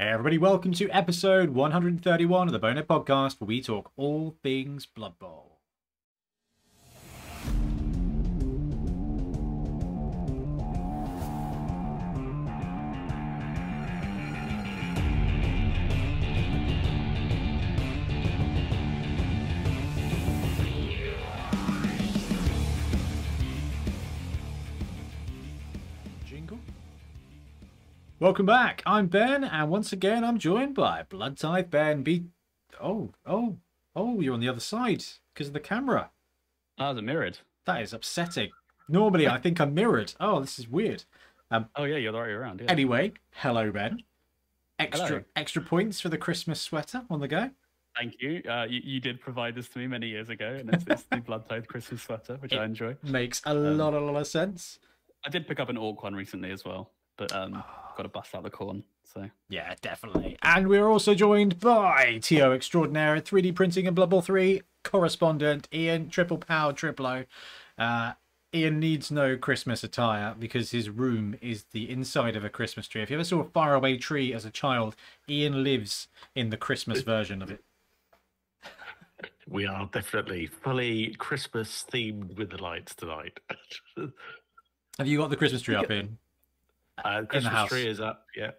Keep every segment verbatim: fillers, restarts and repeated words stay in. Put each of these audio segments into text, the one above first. Hey everybody, welcome to episode one hundred thirty-one of the Bonehead Podcast, where we talk all things Blood Bowl. Jingle. Welcome back, I'm Ben, and once again I'm joined by Blood Tithe Ben. Be oh, oh, oh, you're on the other side because of the camera. Oh, the mirrored. That is upsetting. Normally I think I'm mirrored. Oh, this is weird. Um, oh yeah, you're the right way around. Yeah. Anyway, hello Ben. Extra hello. Extra points for the Christmas sweater on the go. Thank you. Uh, you. You did provide this to me many years ago, and it's, it's the Blood Tithe Christmas sweater, which it I enjoy. Makes a um, lot, a lot of sense. I did pick up an orc one recently as well, but um. got to bust out the corn, so yeah, definitely. And we're also joined by T O extraordinaire, three D printing and Blood Bowl three correspondent Ian, triple power triplo. uh Ian needs no Christmas attire because his room is the inside of a Christmas tree. If you ever saw a faraway tree as a child, Ian lives in the Christmas version of it. We are definitely fully Christmas themed with the lights tonight. Have you got the Christmas tree up, Ian? Uh, Christmas tree is up, yeah.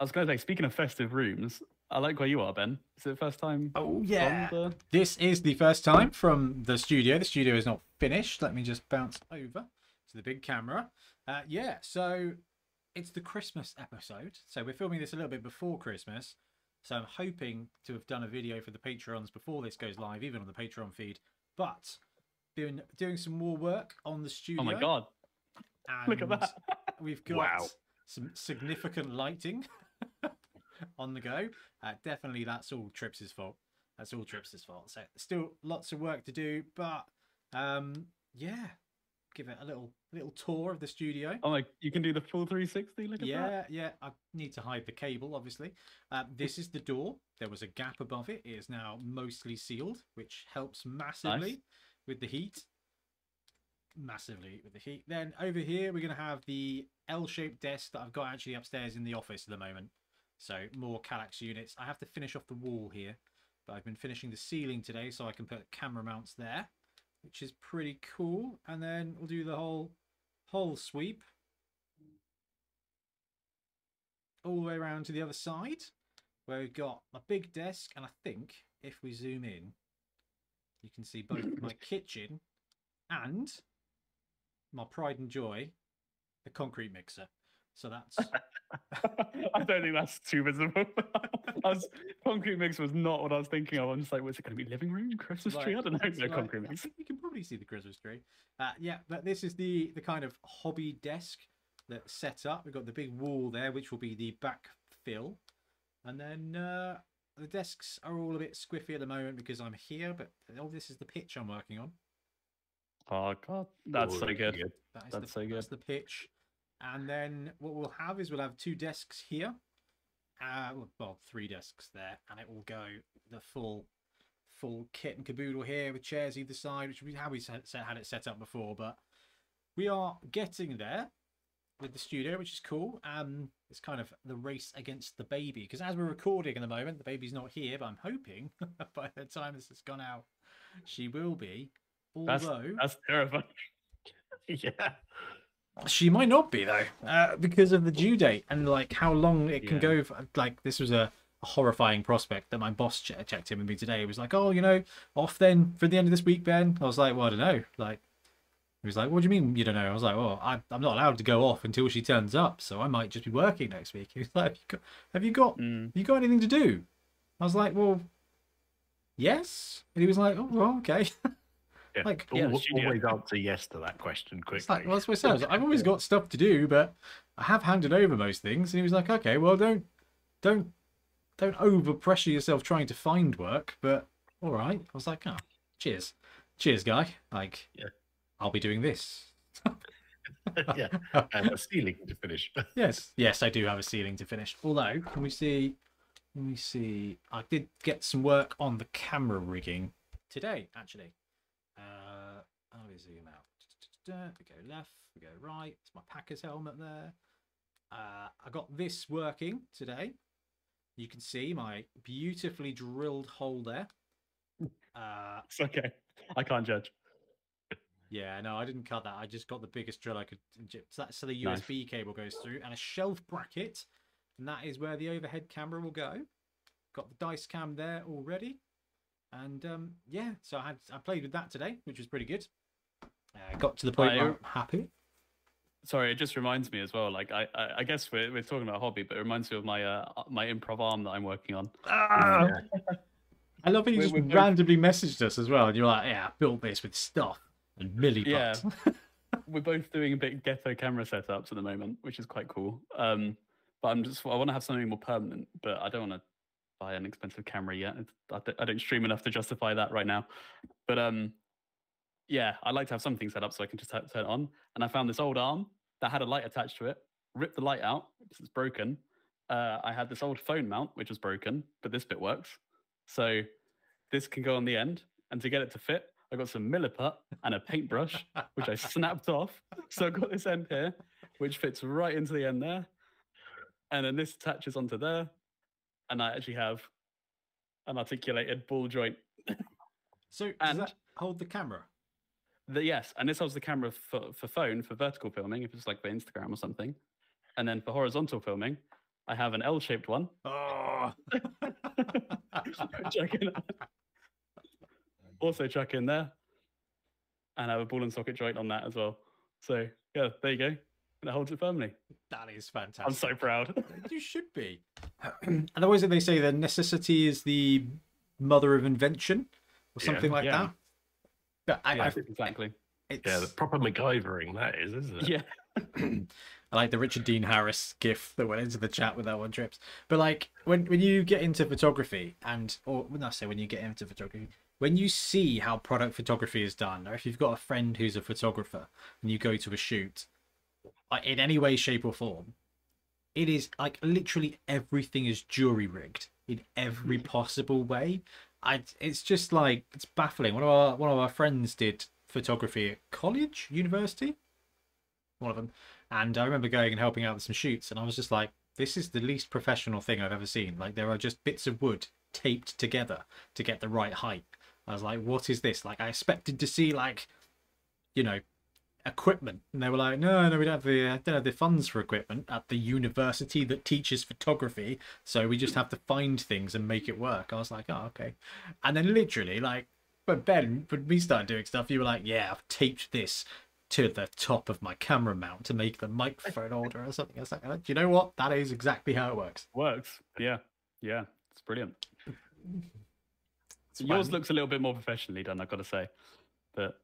I was going to say, speaking of festive rooms, I like where you are, Ben. Is it the first time? Oh, yeah. The... This is the first time from the studio. The studio is not finished. Let me just bounce over to the big camera. Uh, yeah, so it's the Christmas episode. So we're filming this a little bit before Christmas. So I'm hoping to have done a video for the Patreons before this goes live, even on the Patreon feed. But been doing some more work on the studio. Oh, my God. And look at that. We've got wow. some significant lighting on the go. Uh, definitely, that's all Trips' fault. That's all Trips' fault. So still lots of work to do, but um, yeah, give it a little little tour of the studio. Oh, my, you can do the full three sixty. Look at yeah, that. Yeah, yeah. I need to hide the cable, obviously. Uh, this is the door. There was a gap above it. It is now mostly sealed, which helps massively nice. with the heat. massively with the heat. Then over here we're going to have the L-shaped desk that I've got actually upstairs in the office at the moment, so more Kallax units. I have to finish off the wall here, but I've been finishing the ceiling today so I can put camera mounts there, which is pretty cool. And then we'll do the whole whole sweep all the way around to the other side, where we've got my big desk. And I think if we zoom in, you can see both my kitchen and my pride and joy, the concrete mixer. So that's... I don't think that's too visible. I was... Concrete mixer was not what I was thinking of. I'm just like, was it going to be living room, Christmas right. tree? I don't know. It's no right. concrete mixer. You can probably see the Christmas tree. Uh, yeah, but this is the, the kind of hobby desk that's set up. We've got the big wall there, which will be the backfill. And then uh, the desks are all a bit squiffy at the moment because I'm here, but oh, this is the pitch I'm working on. Oh God, that's oh, so good. good. That is that's the, so good. That's the pitch. And then what we'll have is we'll have two desks here. Uh, well, three desks there, and it will go the full, full kit and caboodle here with chairs either side, which we how we set, had it set up before. But we are getting there with the studio, which is cool. Um, it's kind of the race against the baby, because as we're recording at the moment, the baby's not here, but I'm hoping by the time this has gone out, she will be. Although that's, that's terrifying. Yeah, she might not be though, uh, because of the due date and like how long it can yeah. go for. Like this was a horrifying prospect that my boss ch checked in with me today. He was like, "Oh, you know, off then for the end of this week, Ben." I was like, "Well, I don't know." Like, he was like, "What do you mean you don't know?" I was like, "Well, I, I'm not allowed to go off until she turns up, so I might just be working next week." He was like, "Have you got? Have you got, mm. have you got anything to do?" I was like, "Well, yes." And he was like, "Oh, well, okay." Yeah. Like, yeah, always, always answer yes to that question quickly. It's like, well, that's what it sounds. I've always got stuff to do, but I have handed over most things. And he was like, "Okay, well, don't, don't, don't over pressure yourself trying to find work." But all right, I was like, "Oh, cheers, cheers, guy." Like, yeah. I'll be doing this. Yeah, I have a ceiling to finish. Yes, yes, I do have a ceiling to finish. Although, can we see? Let me see. I did get some work on the camera rigging today, actually. Uh, I'll zoom out. We go left, we go right. It's my Packers helmet there. Uh, I got this working today. You can see my beautifully drilled hole there. Uh, it's okay. I can't judge. Yeah, no, I didn't cut that. I just got the biggest drill I could. So, that's, so the U S B nice. Cable goes through and a shelf bracket. And that is where the overhead camera will go. Got the dice cam there already. And um, yeah, so I had I played with that today, which was pretty good. Uh, got to the point where I'm happy. Sorry, it just reminds me as well. Like I, I, I guess we're we're talking about hobby, but it reminds me of my uh, my improv arm that I'm working on. Ah! Yeah. I love that you just we're, randomly we're... messaged us as well, and you're like, "Yeah, I built this with stuff and milli." Yeah, we're both doing a bit ghetto camera setups at the moment, which is quite cool. Um, but I'm just I want to have something more permanent, but I don't want to buy an expensive camera yet. I don't stream enough to justify that right now. But um, yeah, I'd like to have something set up so I can just turn it on. And I found this old arm that had a light attached to it. Ripped the light out because it's broken. Uh, I had this old phone mount which was broken, but this bit works. So this can go on the end. And to get it to fit, I got some Milliput and a paintbrush, which I snapped off. So I've got this end here, which fits right into the end there. And then this attaches onto there. And I actually have an articulated ball joint. So and does that hold the camera? The, yes, and this holds the camera for, for phone, for vertical filming, if it's like for Instagram or something. And then for horizontal filming, I have an L-shaped one. Oh. Chuck in. Also chuck in there. And I have a ball and socket joint on that as well. So yeah, there you go. And it holds it firmly. That is fantastic. I'm so proud. You should be. And always they say that necessity is the mother of invention or something yeah, like yeah. that. I, yeah, I, exactly. It's... Yeah, the proper MacGyvering that is, isn't it? Yeah. I like the Richard Dean Harris gif that went into the chat with that one, Trips. But like when, when you get into photography and, or when I say when you get into photography, when you see how product photography is done, or if you've got a friend who's a photographer and you go to a shoot, in any way, shape or form, it is like literally everything is jury rigged in every possible way. I it's just like it's baffling. One of our one of our friends did photography at college, university, one of them, and I remember going and helping out with some shoots, and I was just like, this is the least professional thing I've ever seen. Like there are just bits of wood taped together to get the right height. I was like, what is this? Like I expected to see like, you know, equipment, and they were like, no, no, we don't have the uh, don't have the funds for equipment at the university that teaches photography, so we just have to find things and make it work. I was like, oh, okay. And then literally, like, but Ben, when we started doing stuff, you were like, yeah, I've taped this to the top of my camera mount to make the microphone order or something. I was like, do you know what? That is exactly how it works. Works. Yeah, yeah, it's brilliant. So yours looks a little bit more professionally done, I've got to say, but.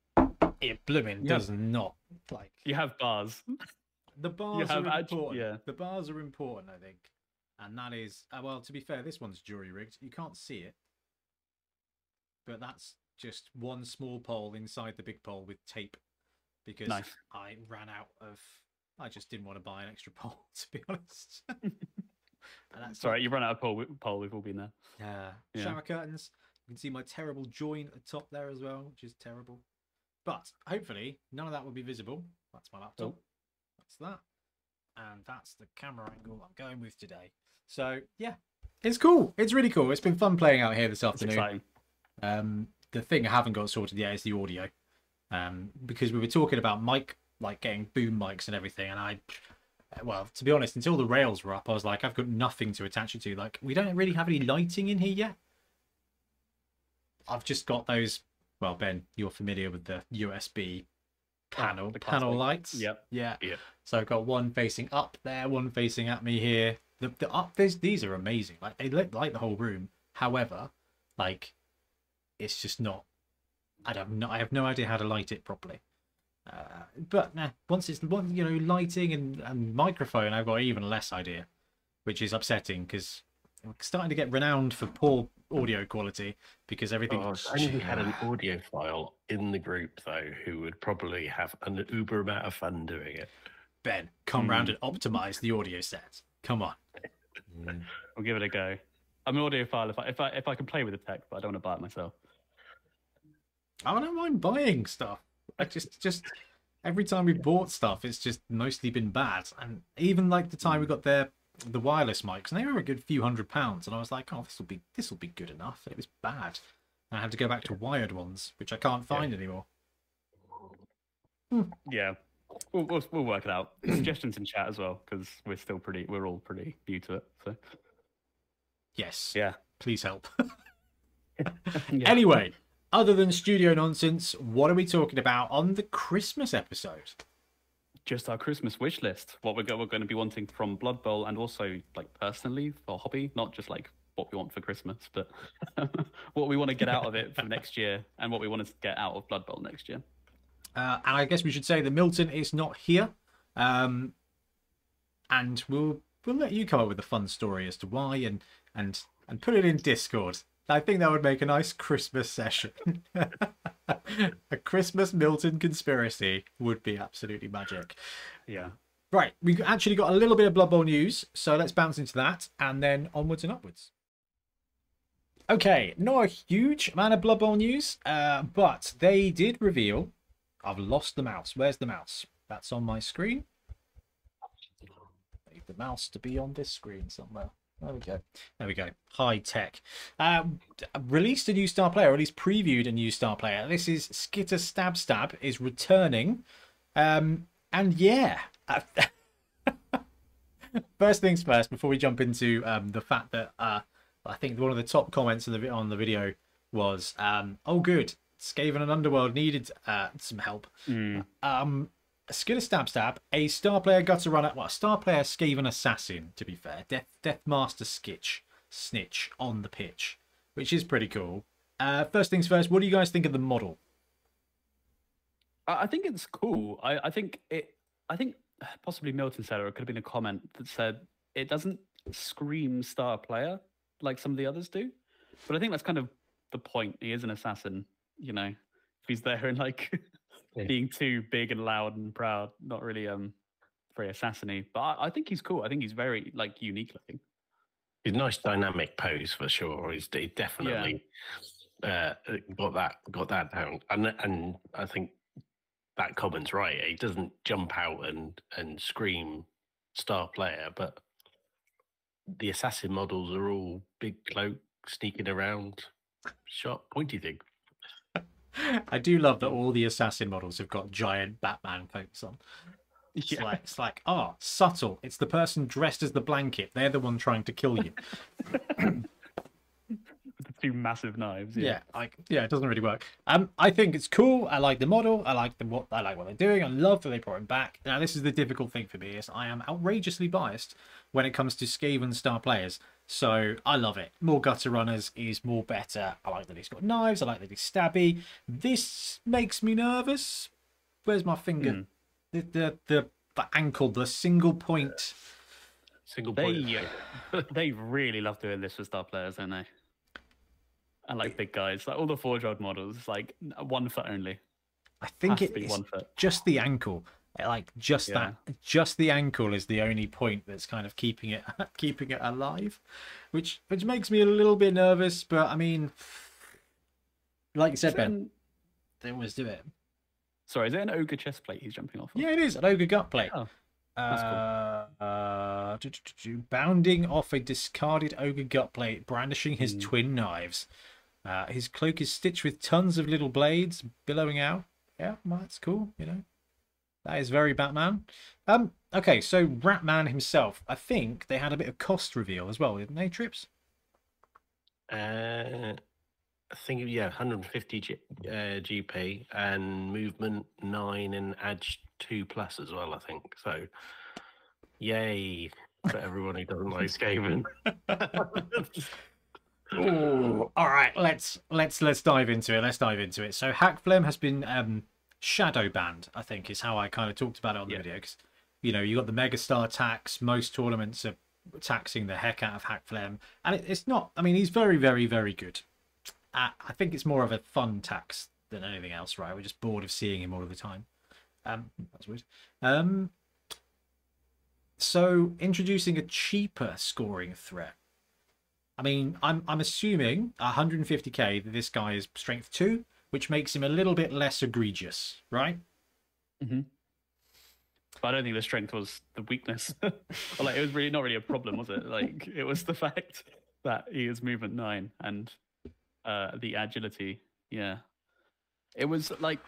It blooming does yeah. not like you have bars. The bars are important. Actually, yeah. The bars are important, I think, and that is uh, well. To be fair, this one's jury rigged. You can't see it, but that's just one small pole inside the big pole with tape, because nice. I ran out of. I just didn't want to buy an extra pole, to be honest. And that's sorry, what... you run out of pole. Pole, we've all been there. Yeah. yeah. Shower curtains. You can see my terrible join at the top there as well, which is terrible. But hopefully none of that will be visible. That's my laptop. Oh. That's that. And that's the camera angle I'm going with today. So yeah, it's cool. It's really cool. It's been fun playing out here this afternoon. Um, the thing I haven't got sorted yet is the audio. Um, because we were talking about mic, like getting boom mics and everything. And I, well, to be honest, until the rails were up, I was like, I've got nothing to attach it to. Like we don't really have any lighting in here yet. I've just got those. Well, Ben, you're familiar with the U S B panel, the panel lights. Yep. Yeah. Yeah. So I've got one facing up there, one facing at me here. The the up these these are amazing. Like they look like the whole room. However, like it's just not. I don't know. I have no idea how to light it properly. Uh, but nah, once it's one, you know, lighting and and microphone, I've got even less idea, which is upsetting because I'm starting to get renowned for poor audio quality because everything oh, I only had an audiophile in the group though who would probably have an uber amount of fun doing it. Ben, come mm. round and optimize the audio set. Come on. mm. I'll give it a go. I'm an audiophile if I if I if I can play with the tech, but I don't want to buy it myself. I don't mind buying stuff. I just just every time we yeah. bought stuff, it's just mostly been bad. And even like the time we got their the wireless mics, and they were a good few hundred pounds, and I was like, oh, this will be this will be good enough. And it was bad. And I had to go back to wired ones, which I can't find yeah. anymore. Hmm. Yeah. We'll, we'll we'll work it out. Suggestions in chat as well, because we're still pretty we're all pretty new to it. So yes, yeah, please help. yeah. Anyway, other than studio nonsense, what are we talking about on the Christmas episode? Just our Christmas wish list. What we're go we're going to be wanting from Blood Bowl, and also like personally for hobby, not just like what we want for Christmas, but what we want to get out of it for next year, and what we want to get out of Blood Bowl next year. Uh, and I guess we should say that Milton is not here, um, and we'll we'll let you come up with a fun story as to why, and and and put it in Discord. I think that would make a nice Christmas session. A Christmas Milton conspiracy would be absolutely magic. Yeah. Right, we've actually got a little bit of Blood Bowl news, so let's bounce into that, and then onwards and upwards. Okay, not a huge amount of Blood Bowl news, uh, but they did reveal... I've lost the mouse. Where's the mouse? That's on my screen. I need the mouse to be on this screen somewhere. There we go. There we go. High tech. Um, released a new star player, or at least previewed a new star player. This is Skitterstabstab is returning. Um, and yeah. First things first, before we jump into um, the fact that uh, I think one of the top comments on the, on the video was, um, oh, good. Skaven and Underworld needed uh, some help. Mm. Um, Skitterstabstab, a star player gutter runner, well, a star player Skaven assassin, to be fair. Death, Death Master Skitch, Snitch on the pitch, which is pretty cool. Uh, first things first, what do you guys think of the model? I think it's cool. I, I think it, I think possibly Milton said, or it could have been a comment that said it doesn't scream star player like some of the others do. But I think that's kind of the point. He is an assassin. You know, if he's there and like yeah. being too big and loud and proud, not really um very assassiny. But I, I think he's cool. I think he's very like unique looking. He's a nice dynamic pose for sure. He's he definitely yeah. uh, got that got that down. And and I think that comment's right. He doesn't jump out and and scream star player, but the assassin models are all big cloak sneaking around, sharp pointy thing. I do love that all the assassin models have got giant Batman coats on. It's yeah. like, it's like, oh, subtle. It's the person dressed as the blanket. They're the one trying to kill you. The two massive knives. Yeah, yeah, I, yeah, it doesn't really work. Um, I think it's cool. I like the model. I like the what. I like what they're doing. I love that they brought him back. Now, this is the difficult thing for me is I am outrageously biased when it comes to Skaven star players. So I love it. More gutter runners is more better. I like that he's got knives. I like that he's stabby. This makes me nervous. Where's my finger? Mm. The, the the the ankle, the single point. Single point. They, they really love doing this for star players, don't they? And like big guys, like all the four-year-old models, like one foot only. I think it is just the ankle. Like just yeah. that, just the ankle is the only point that's kind of keeping it, keeping it alive, which which makes me a little bit nervous. But I mean, like you said, is Ben, they always do it. Sorry, is it an ogre chest plate he's jumping off of? Yeah, it is an ogre gut plate. Oh, that's uh, cool. uh, do, do, do, do, bounding off a discarded ogre gut plate, brandishing his mm. twin knives. Uh, his cloak is stitched with tons of little blades billowing out. Yeah, well, that's cool. You know. That is very Batman. Um, okay, so Ratman himself. I think they had a bit of cost reveal as well, didn't they, Trips? Uh, I think, yeah, one hundred fifty G P and movement nine and edge two plus as well, I think. So, yay for everyone who doesn't like Skaven. All right, let's let's let's dive into it. Let's dive into it. So Hackflam has been um. shadow banned, I think, is how I kind of talked about it on the yeah. video, because you know you got the megastar tax. Most tournaments are taxing the heck out of Hackflam, and it, it's not. I mean, he's very, very, very good. Uh, I think it's more of a fun tax than anything else, right? We're just bored of seeing him all of the time. Um, that's weird. Um, so introducing a cheaper scoring threat. I mean, I'm I'm assuming one hundred fifty K that this guy is strength two. Which makes him a little bit less egregious, right? Mm-hmm. But I don't think the strength was the weakness. Or like it was really not really a problem, was it? Like it was the fact that he is movement nine and uh, the agility. Yeah, it was like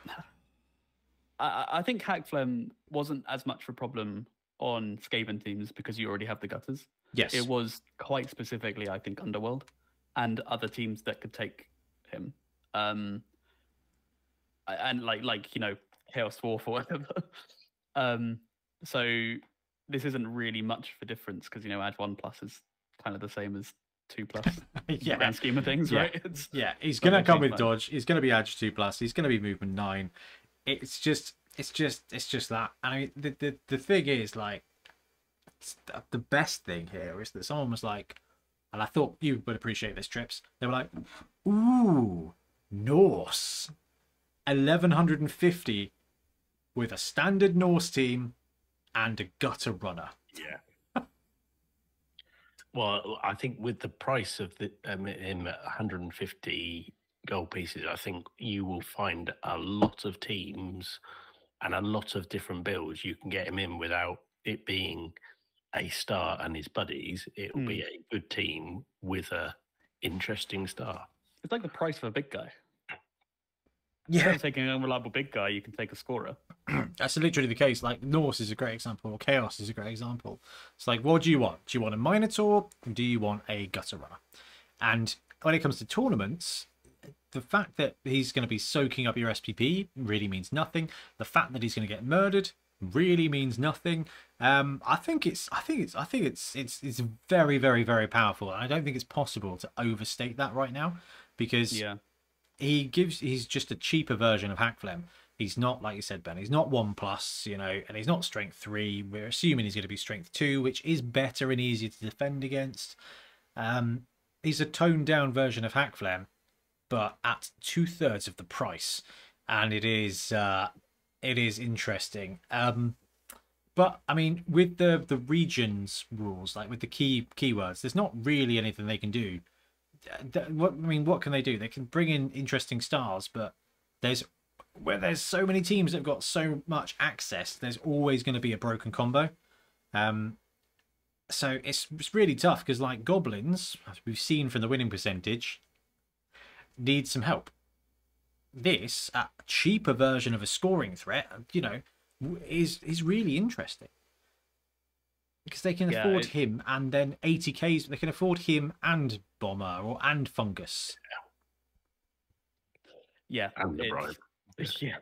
I, I think Hackflam wasn't as much of a problem on Skaven teams because you already have the gutters. Yes, it was quite specifically, I think, Underworld and other teams that could take him. Um, and like like you know Chaos Dwarf or whatever. Um, so this isn't really much of a difference because, you know, add one plus is kind of the same as two plus yeah. in the grand scheme of things, yeah. right? It's, yeah, he's going to come with like... dodge. He's going to be edge two plus. He's going to be movement nine. It's just, it's just, it's just that. And I mean, the, the, the thing is, like, the best thing here is that someone was like, and I thought you would appreciate this, Trips. They were like, ooh, Norse. eleven fifty with a standard Norse team and a gutter runner. Yeah. Well, I think with the price of the um, him at one hundred fifty gold pieces, I think you will find a lot of teams and a lot of different builds you can get him in without it being a star and his buddies. It will mm. be a good team with a interesting star. It's like the price of a big guy. Yeah. Instead of taking an unreliable big guy, you can take a scorer. That's literally the case. Like, Norse is a great example, or Chaos is a great example. It's like, what do you want? Do you want a Minotaur? Do you want a Gutter Runner? And when it comes to tournaments, the fact that he's going to be soaking up your S P P really means nothing. The fact that he's going to get murdered really means nothing. Um, I think it's, I think it's, I think it's, it's, it's very, very, very powerful. And I don't think it's possible to overstate that right now, because yeah. he gives, he's just a cheaper version of Hackflam. He's not, like you said, Ben, he's not one plus, you know, and he's not strength three. We're assuming he's going to be strength two, which is better and easier to defend against. Um, he's a toned down version of Hackflam, but at two thirds of the price. And it is, uh, it is interesting. Um, but I mean, with the, the regions rules, like with the key keywords, there's not really anything they can do. What, I mean, what can they do? They can bring in interesting stars, but there's, where there's so many teams that have got so much access, there's always going to be a broken combo. Um, so it's, it's really tough because, like, goblins, as we've seen from the winning percentage, need some help. This, a cheaper version of a scoring threat, you know, is is really interesting. Because they can yeah, afford it... him and then eighty Ks, they can afford him and Bomber or and Fungus. Yeah. And the bribe. Yeah.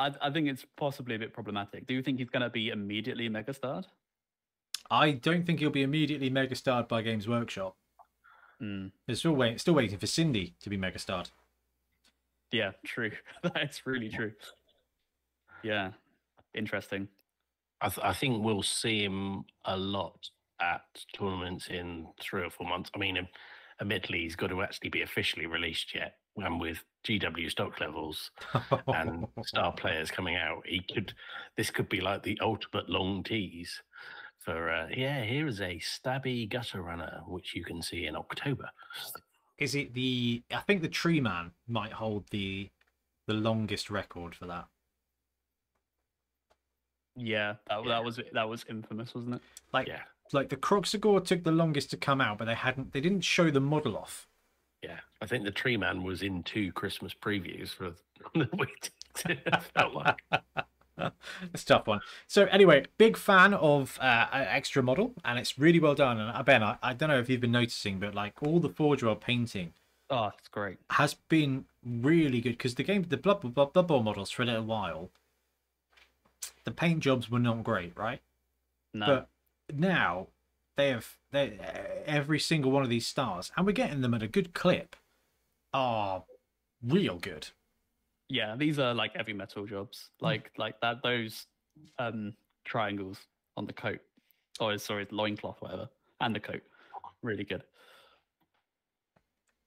I, I think it's possibly a bit problematic. Do you think he's going to be immediately megastarred? I don't think he'll be immediately megastarred by Games Workshop. Mm. They're still, wait, still waiting for Cindy to be megastarred. Yeah, true. That's really true. Yeah. Interesting. I, th I think we'll see him a lot at tournaments in three or four months. I mean, admittedly, he's got to actually be officially released yet. And with G W stock levels and star players coming out, he could. This could be like the ultimate long tease for. Uh, yeah, here is a stabby gutter runner, which you can see in October. Is it the? I think the Tree Man might hold the the longest record for that. Yeah, that, that was that was infamous, wasn't it? Like, yeah. like the Croxagore took the longest to come out, but they hadn't. They didn't show the model off. Yeah, I think the Tree Man was in two Christmas previews for the week. Felt like it's a tough one. So anyway, big fan of uh, an extra model, and it's really well done. And Ben, I, I don't know if you've been noticing, but like all the Forge World painting, oh, it's great, has been really good because the game, the Blood Bowl, Blood Bowl models for a little while. The paint jobs were not great, right? No. But now they have they every single one of these stars, and we're getting them at a good clip. Are real good. Yeah, these are like heavy metal jobs, like mm. like that. Those um, triangles on the coat, or oh, sorry, loincloth, whatever, and the coat, really good.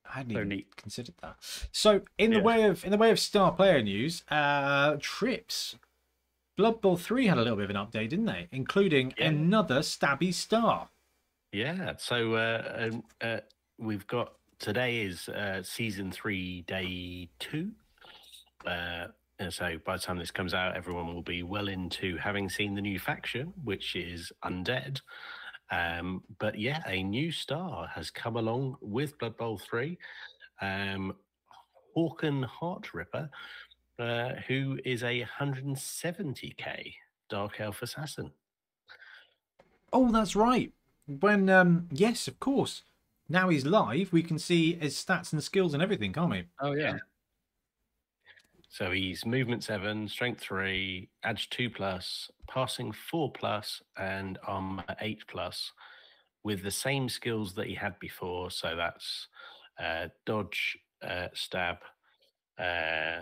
I hadn't so even neat. considered that. So in yeah. the way of in the way of star player news, uh, Trips. Blood Bowl three had a little bit of an update, didn't they? Including yeah. another stabby star. Yeah, so uh, uh, we've got... Today is uh, Season three, Day two. Uh, And so by the time this comes out, everyone will be well into having seen the new faction, which is Undead. Um, but yeah, a new star has come along with Blood Bowl three, um, Hawken Heartripper, uh, who is a one hundred seventy K Dark Elf Assassin. Oh, that's right. When, um, yes, of course. Now he's live, we can see his stats and skills and everything, can't we? Oh, yeah. So he's movement seven, strength three, edge two plus, passing four plus, and armor eight plus, with the same skills that he had before. So that's uh, dodge, uh, stab, uh,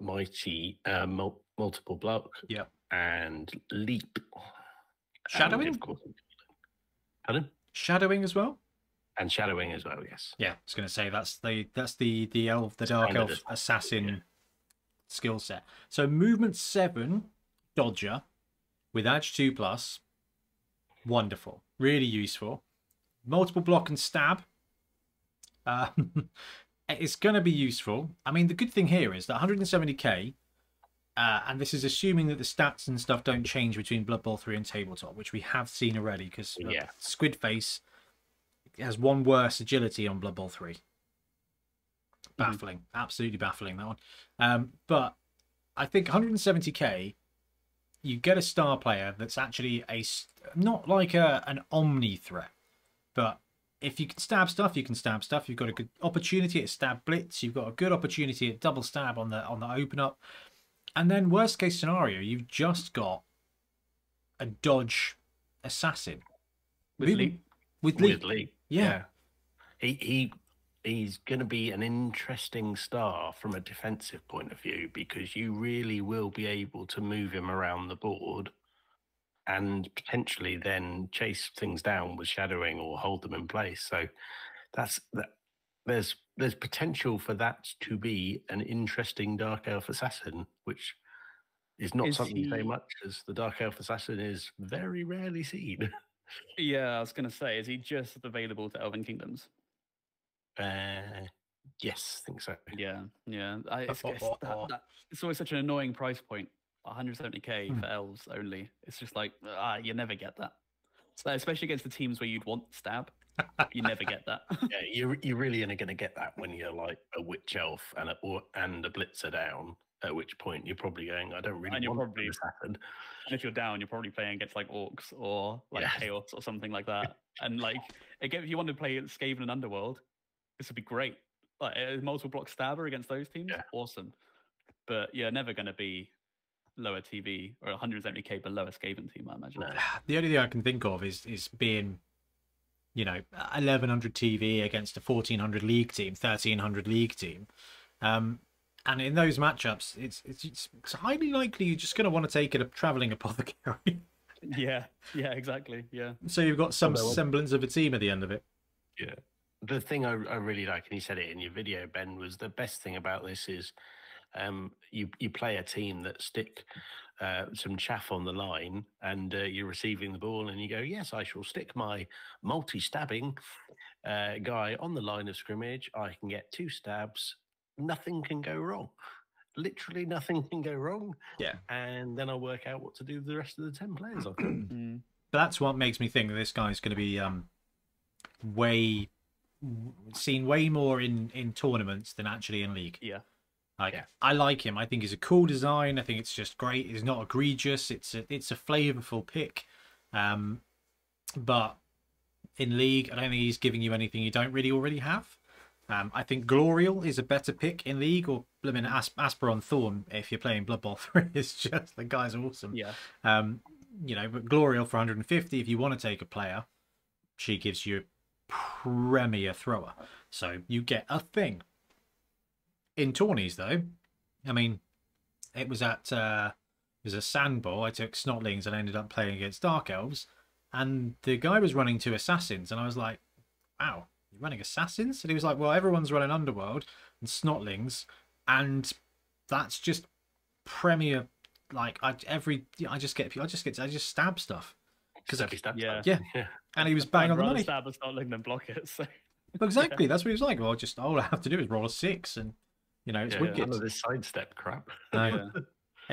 mighty, uh, mul multiple block, yeah, and leap. Shadowing, and of course. Pardon? Shadowing as well. And shadowing as well. Yes. Yeah, I was going to say that's the that's the the elf, the dark elf assassin. Yeah. Skill set. So movement seven, dodger, with edge two plus, wonderful, really useful. Multiple block and stab. Um, it's going to be useful. I mean, the good thing here is that one hundred seventy K, uh, and this is assuming that the stats and stuff don't change between Blood Bowl three and tabletop, which we have seen already because yeah. Squid Face has one worse agility on Blood Bowl three. Baffling, absolutely baffling, that one. Um, but I think one hundred seventy K, you get a star player that's actually a not like a an omni threat, but if you can stab stuff, you can stab stuff. You've got a good opportunity at stab blitz. You've got a good opportunity at double stab on the on the open up, and then worst case scenario, you've just got a dodge assassin with Lee. With Lee, yeah. yeah, he he. He's going to be an interesting star from a defensive point of view because you really will be able to move him around the board and potentially then chase things down with shadowing or hold them in place. So that's that. There's there's potential for that to be an interesting Dark Elf Assassin, which is not is something he... so much as the Dark Elf Assassin is very rarely seen. Yeah, I was going to say, is he just available to Elven Kingdoms? Uh, yes, I think so. Yeah, yeah. I, it's, it's, that, that, it's always such an annoying price point. one hundred seventy K mm. for elves only. It's just like, ah, you never get that. So, especially against the teams where you'd want stab. You never get that. Yeah, you're, you're really only going to get that when you're like a witch elf and a, or, and a blitzer down, at which point you're probably going, I don't really and want you're probably, this happened. And if you're down, you're probably playing against like orcs or like yeah. chaos or something like that. And like, again, if you want to play Skaven and Underworld, this would be great. Like a multiple block stabber against those teams, yeah. Awesome. But yeah, never going to be lower T V or one hundred seventy K below a Skaven team, I imagine. The only thing I can think of is is being, you know, eleven hundred T V against a fourteen hundred league team, thirteen hundred league team, um, and in those matchups, it's it's it's highly likely you're just going to want to take it a traveling apothecary. Yeah, yeah, exactly. Yeah. So you've got some Although, semblance of a team at the end of it. Yeah. The thing I, I really like, and you said it in your video, Ben, was the best thing about this is um, you, you play a team that stick uh, some chaff on the line and uh, you're receiving the ball and you go, yes, I shall stick my multi-stabbing uh, guy on the line of scrimmage. I can get two stabs. Nothing can go wrong. Literally nothing can go wrong. Yeah. And then I'll work out what to do with the rest of the ten players. I think. That's what makes me think that this guy's going to be um, way... seen way more in in tournaments than actually in league. Yeah, like yeah. I like him. I think he's a cool design. I think it's just great. It's not egregious. It's a, it's a flavorful pick, um, but in league, I don't think he's giving you anything you don't really already have. Um, I think Glorial is a better pick in league, or I mean Asp Asperon Thorn if you're playing Blood Bowl three. It's just the guy's awesome. Yeah. Um, you know, but Glorial for one hundred fifty. If you want to take a player, she gives you premier thrower, so you get a thing in tourneys. Though I mean, it was at uh it was a sandball. I took Snotlings and I ended up playing against Dark Elves, and the guy was running two assassins, and I was like, wow, you're running assassins? And he was like, well, everyone's running Underworld and Snotlings, and that's just premier. Like I every I just get I just get I just stab stuff. Because yeah. yeah, yeah, and he was bang I'd on the money. Stab and start letting them block it. So. Exactly, yeah. That's what he was like. Well, just all I have to do is roll a six, and You know, it's yeah, wicked. None of this sidestep crap. No, yeah.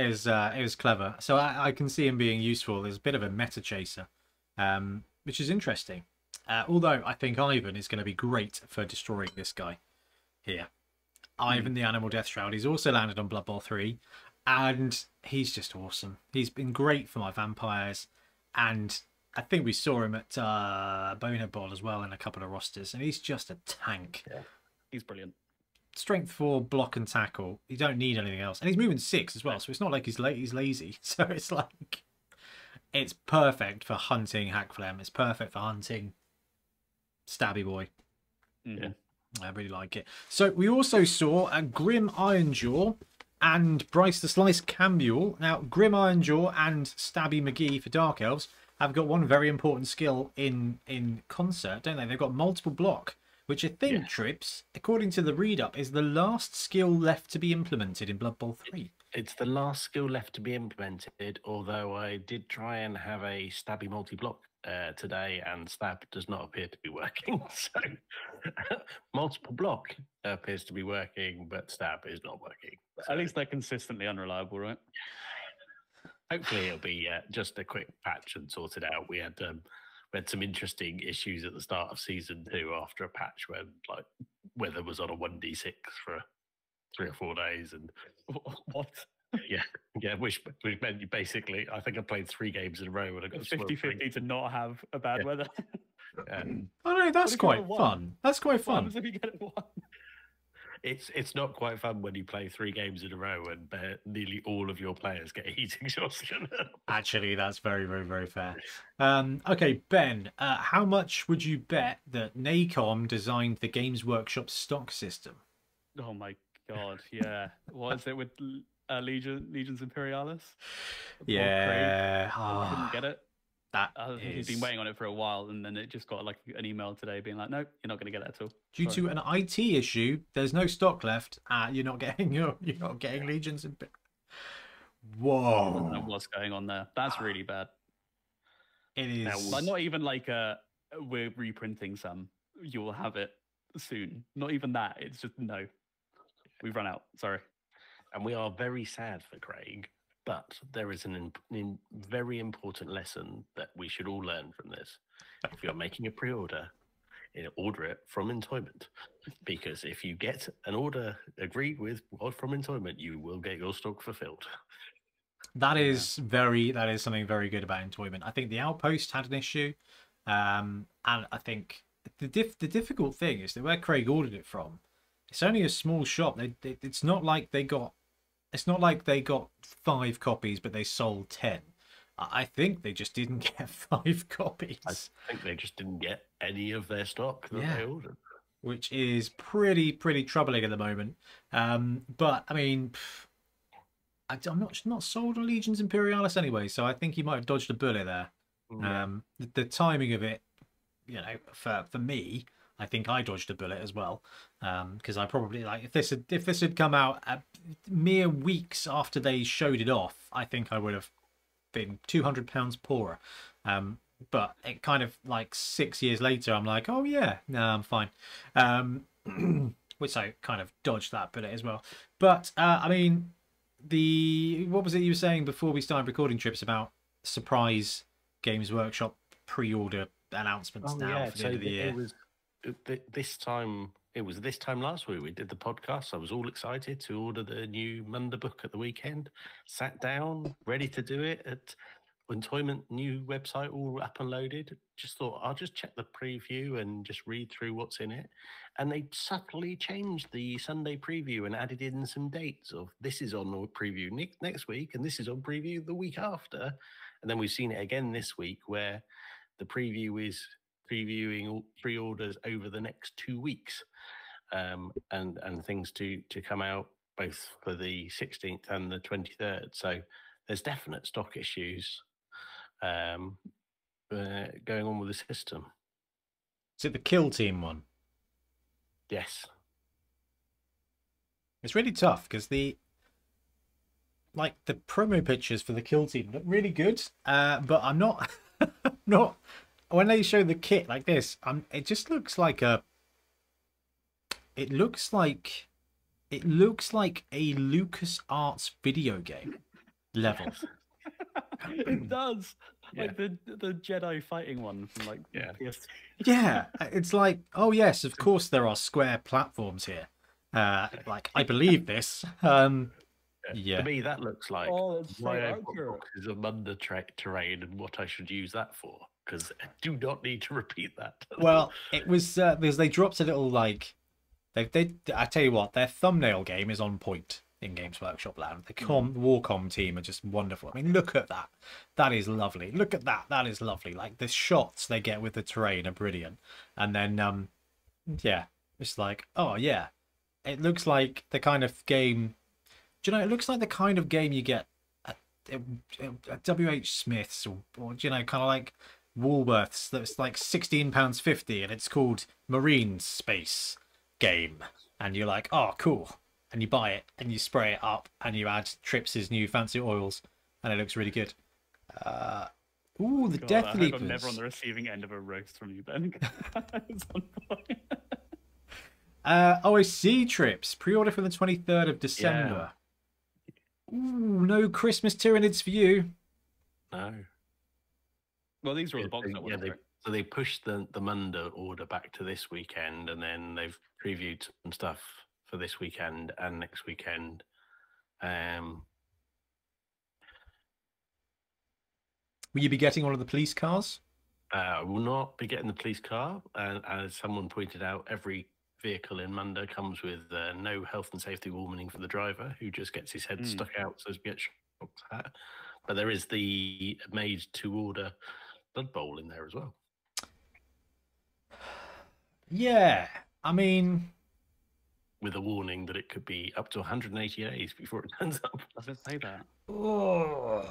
It was uh, it was clever. So I, I can see him being useful as a bit of a meta chaser, um, which is interesting. Uh, although I think Ivan is going to be great for destroying this guy here. Mm. Ivan the Animal Death Shroud. He's also landed on Blood Bowl three, and he's just awesome. He's been great for my vampires, and I think we saw him at uh, Bonehead Bowl as well in a couple of rosters, and he's just a tank. Yeah, he's brilliant. Strength four, block and tackle. You don't need anything else, and he's moving six as well, so it's not like he's late. He's lazy, so it's like it's perfect for hunting Hackflam. It's perfect for hunting Stabby Boy. Yeah, I really like it. So we also saw a Grim Ironjaw and Bryce the Slice Cambuel. Now Grim Ironjaw and Stabby McGee for Dark Elves have got one very important skill in in concert, don't they? They've got multiple block, which I think, yeah. Trips, according to the read-up, is the last skill left to be implemented in Blood Bowl three. It's the last skill left to be implemented, although I did try and have a Stabby multi-block uh, today, and Stab does not appear to be working. So multiple block appears to be working, but Stab is not working. So. At least they're consistently unreliable, right? Hopefully it'll be uh, just a quick patch and sorted out. We had... Um, We had some interesting issues at the start of season two after a patch when like weather was on a one D six for three or four days and what? Yeah, yeah. Which which meant you basically, I think I played three games in a row and I got fifty fifty to not have a bad yeah. weather. Um, oh no, that's quite fun. That's quite fun. If you get it one. It's it's not quite fun when you play three games in a row and uh, nearly all of your players get heat exhaustion. Actually, that's very, very, very fair. Um, okay, Ben, uh, how much would you bet that NACOM designed the Games Workshop stock system? Oh my God, yeah. What is it with uh, Legion, Legions Imperialis? Yeah. I couldn't get it. That I think is... he's been waiting on it for a while, and then it just got like an email today being like, "No, you're not going to get it at all." Due Sorry. to an I T issue, there's no stock left. Uh, you're not getting your, you're not getting Legions. In... Whoa! I don't know what's going on there? That's really bad. It is. Now, but not even like uh, we're reprinting some. You will have it soon. Not even that. It's just no. We've run out. Sorry. And we are very sad for Craig. But there is an, imp an very important lesson that we should all learn from this. If you're making a pre-order, order it from Entoyment. Because if you get an order agreed with from Entoyment, you will get your stock fulfilled. That is very. That is something very good about Entoyment. I think the Outpost had an issue. Um, and I think the, diff the difficult thing is that where Craig ordered it from, it's only a small shop. They, they, it's not like they got... It's not like they got five copies, but they sold ten. I think they just didn't get five copies. I think they just didn't get any of their stock that yeah. they ordered. Which is pretty, pretty troubling at the moment. Um, but, I mean, I, I'm not not sold on Legions Imperialis anyway, so I think he might have dodged a bullet there. Yeah. Um, the, the timing of it, you know, for, for me... I think I dodged a bullet as well, because um, I probably like if this had if this had come out uh, mere weeks after they showed it off, I think I would have been two hundred pounds poorer. Um, but it kind of like six years later, I'm like, oh yeah, no, I'm fine, um, which I kind of dodged that bullet as well. But uh, I mean, the what was it you were saying before we started recording, Trips, about surprise Games Workshop pre-order announcements oh, now yeah, for the so end of the year. It was This time, it was this time last week we did the podcast. I was all excited to order the new Munda book at the weekend. Sat down, ready to do it at Entoyment, new website all up and loaded. Just thought, I'll just check the preview and just read through what's in it. And they subtly changed the Sunday preview and added in some dates of this is on preview next week and this is on preview the week after. And then we've seen it again this week where the preview is... previewing all pre-orders over the next two weeks um, and, and things to, to come out both for the sixteenth and the twenty-third. So there's definite stock issues um, uh, going on with the system. Is it the Kill Team one? Yes. It's really tough because the like the promo pictures for the Kill Team look really good, uh, but I'm not... I'm not... When they show the kit like this, um, it just looks like a. It looks like It looks like a LucasArts video game level. It does. Yeah. Like the the Jedi fighting one from like yeah. P S two. Yeah, it's like, oh yes, of course there are square platforms here. Uh, like I believe this. Um, yeah. To me, that looks like oh, where boxes of Munda terrain and what I should use that for, because I do not need to repeat that. Well, it was uh, because they dropped a little like they they. I tell you what, their thumbnail game is on point in Games Workshop land. The com, Warcom team are just wonderful. I mean, look at that. That is lovely. Look at that. That is lovely. Like the shots they get with the terrain are brilliant. And then, um, yeah, it's like, oh yeah, it looks like the kind of game. Do you know? It looks like the kind of game you get at, at, at W H Smith's or, or you know, kind of like Woolworths. That's like sixteen pounds fifty, and it's called Marine Space Game. And you're like, oh, cool. And you buy it, and you spray it up, and you add Trips' new fancy oils, and it looks really good. Uh, ooh, the God, Death Leapers. I'm never on the receiving end of a roast from you, Ben. It's on point. uh, O S C Trips, pre-order for the twenty-third of December. Yeah. Ooh, no Christmas Tyranids for you. No. Well, these were all the boxes that were. So they pushed the, the Munda order back to this weekend, and then they've previewed some stuff for this weekend and next weekend. Um, will you be getting one of the police cars? Uh, I will not be getting the police car. And uh, as someone pointed out, every vehicle in Munda comes with uh, no health and safety warning for the driver, who just gets his head mm. stuck out so he gets shot. But there is the made-to-order Blood Bowl in there as well. Yeah, I mean... with a warning that it could be up to one hundred eighty days before it turns up. I didn't say that. Oh,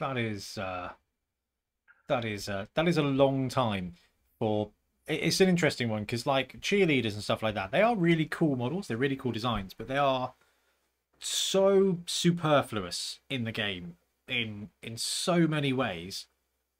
that is uh, that is uh, that is a long time for. It's an interesting one because like cheerleaders and stuff like that, they are really cool models. They're really cool designs, but they are so superfluous in the game in in so many ways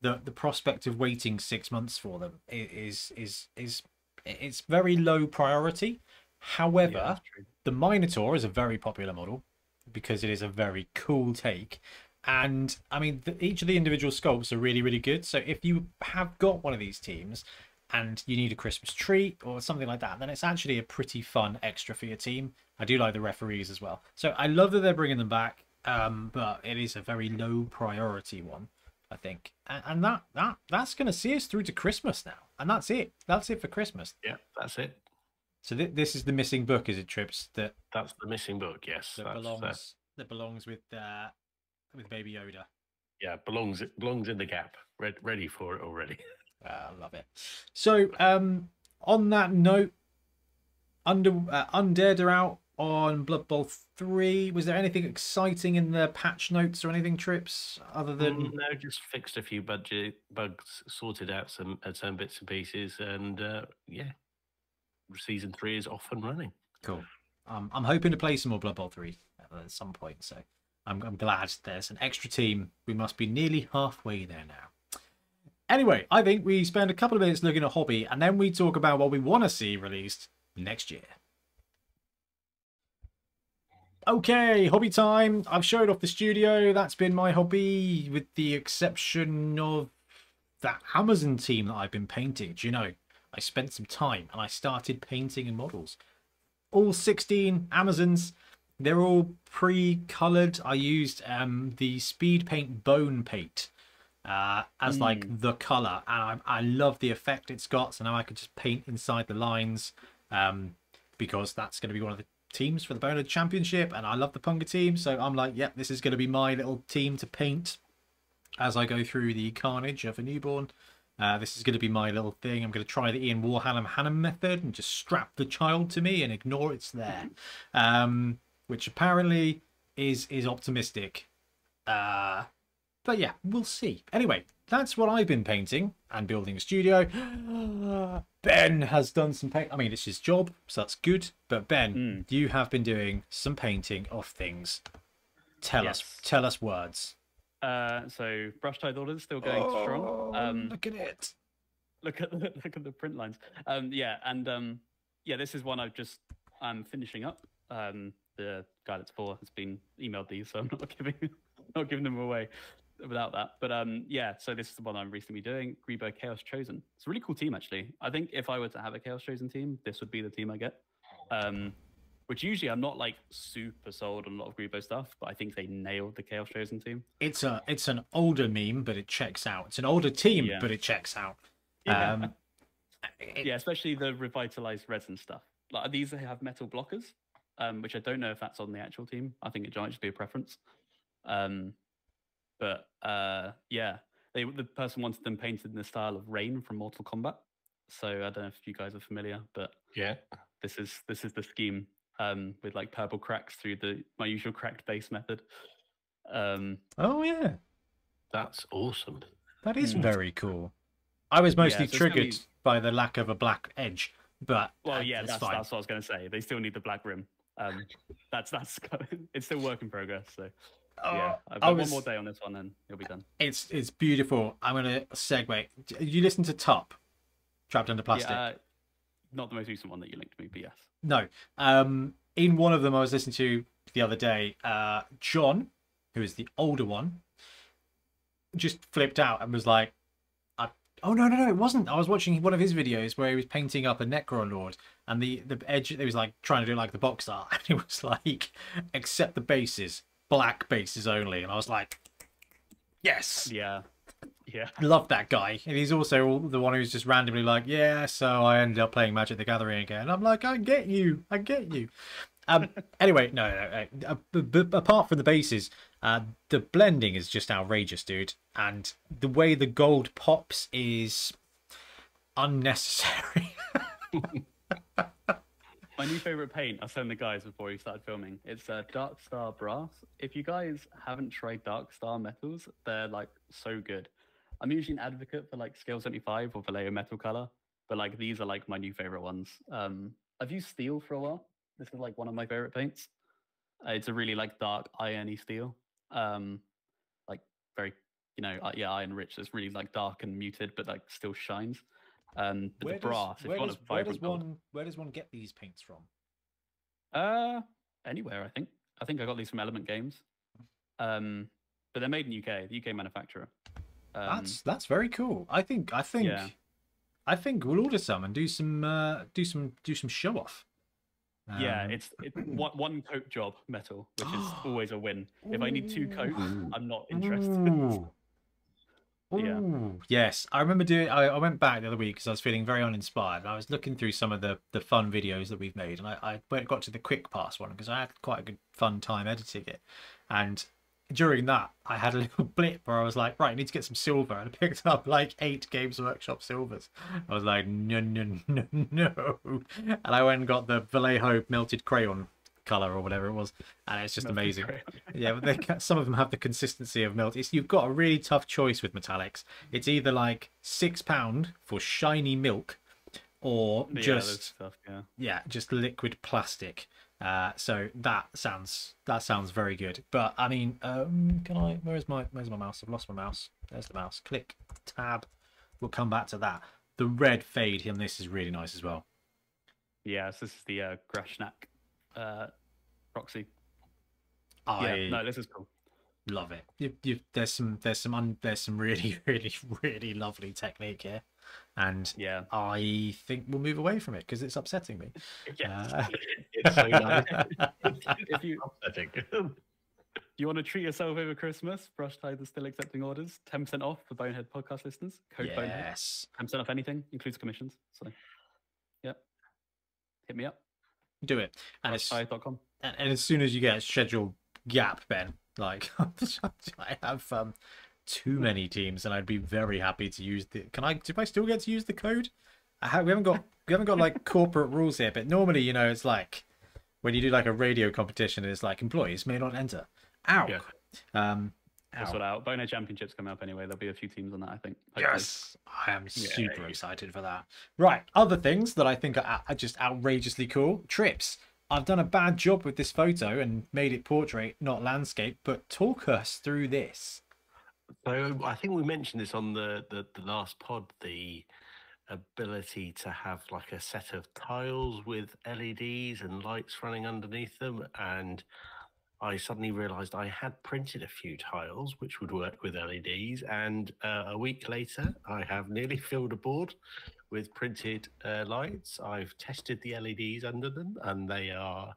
that the prospect of waiting six months for them is is is, is it's very low priority. However, yeah, the Minotaur is a very popular model because it is a very cool take. And, I mean, the, each of the individual sculpts are really, really good. So if you have got one of these teams and you need a Christmas treat or something like that, then it's actually a pretty fun extra for your team. I do like the referees as well. So I love that they're bringing them back, um, but it is a very low priority one, I think. And, and that, that that's going to see us through to Christmas now. And that's it. That's it for Christmas. Yeah, that's it. So th this is the missing book, is it, Trips? That that's the missing book. Yes, that that's, belongs. That's... That belongs with uh, with Baby Yoda. Yeah, belongs. It belongs in the gap. Red, ready for it already. I uh, love it. So um, on that note, under uh, Undead are out on Blood Bowl three. Was there anything exciting in the patch notes or anything, Trips? Other than um, no, just fixed a few budget bugs, sorted out some uh, some bits and pieces, and uh, yeah. Season three is off and running. Cool. Um, I'm hoping to play some more Blood Bowl three at some point, so I'm, I'm glad there's an extra team. We must be nearly halfway there now. Anyway, I think we spend a couple of minutes looking at hobby, and then we talk about what we want to see released next year. Okay, hobby time. I've showed off the studio. That's been my hobby, with the exception of that Amazon team that I've been painting. Do you know? I spent some time and I started painting and models. All sixteen Amazons, they're all pre-coloured. I used um, the Speed Paint Bone Paint uh, as mm. like the colour. And I, I love the effect it's got. So now I can just paint inside the lines um, because that's going to be one of the teams for the Bonehead Championship. And I love the Punga team. So I'm like, yep, yeah, this is going to be my little team to paint as I go through the carnage of a newborn. Uh, this is going to be my little thing. I'm going to try the Ian Warhallam Hannam method and just strap the child to me and ignore it's there, um, which apparently is is optimistic. Uh, but yeah, we'll see. Anyway, that's what I've been painting and building a studio. Ben has done some paint. I mean, it's his job, so that's good. But Ben, mm. you have been doing some painting of things. Tell yes. us, tell us words. Uh, so Brushtithe orders still going oh, strong. Um, look at it. Look at the, look at the print lines. Um, yeah, and um, yeah, this is one I've just I'm finishing up. Um, the guy that's for has been emailed these, so I'm not giving not giving them away without that. But um, yeah, so this is the one I'm recently doing, Grebo Chaos Chosen. It's a really cool team, actually. I think if I were to have a Chaos Chosen team, this would be the team I get. Um, which usually I'm not like super sold on a lot of Grebo stuff, but I think they nailed the Chaos Chosen team. It's a it's an older meme, but it checks out. It's an older team, yeah. but it checks out. Yeah. Um, it... yeah, especially the revitalized resin stuff. Like these have metal blockers, um, which I don't know if that's on the actual team. I think it might just be a preference. Um, but uh, yeah, they, the person wanted them painted in the style of Rain from Mortal Kombat. So I don't know if you guys are familiar, but yeah, this is this is the scheme um, with like purple cracks through the my usual cracked base method. Um, oh yeah, that's awesome. That is mm. very cool. I was mostly yeah, so triggered be... by the lack of a black edge. But well, yeah, that's, that's, that's what I was going to say. They still need the black rim. Um, that's that's it's still work in progress. So oh, yeah, I've got was, one more day on this one, and it'll be done. It's it's beautiful. I'm going to segue. You listen to Top, Trapped Under Plastic. Yeah, uh, not the most recent one that you linked to me, but yes. No, um, in one of them I was listening to the other day. Uh, John, who is the older one, just flipped out and was like. Oh, no, no, no, it wasn't. I was watching one of his videos where he was painting up a Necrolord, and the, the edge, it was like trying to do like the box art, and it was like, except the bases, black bases only. And I was like, yes. Yeah. Yeah. Love that guy. And he's also the one who's just randomly like, yeah, so I ended up playing Magic the Gathering again. And I'm like, I get you. I get you. Um, anyway, no, no, no. Apart from the bases, uh, the blending is just outrageous, dude. And the way the gold pops is unnecessary. My new favourite paint, I sent the guys before we started filming. It's uh, Dark Star Brass. If you guys haven't tried Dark Star Metals, they're like so good. I'm usually an advocate for like Scale seventy-five or Vallejo Metal Colour, but like these are like my new favourite ones. Um, I've used steel for a while. This is like one of my favorite paints. Uh, it's a really like dark irony steel, um, like very, you know, uh, yeah, iron rich. So it's really like dark and muted, but like still shines. Um, but where the does, brass, where, does, where does one gold. Where does one get these paints from? Uh, anywhere, I think. I think I got these from Element Games, um, but they're made in U K, the U K manufacturer. Um, that's that's very cool. I think I think yeah. I think we'll order some and do some uh, do some do some show off. Um, yeah, it's, it's one coat job metal, which is always a win. If I need two coats, I'm not interested. Yeah. Yes, I remember doing. I, I went back the other week because I was feeling very uninspired. I was looking through some of the the fun videos that we've made, and I, I went got to the quick pass one because I had quite a good fun time editing it. And during that, I had a little blip where I was like, right, I need to get some silver, and I picked up like eight Games Workshop silvers. I was like, no, no, no, no. And I went and got the Vallejo melted crayon colour or whatever it was, and it's just melted amazing. Yeah, but they, some of them have the consistency of melt. It's, you've got a really tough choice with metallics. It's either like six pound for shiny milk, or yeah, just tough, yeah. yeah, just liquid plastic. Uh, so that sounds that sounds very good. But I mean, um, can I? Where's my where's my mouse? I've lost my mouse. There's the mouse. Click tab. We'll come back to that. The red fade on this is really nice as well. Yeah, so this is the uh, Grashnak uh, proxy. I yeah, no, this is cool. Love it. You, you, there's some there's some un, there's some really really really lovely technique here. And yeah, I think we'll move away from it because it's upsetting me. Yeah, uh, it's so nice. If you, upsetting. You want to treat yourself over Christmas, Brushtithe is still accepting orders. ten percent off for Bonehead podcast listeners. Code yes. Bonehead. ten percent off anything, includes commissions. So, yep. Hit me up. Do it. And, as, and, and as soon as you get a scheduled gap, Ben, like, I have... Um, too many teams, and I'd be very happy to use the. Can I? Do I still get to use the code? I have, we haven't got. We haven't got like corporate rules here, but normally, you know, it's like when you do like a radio competition, it's like employees may not enter. Ow. Yeah. Um. That's what out. Bonehead Championships coming up anyway. There'll be a few teams on that, I think. Hopefully. Yes, I am super yeah. excited for that. Right, other things that I think are, are just outrageously cool. Trips. I've done a bad job with this photo and made it portrait, not landscape. But talk us through this. So I think we mentioned this on the, the, the last pod, the ability to have like a set of tiles with L E Ds and lights running underneath them, and I suddenly realized I had printed a few tiles which would work with L E Ds, and uh, a week later I have nearly filled a board with printed uh, lights. I've tested the L E Ds under them and they are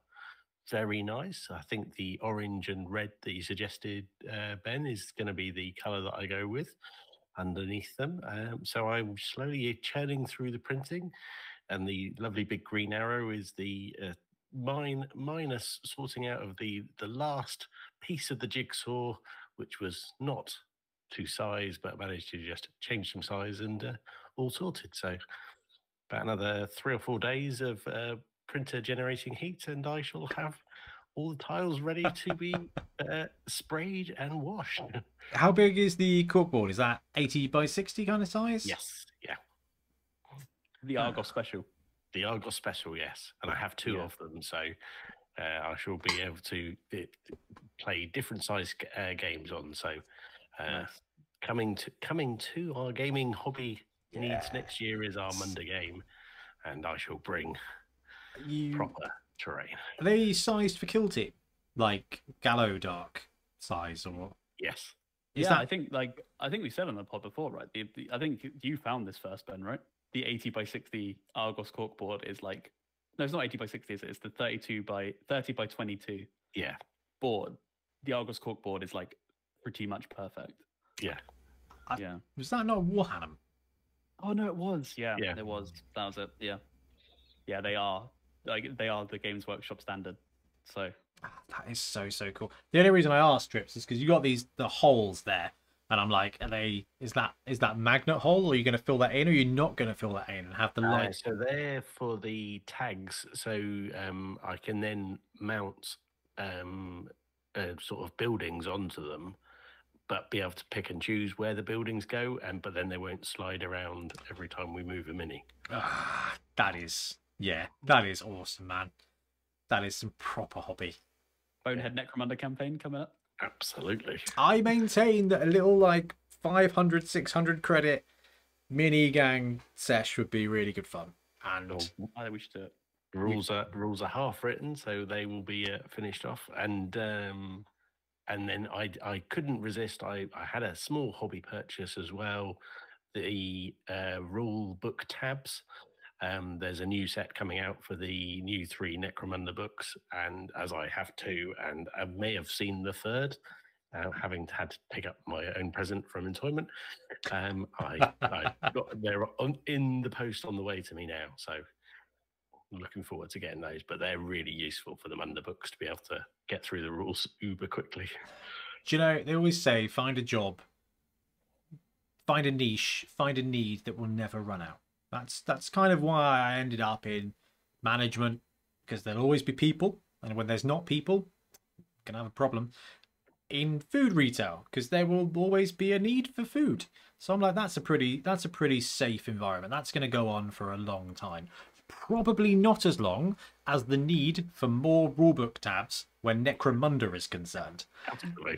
very nice. I think the orange and red that you suggested, uh, Ben, is going to be the color that I go with underneath them. Um, so I'm slowly churning through the printing, and the lovely big green arrow is the uh, mine minus sorting out of the the last piece of the jigsaw, which was not to size but managed to just change some size, and uh, all sorted. So about another three or four days of uh, printer generating heat and I shall have all the tiles ready to be uh, sprayed and washed. How big is the corkboard? Is that eighty by sixty kind of size? Yes, yeah. The Argos special. The Argos special, yes. And I have two yeah. of them, so uh, I shall be able to play different size uh, games on. So uh, nice. coming to coming to our gaming hobby yeah. needs next year is our Munda game, and I shall bring you... proper... terrain. Are they sized for Kill Team? Like Gallo Dark size or what? Yes. Is yeah, that... I think like I think we said on the pod before, right? The, the, I think you found this first, Ben, right? The eighty by sixty Argos corkboard is like, no, it's not eighty by sixty, is it? It's the thirty-two by thirty by twenty-two. Yeah. Board. The Argos corkboard is like pretty much perfect. Yeah. I, yeah. Was that not Warhammer? Oh no, it was. Yeah, yeah, it was. That was it. Yeah. Yeah, they are. Like they are the Games Workshop standard, so that is so so cool. The only reason I asked, Trips, is because you got these the holes there, and I'm like, are they? Is that is that magnet hole? Or are you going to fill that in, or are you not going to fill that in and have the lights? Uh, so they're for the tags, so um, I can then mount um, uh, sort of buildings onto them, but be able to pick and choose where the buildings go, and but then they won't slide around every time we move a mini. Ah, that is. Yeah, that is awesome, man. That is some proper hobby. Bonehead Necromunda campaign coming up. Absolutely. I maintain that a little like five hundred, six hundred credit mini gang sesh would be really good fun. And I think we should do it. Rules are rules are half written, so they will be uh, finished off. And um, and then I I couldn't resist. I I had a small hobby purchase as well. The uh, rule book tabs. Um, there's a new set coming out for the new three Necromunda books, and as I have two, and I may have seen the third, uh, having had to pick up my own present from Entoyment, um, I, I got, they're on, in the post on the way to me now, so I'm looking forward to getting those, but they're really useful for the Munda books to be able to get through the rules uber quickly. Do you know, they always say, find a job, find a niche, find a need that will never run out. That's that's kind of why I ended up in management, because there'll always be people, and when there's not people, you can have a problem. In food retail, because there will always be a need for food. So I'm like, that's a pretty that's a pretty safe environment. That's going to go on for a long time, probably not as long as the need for more rulebook tabs when Necromunda is concerned. Absolutely.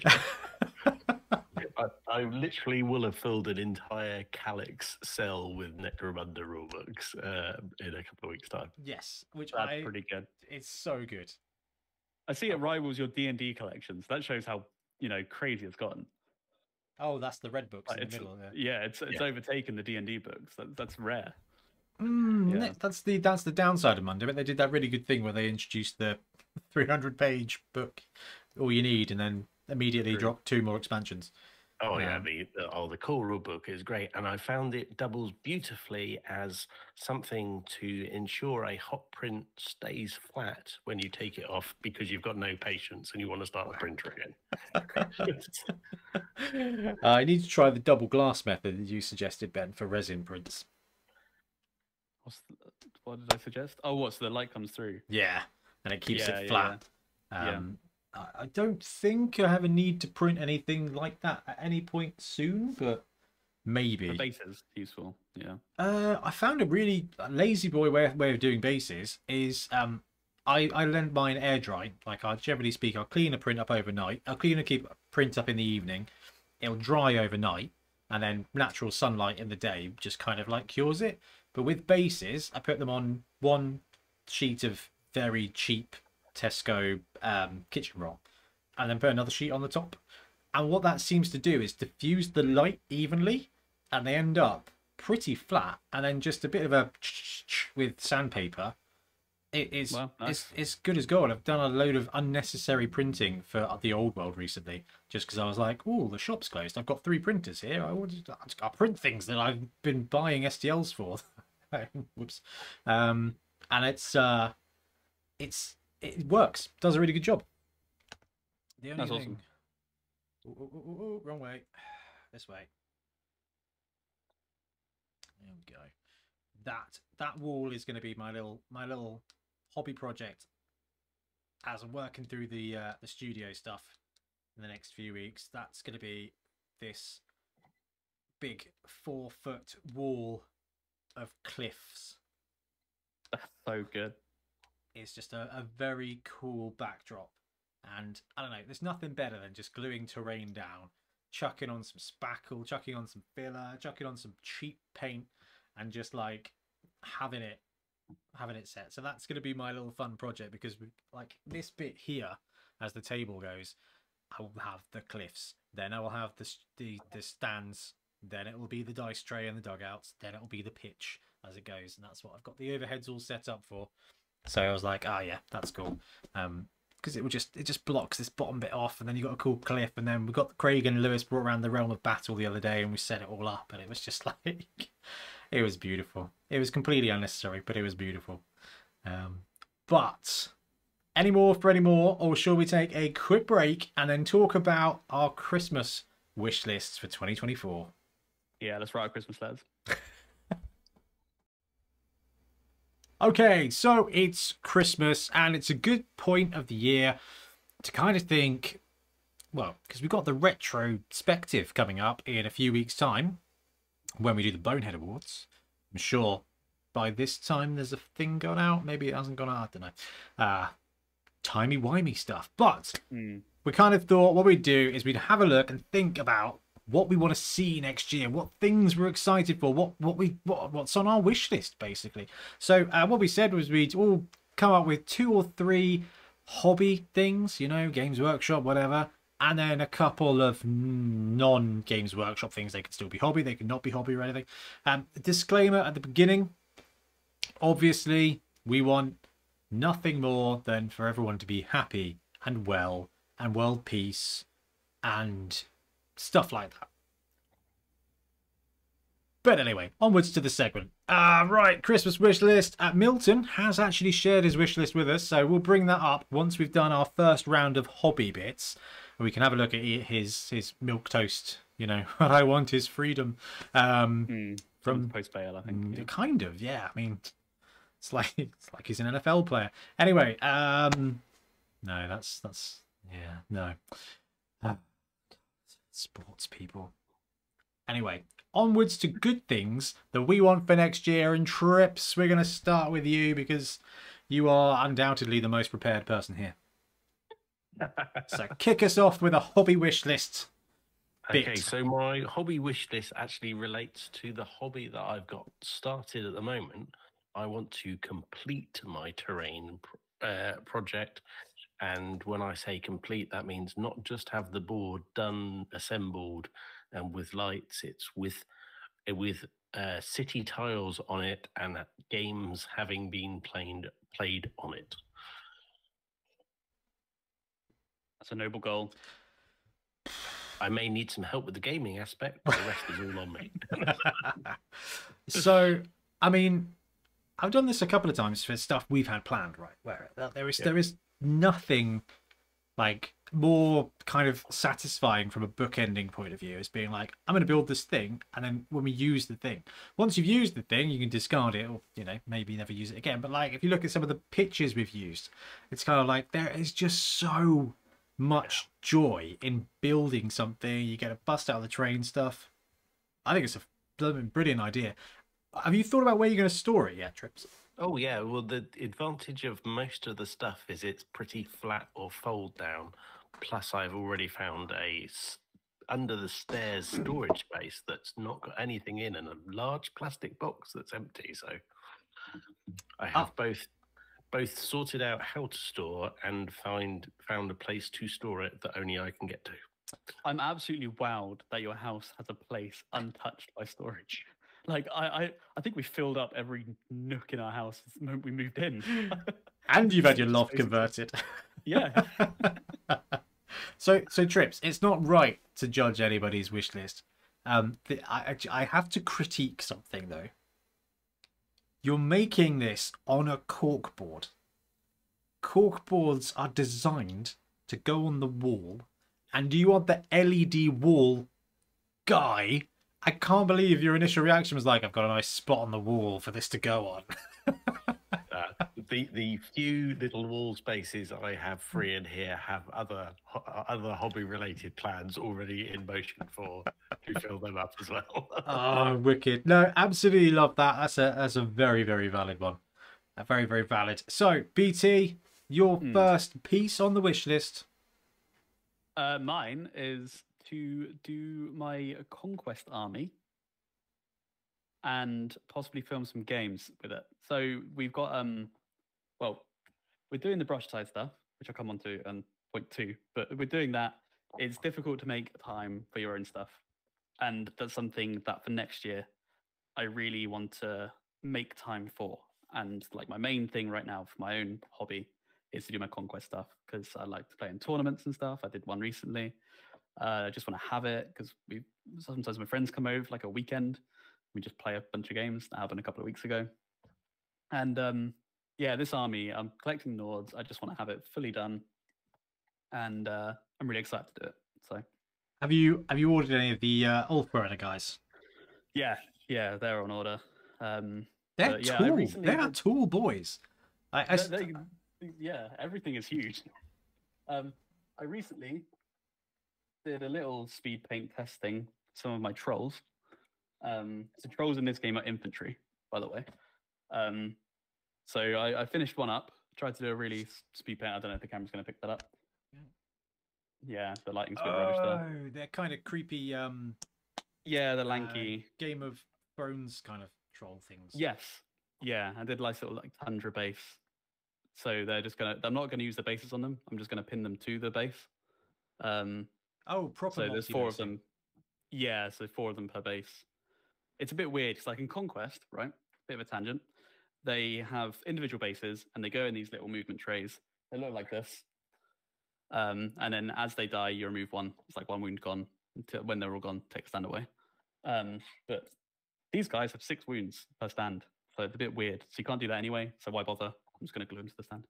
I, I literally will have filled an entire calyx cell with Necromunda rulebooks uh, in a couple of weeks' time. Yes, which that's I, pretty good. It's so good. I see it rivals your D and D collections. That shows how you know crazy it's gotten. Oh, that's the red books like in the middle. Yeah, yeah it's it's yeah. overtaken the D and D books. That, that's rare. Mm, yeah. That's the that's the downside of Munda. But they did that really good thing where they introduced the three hundred page book, all you need, and then immediately True. dropped two more expansions. Oh yeah, the, the oh the cool rule book is great, and I found it doubles beautifully as something to ensure a hot print stays flat when you take it off because you've got no patience and you want to start the printer again. uh, I need to try the double glass method that you suggested, Ben, for resin prints. What's the, what did I suggest? Oh, what? So the light comes through. Yeah, and it keeps yeah, it flat. Yeah. yeah. Um, yeah. I don't think I have a need to print anything like that at any point soon, but maybe. The base is useful, yeah. Uh, I found a really lazy boy way, way of doing bases is um, I, I lend mine air dry. Like, I generally speak, I'll clean a print up overnight. I'll clean and keep a print up in the evening. It'll dry overnight, and then natural sunlight in the day just kind of like cures it. But with bases, I put them on one sheet of very cheap Tesco um, kitchen roll, and then put another sheet on the top. And what that seems to do is diffuse the light evenly, and they end up pretty flat, and then just a bit of a with sandpaper. It is well, nice. it's, it's good as gold. I've done a load of unnecessary printing for the Old World recently, just because I was like, oh, the shop's closed. I've got three printers here. I ordered, I print things that I've been buying S T Ls for. Whoops. Um, and it's uh, it's it works. Does a really good job. The only That's thing... awesome. Ooh, ooh, ooh, ooh, wrong way. This way. There we go. That that wall is going to be my little my little. hobby project as I'm working through the uh, the studio stuff in the next few weeks. That's going to be this big four foot wall of cliffs. That's so good. It's just a, a very cool backdrop, and I don't know, there's nothing better than just gluing terrain down, chucking on some spackle, chucking on some filler, chucking on some cheap paint, and just like having it having it set. So that's going to be my little fun project, because we, like this bit here as the table goes, I will have the cliffs, then I will have the, the the stands, then it will be the dice tray and the dugouts, then it will be the pitch as it goes. And that's what I've got the overheads all set up for. So I was like, ah, oh, yeah, that's cool, um because it will just it just blocks this bottom bit off, and then you've got a cool cliff. And then we got Craig and Lewis brought around the Realm of Battle the other day, and we set it all up, and it was just like it was beautiful. It was completely unnecessary, but it was beautiful. Um, but any more for any more, or shall we take a quick break and then talk about our Christmas wish lists for twenty twenty-four? Yeah, let's write our Christmas letters. Okay, so it's Christmas, and it's a good point of the year to kind of think, well, because we've got the retrospective coming up in a few weeks' time, when we do the Bonehead Awards. I'm sure by this time there's a thing gone out. Maybe it hasn't gone out, I don't know. Uh, timey-wimey stuff. But mm. we kind of thought what we'd do is we'd have a look and think about what we want to see next year, what things we're excited for, what what we what, what's on our wish list, basically. So uh, what we said was we'd all come up with two or three hobby things, you know, Games Workshop, whatever. And then a couple of non-Games Workshop things. They can still be hobby. They can not be hobby or anything. Um, disclaimer at the beginning. Obviously, we want nothing more than for everyone to be happy and well and world peace and stuff like that. But anyway, onwards to the segment. Uh, right, Christmas wish list. Uh, Milton has actually shared his wish list with us, so we'll bring that up once we've done our first round of hobby bits. We can have a look at his his milk toast. You know, what I want is freedom. Um, mm, from post bail, I think. Yeah. Kind of, yeah. I mean, it's like it's like he's an N F L player. Anyway, um, no, that's that's yeah, no, uh, sports people. Anyway, onwards to good things that we want for next year. And Trips, we're gonna start with you because you are undoubtedly the most prepared person here. So kick us off with a hobby wish list bit. Okay, so my hobby wish list actually relates to the hobby that I've got started at the moment. I want to complete my terrain uh, project, and when I say complete, that means not just have the board done, assembled, and with lights. It's with with uh, city tiles on it and games having been played played on it. It's a noble goal. I may need some help with the gaming aspect, but the rest is all on me. So, I mean, I've done this a couple of times for stuff we've had planned, right? Where there is yeah. there is nothing like more kind of satisfying from a bookending point of view as being like, I'm going to build this thing, and then when we use the thing, once you've used the thing, you can discard it, or you know, maybe never use it again. But like, if you look at some of the pictures we've used, it's kind of like there is just so much joy in building something. You get a bust out of the train stuff. I think it's a brilliant idea. Have you thought about where you're going to store it yet, Trips? Oh yeah, well the advantage of most of the stuff is it's pretty flat or fold down. Plus I've already found a under the stairs storage space that's not got anything in, and a large plastic box that's empty. So I have oh. both both sorted out how to store and find found a place to store it that only I can get to. I'm absolutely wowed that your house has a place untouched by storage. Like, I, I, I think we filled up every nook in our house the moment we moved in. And you've had your loft converted. Yeah. so, so Trips, it's not right to judge anybody's wish list. Um, the, I, I have to critique something, though. You're making this on a corkboard. Corkboards are designed to go on the wall, and you are the L E D wall guy. I can't believe your initial reaction was like, I've got a nice spot on the wall for this to go on. uh, the the few little wall spaces I have free in here have other ho other hobby-related plans already in motion for to fill them up as well. Oh, wicked. No, absolutely love that. That's a, that's a very, very valid one. A very, very valid. So, B T, your mm. first piece on the wish list. Uh, mine is... to do my Conquest army and possibly film some games with it. So we've got, um, well, we're doing the Brushtithe stuff, which I'll come on to and point to, but we're doing that. It's difficult to make time for your own stuff. And that's something that for next year, I really want to make time for. And like my main thing right now for my own hobby is to do my Conquest stuff, because I like to play in tournaments and stuff. I did one recently. Uh, I just want to have it because we sometimes my friends come over for like a weekend. We just play a bunch of games. That happened a couple of weeks ago. And um, yeah, this army, I'm collecting Nords. I just want to have it fully done. And uh, I'm really excited to do it. So, have you have you ordered any of the uh, Ulfberner guys? Yeah, yeah, they're on order. Um, they're yeah, tall. Recently... They are tall boys. I, I... They, they, yeah, everything is huge. Um, I recently... did a little speed paint testing some of my trolls. Um, so trolls in this game are infantry, by the way. Um, so I, I finished one up. Tried to do a really speed paint. I don't know if the camera's going to pick that up. Yeah, the lighting's a bit rubbish there. Oh, they're kind of creepy. Um, yeah, the lanky uh, Game of Thrones kind of troll things. Yes, yeah. I did like sort of like tundra base. So they're just gonna. I'm not going to use the bases on them. I'm just going to pin them to the base. Um, Oh, proper. So there's four of them. Yeah, so four of them per base. It's a bit weird. It's like in Conquest, right? Bit of a tangent. They have individual bases, and they go in these little movement trays. They look like this. Um, and then as they die, you remove one. It's like one wound gone. Until when they're all gone, take a stand away. Um, but these guys have six wounds per stand, so it's a bit weird. So you can't do that anyway. So why bother? I'm just going to glue them to the stand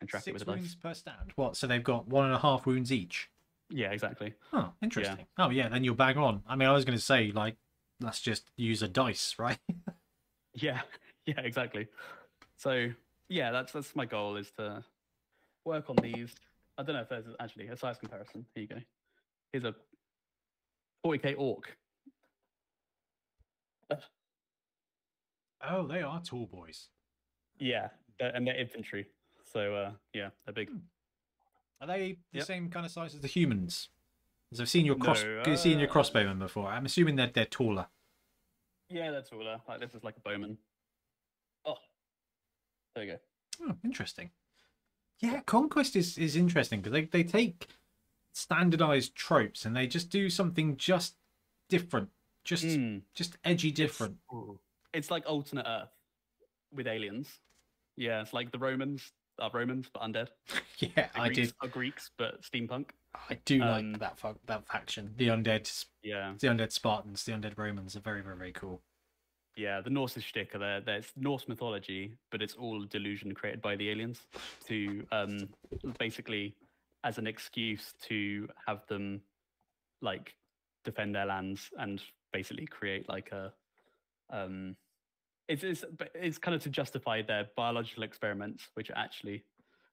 and track it with a dice. Six wounds per stand. What? So they've got one and a half wounds each. Yeah, exactly. Oh, interesting. Yeah. Oh, yeah, then you're bang on. I mean, I was going to say, like, let's just use a dice, right? yeah, yeah, exactly. So, yeah, that's that's my goal, is to work on these. I don't know if there's actually a size comparison. Here you go. Here's a forty K orc. Oh, they are tall boys. Yeah, they're, and they're infantry. So, uh, yeah, they're big. Hmm. Are they the yep. same kind of size as the humans? Because I've seen your cross, no, uh... seen your crossbowmen before. I'm assuming that they're, they're taller. Yeah, they're taller. Like this is like a bowman. Oh, there you go. Oh, interesting. Yeah, Conquest is is interesting because they they take standardized tropes and they just do something just different, just mm. just edgy different. It's, it's like alternate Earth with aliens. Yeah, it's like the Romans. Are Romans but undead? Yeah, the I Greeks did. Are Greeks but steampunk? I do um, like that that faction. The undead, yeah, the undead Spartans, the undead Romans are very, very, very cool. Yeah, the Norse's shtick are there. There's Norse mythology, but it's all delusion created by the aliens to um basically as an excuse to have them like defend their lands and basically create like a um. It's, it's, it's kind of to justify their biological experiments, which are actually,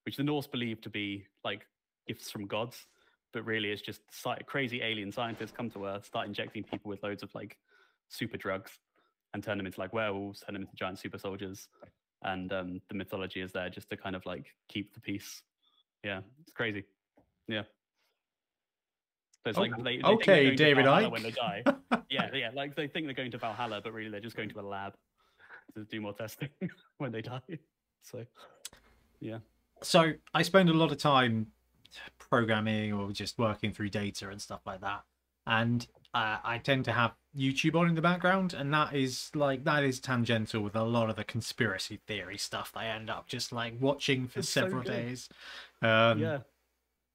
which the Norse believe to be like gifts from gods, but really it's just crazy alien scientists come to Earth, start injecting people with loads of like super drugs and turn them into like werewolves, turn them into giant super soldiers. And um, the mythology is there just to kind of like keep the peace. Yeah, it's crazy. Yeah. So it's oh, like they, they okay, think David Icke. When they die, yeah, yeah, like they think they're going to Valhalla, but really they're just going to a lab to do more testing when they die. So, yeah. So I spend a lot of time programming or just working through data and stuff like that, and uh, I tend to have YouTube on in the background, and that is like that is tangential with a lot of the conspiracy theory stuff. I end up just like watching for it's several so days. Um, yeah,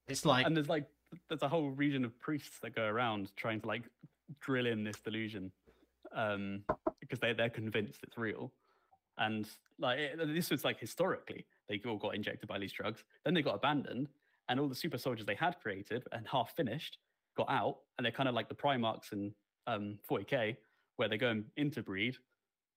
it's like and there's like there's a whole region of priests that go around trying to like drill in this delusion, um, because they they're convinced it's real, and like it, this was like historically they all got injected by these drugs, then they got abandoned, and all the super soldiers they had created and half finished got out, and they're kind of like the Primarchs and um forty K, where they go and interbreed,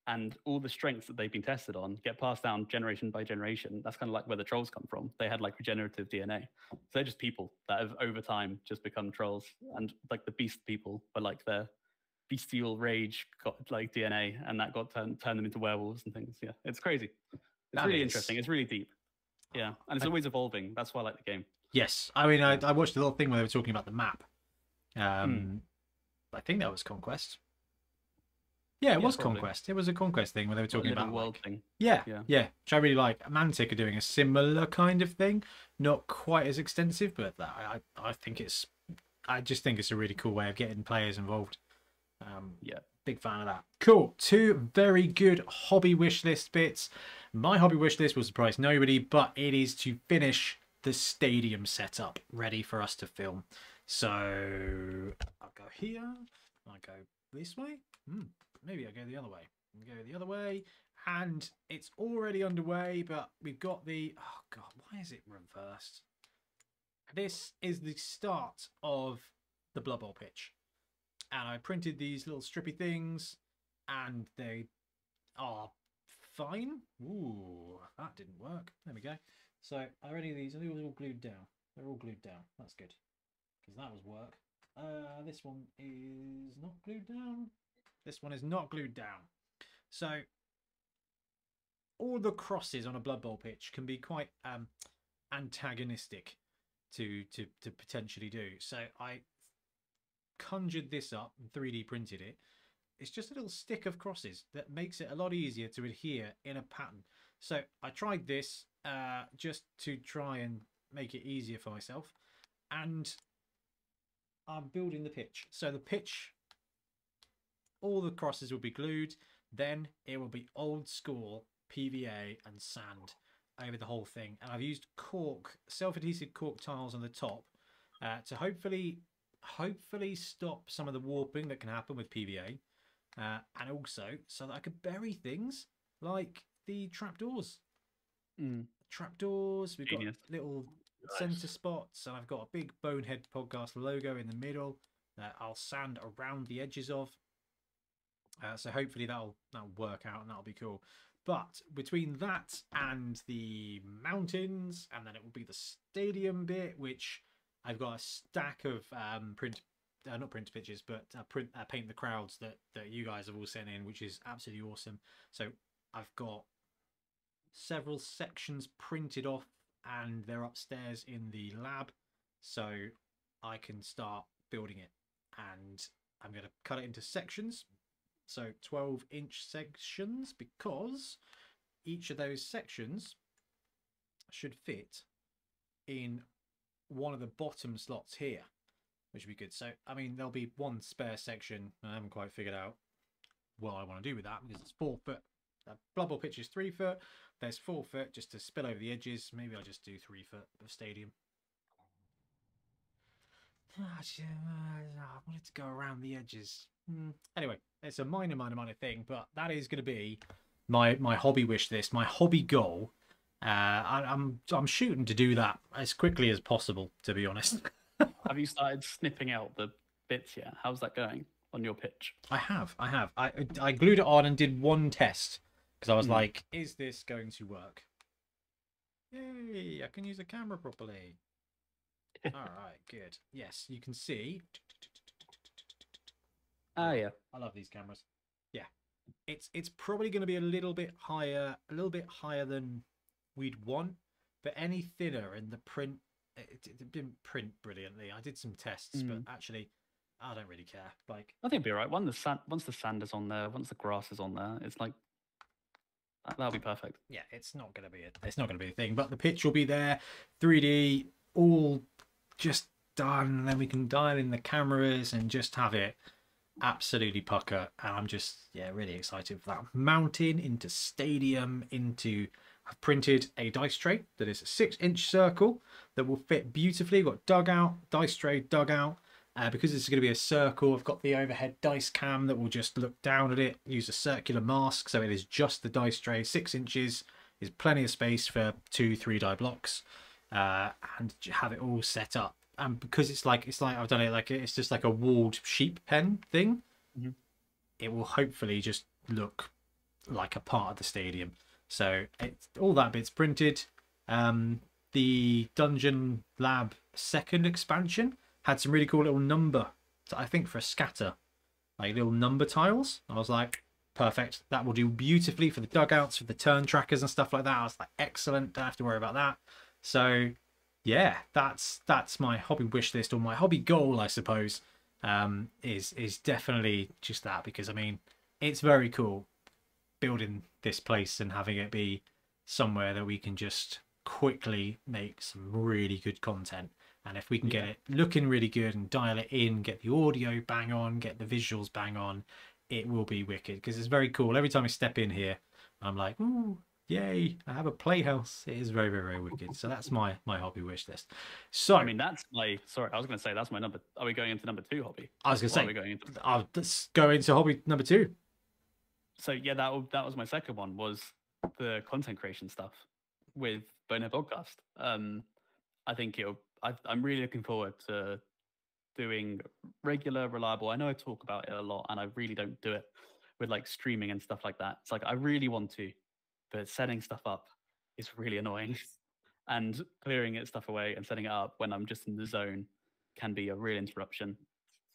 and all the strengths that they've been tested on get passed down generation by generation. That's kind of like where the trolls come from. They had like regenerative D N A, so they're just people that have over time just become trolls, and like the beast people were like their bestial rage got like D N A, and that got turned turned them into werewolves and things. Yeah, it's crazy. It's that really is. Interesting. It's really deep. Yeah, and it's I, always evolving. That's why I like the game. Yes, I mean I, I watched a little thing where they were talking about the map. Um. Mm. I think that was Conquest. Yeah, it yeah, was probably. Conquest. It was a Conquest thing where they were talking about world like, thing. Yeah, yeah, yeah. Which I really like. Mantic are doing a similar kind of thing, not quite as extensive, but that, I, I think it's, I just think it's a really cool way of getting players involved. Um, yeah, big fan of that. Cool. Two very good hobby wish list bits. My hobby wish list will surprise nobody, but it is to finish the stadium setup ready for us to film. So I'll go here. I'll go this way. Hmm, maybe I'll go the other way. I'll go the other way. And it's already underway, but we've got the... Oh, God, why is it reversed? This is the start of the Blood Bowl pitch. And I printed these little strippy things, and they are fine. Ooh, that didn't work. There we go. So are any of these... Are they all glued down? They're all glued down. That's good. Because that was work. Uh, this one is not glued down. This one is not glued down. So all the crosses on a Blood Bowl pitch can be quite um, antagonistic to, to, to potentially do. So I conjured this up and three D printed it. It's just a little stick of crosses that makes it a lot easier to adhere in a pattern. So I tried this uh, just to try and make it easier for myself. And I'm building the pitch. So the pitch, all the crosses will be glued. Then it will be old school P V A and sand over the whole thing. And I've used cork, self-adhesive cork tiles on the top uh, to hopefully, hopefully stop some of the warping that can happen with P V A. Uh, and also so that I could bury things like the trapdoors. Mm. Trapdoors, we've Genius. Got little... center spots, and I've got a big Bonehead Podcast logo in the middle that I'll sand around the edges of, uh, so hopefully that'll that'll work out and that'll be cool. But between that and the mountains, and then it will be the stadium bit, which I've got a stack of um print uh, not print pictures but uh, print uh, paint the crowds that that you guys have all sent in, which is absolutely awesome. So I've got several sections printed off, and they're upstairs in the lab, so I can start building it. And I'm going to cut it into sections, so twelve inch sections, because each of those sections should fit in one of the bottom slots here, which would be good. So I mean, there'll be one spare section. I haven't quite figured out what I want to do with that, because it's four foot. That Blood Bowl pitch is three foot. There's four foot just to spill over the edges. Maybe I'll just do three foot of stadium. I wanted to go around the edges. Anyway, it's a minor, minor, minor thing, but that is going to be my my hobby wish list, my hobby goal. Uh, I, I'm I'm shooting to do that as quickly as possible, to be honest. Have you started snipping out the bits yet? How's that going on your pitch? I have, I have. I I glued it on and did one test, because I was mm. like, is this going to work? Yay, I can use the camera properly. All right, good. Yes, you can see. Oh, yeah. I love these cameras. Yeah. It's it's probably going to be a little bit higher, a little bit higher than we'd want, but any thinner in the print it, it didn't print brilliantly. I did some tests, mm. but actually, I don't really care. Like, I think it'll be all right. Once the sand, once the sand is on there, once the grass is on there, it's like that'll be perfect. Yeah, it's not gonna be a, it's not gonna be a thing. But the pitch will be there, three D, all just done, and then we can dial in the cameras and just have it absolutely pucker. And I'm just yeah really excited for that. Mountain into stadium into. I've printed a dice tray that is a six inch circle that will fit beautifully. We've got dugout, dice tray, dugout. Uh, because this is going to be a circle, I've got the overhead dice cam that will just look down at it, use a circular mask, so it is just the dice tray. Six inches is plenty of space for two, three die blocks, uh, and have it all set up. And because it's like, it's like I've done it like it's just like a walled sheep pen thing, mm-hmm. it will hopefully just look like a part of the stadium. So it's all that bit's printed. Um, the Dungeon Lab second expansion had some really cool little number, I think for a scatter, like little number tiles. I was like, perfect. That will do beautifully for the dugouts, for the turn trackers and stuff like that. I was like, excellent. Don't have to worry about that. So yeah, that's that's my hobby wish list, or my hobby goal, I suppose, um, is is definitely just that, because I mean, it's very cool building this place and having it be somewhere that we can just quickly make some really good content. And if we can yeah. get it looking really good and dial it in, get the audio bang on, get the visuals bang on, it will be wicked, because it's very cool. Every time I step in here, I'm like, ooh, yay, I have a playhouse. It is very, very, very wicked. So that's my my hobby wish list. So I mean, that's my sorry, I was going to say that's my number. Are we going into number two hobby? I was going to say we going into. I'll just go into hobby number two. So yeah, that that was my second one, was the content creation stuff with Bonehead Podcast. Um, I think it'll. I, I'm really looking forward to doing regular, reliable. I know I talk about it a lot, and I really don't do it with like streaming and stuff like that. It's like I really want to, but setting stuff up is really annoying, and clearing it stuff away and setting it up when I'm just in the zone can be a real interruption.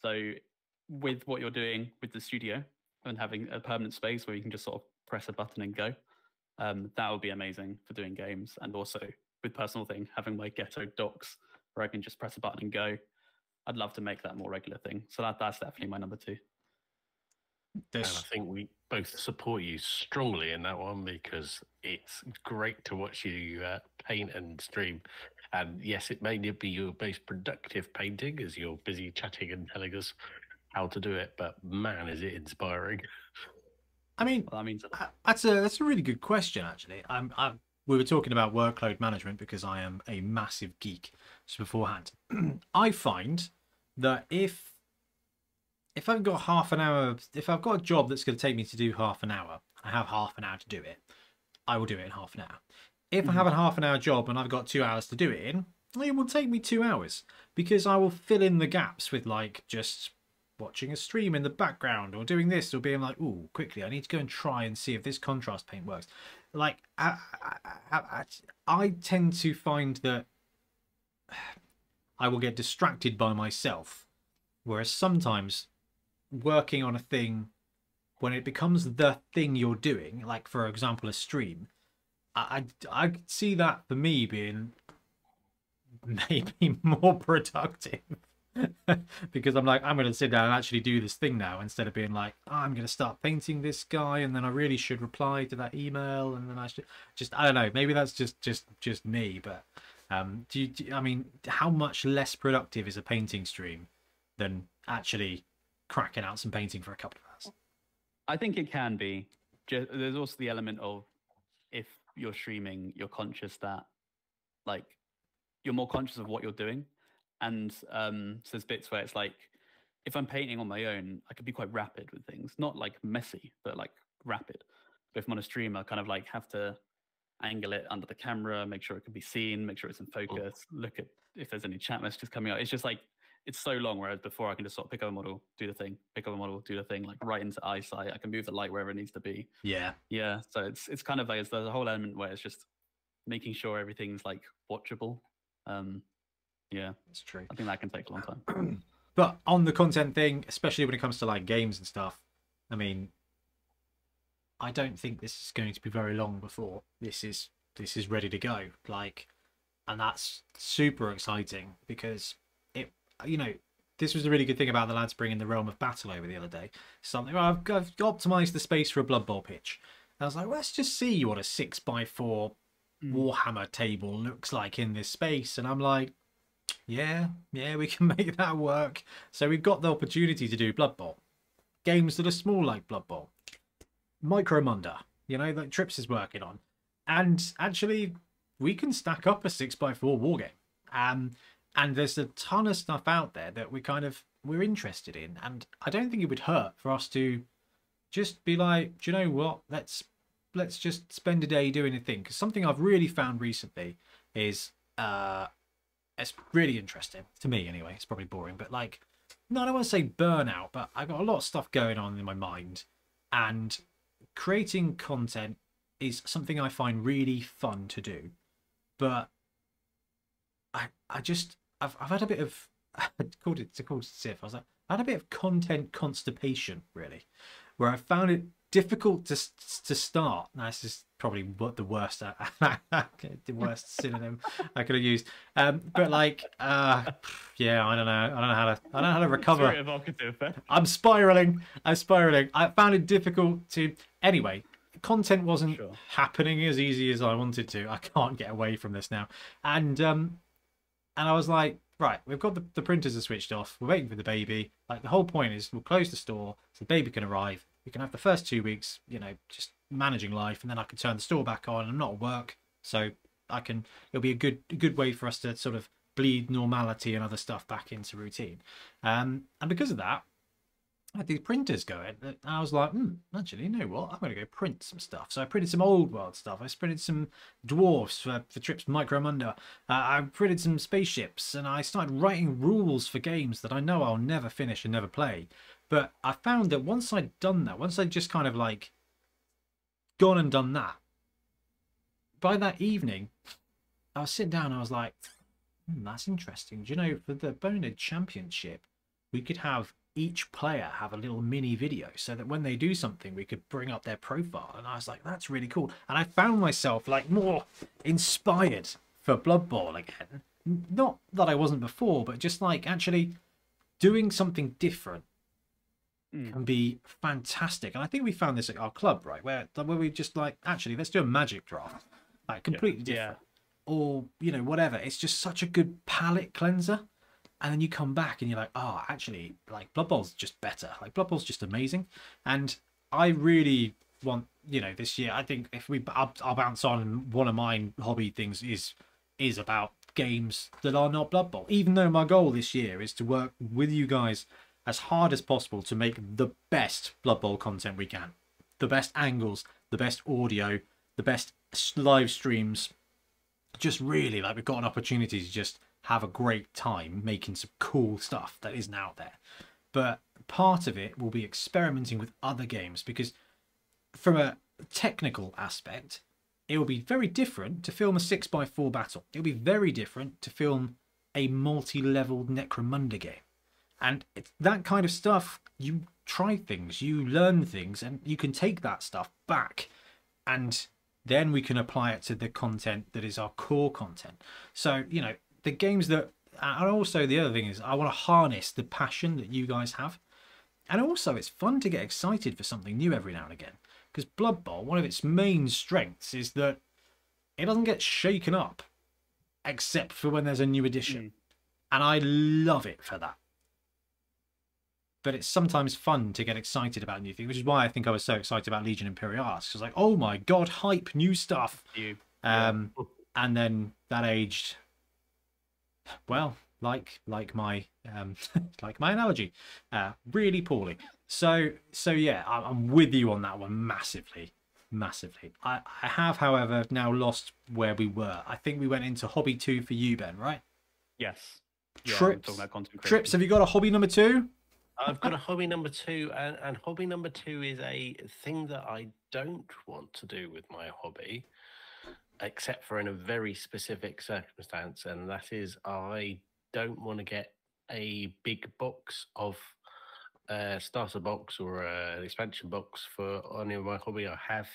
So with what you're doing with the studio, and having a permanent space where you can just sort of press a button and go, um, that would be amazing for doing games. And also with personal thing, having my ghetto docs where I can just press a button and go, I'd love to make that more regular thing. So that that's definitely my number two. This... And I think we both support you strongly in that one, because it's great to watch you uh, paint and stream. And yes, it may not be your most productive painting, as you're busy chatting and telling us how to do it, but man, is it inspiring. I mean, well, that means... that's a that's a really good question, actually. I'm, I'm we were talking about workload management, because I am a massive geek. So beforehand, I find that if if I've got half an hour, if I've got a job that's going to take me to do half an hour, I have half an hour to do it, I will do it in half an hour. If mm-hmm. I have a half an hour job and I've got two hours to do it in, it will take me two hours because I will fill in the gaps with like just watching a stream in the background, or doing this, or being like, "Ooh, quickly, I need to go and try and see if this contrast paint works." Like, I, I, I, I tend to find that I will get distracted by myself, whereas sometimes working on a thing, when it becomes the thing you're doing, like for example a stream, I, I, I see that for me being maybe more productive. Because I'm like, I'm going to sit down and actually do this thing now, instead of being like, oh, I'm going to start painting this guy, and then I really should reply to that email, and then I should just, I don't know, maybe that's just just just me. But um do you, do you I mean, how much less productive is a painting stream than actually cracking out some painting for a couple of hours? I think it can be. Just, there's also the element of, if you're streaming, you're conscious that like you're more conscious of what you're doing. And um, so there's bits where it's like, if I'm painting on my own, I could be quite rapid with things, not like messy, but like rapid. But if I'm on a stream, I kind of like have to angle it under the camera, make sure it can be seen, make sure it's in focus, look at if there's any chat messages coming out. It's just like, it's so long, whereas before I can just sort of pick up a model, do the thing, pick up a model, do the thing, like right into eyesight. I can move the light wherever it needs to be. Yeah. Yeah. So it's it's kind of like, it's, there's a whole element where it's just making sure everything's like watchable. Um, Yeah, it's true. I think that can take a long time. But on the content thing, especially when it comes to like games and stuff, I mean, I don't think this is going to be very long before this is this is ready to go. Like, and that's super exciting because it, you know, this was a really good thing about the lads bringing the Realm of Battle over the other day. Something, well, I've, I've optimised the space for a Blood Bowl pitch. And I was like, well, let's just see what a six by four mm. Warhammer table looks like in this space. And I'm like, yeah, yeah, we can make that work. So we've got the opportunity to do Blood Bowl. Games that are small like Blood Bowl. Micromunda, you know, that Trips is working on. And actually, we can stack up a six by four war game. Um... And there's a ton of stuff out there that we kind of, we're interested in. And I don't think it would hurt for us to just be like, do you know what? Let's let's just spend a day doing a thing. Because something I've really found recently is, uh, it's really interesting. To me, anyway. It's probably boring. But like, no, I don't want to say burnout, but I've got a lot of stuff going on in my mind. And creating content is something I find really fun to do. But I, I just... I've I've had a bit of I called it to call it Sif. I was like, I had a bit of content constipation, really, where I found it difficult to to start. Now, this is probably what the worst the worst synonym I could have used. Um, but like, uh, yeah, I don't know, I don't know how to I don't know how to recover. I'm spiraling. I'm spiraling. I found it difficult to anyway. Content wasn't sure. happening as easy as I wanted to. I can't get away from this now, and um. And I was like, right, we've got the, the printers are switched off. We're waiting for the baby. Like, the whole point is we'll close the store so the baby can arrive. We can have the first two weeks, you know, just managing life. And then I can turn the store back on. I'm not at work. So I can, it'll be a good a good way for us to sort of bleed normality and other stuff back into routine. Um, and because of that, I had these printers going. And I was like, hmm, actually, you know what? I'm going to go print some stuff. So I printed some Old World stuff. I printed some dwarves for, for Trips Micromunda. Uh, I printed some spaceships. And I started writing rules for games that I know I'll never finish and never play. But I found that once I'd done that, once I'd just kind of like gone and done that, by that evening, I was sitting down and I was like, hmm, that's interesting. Do you know, for the Bonehead Championship, we could have each player have a little mini video so that when they do something we could bring up their profile. And I was like, that's really cool. And I found myself like more inspired for Blood Bowl again. Not that I wasn't before, but just like actually doing something different mm. can be fantastic. And I think we found this at our club, right, where where we just like, actually, let's do a Magic draft, like completely yeah. different, yeah. or you know, whatever. It's just such a good palate cleanser. And then you come back and you're like, oh, actually, like, Blood Bowl's just better. Like, Blood Bowl's just amazing. And I really want, you know, this year, I think if we, I'll, I'll bounce on, and one of my hobby things is is about games that are not Blood Bowl. Even though my goal this year is to work with you guys as hard as possible to make the best Blood Bowl content we can. The best angles, the best audio, the best live streams. Just really, like, we've got an opportunity to just have a great time making some cool stuff that isn't out there. But part of it will be experimenting with other games, because from a technical aspect, it will be very different to film a six by four battle. It'll be very different to film a multi-level Necromunda game. And it's that kind of stuff. You try things, you learn things, and you can take that stuff back, and then we can apply it to the content that is our core content. So, you know, the games that, and also the other thing is, I want to harness the passion that you guys have. And also, it's fun to get excited for something new every now and again. Because Blood Bowl, one of its main strengths is that it doesn't get shaken up, except for when there's a new edition. Mm. And I love it for that. But it's sometimes fun to get excited about new things, which is why I think I was so excited about Legion Imperialis. Because like, oh my god, hype, new stuff. You. Um, yeah. And then that aged... well, like like my um like my analogy, uh really poorly. So so yeah, I'm with you on that one massively massively. I, I have, however, now lost where we were. I think we went into hobby two for you, Ben, right? Yes. Yeah, trips trips have you got a hobby number two? I've got a hobby number two, and, and hobby number two is a thing that I don't want to do with my hobby, except for in a very specific circumstance, and that is I don't want to get a big box of a starter box or an expansion box for any of my hobby. I have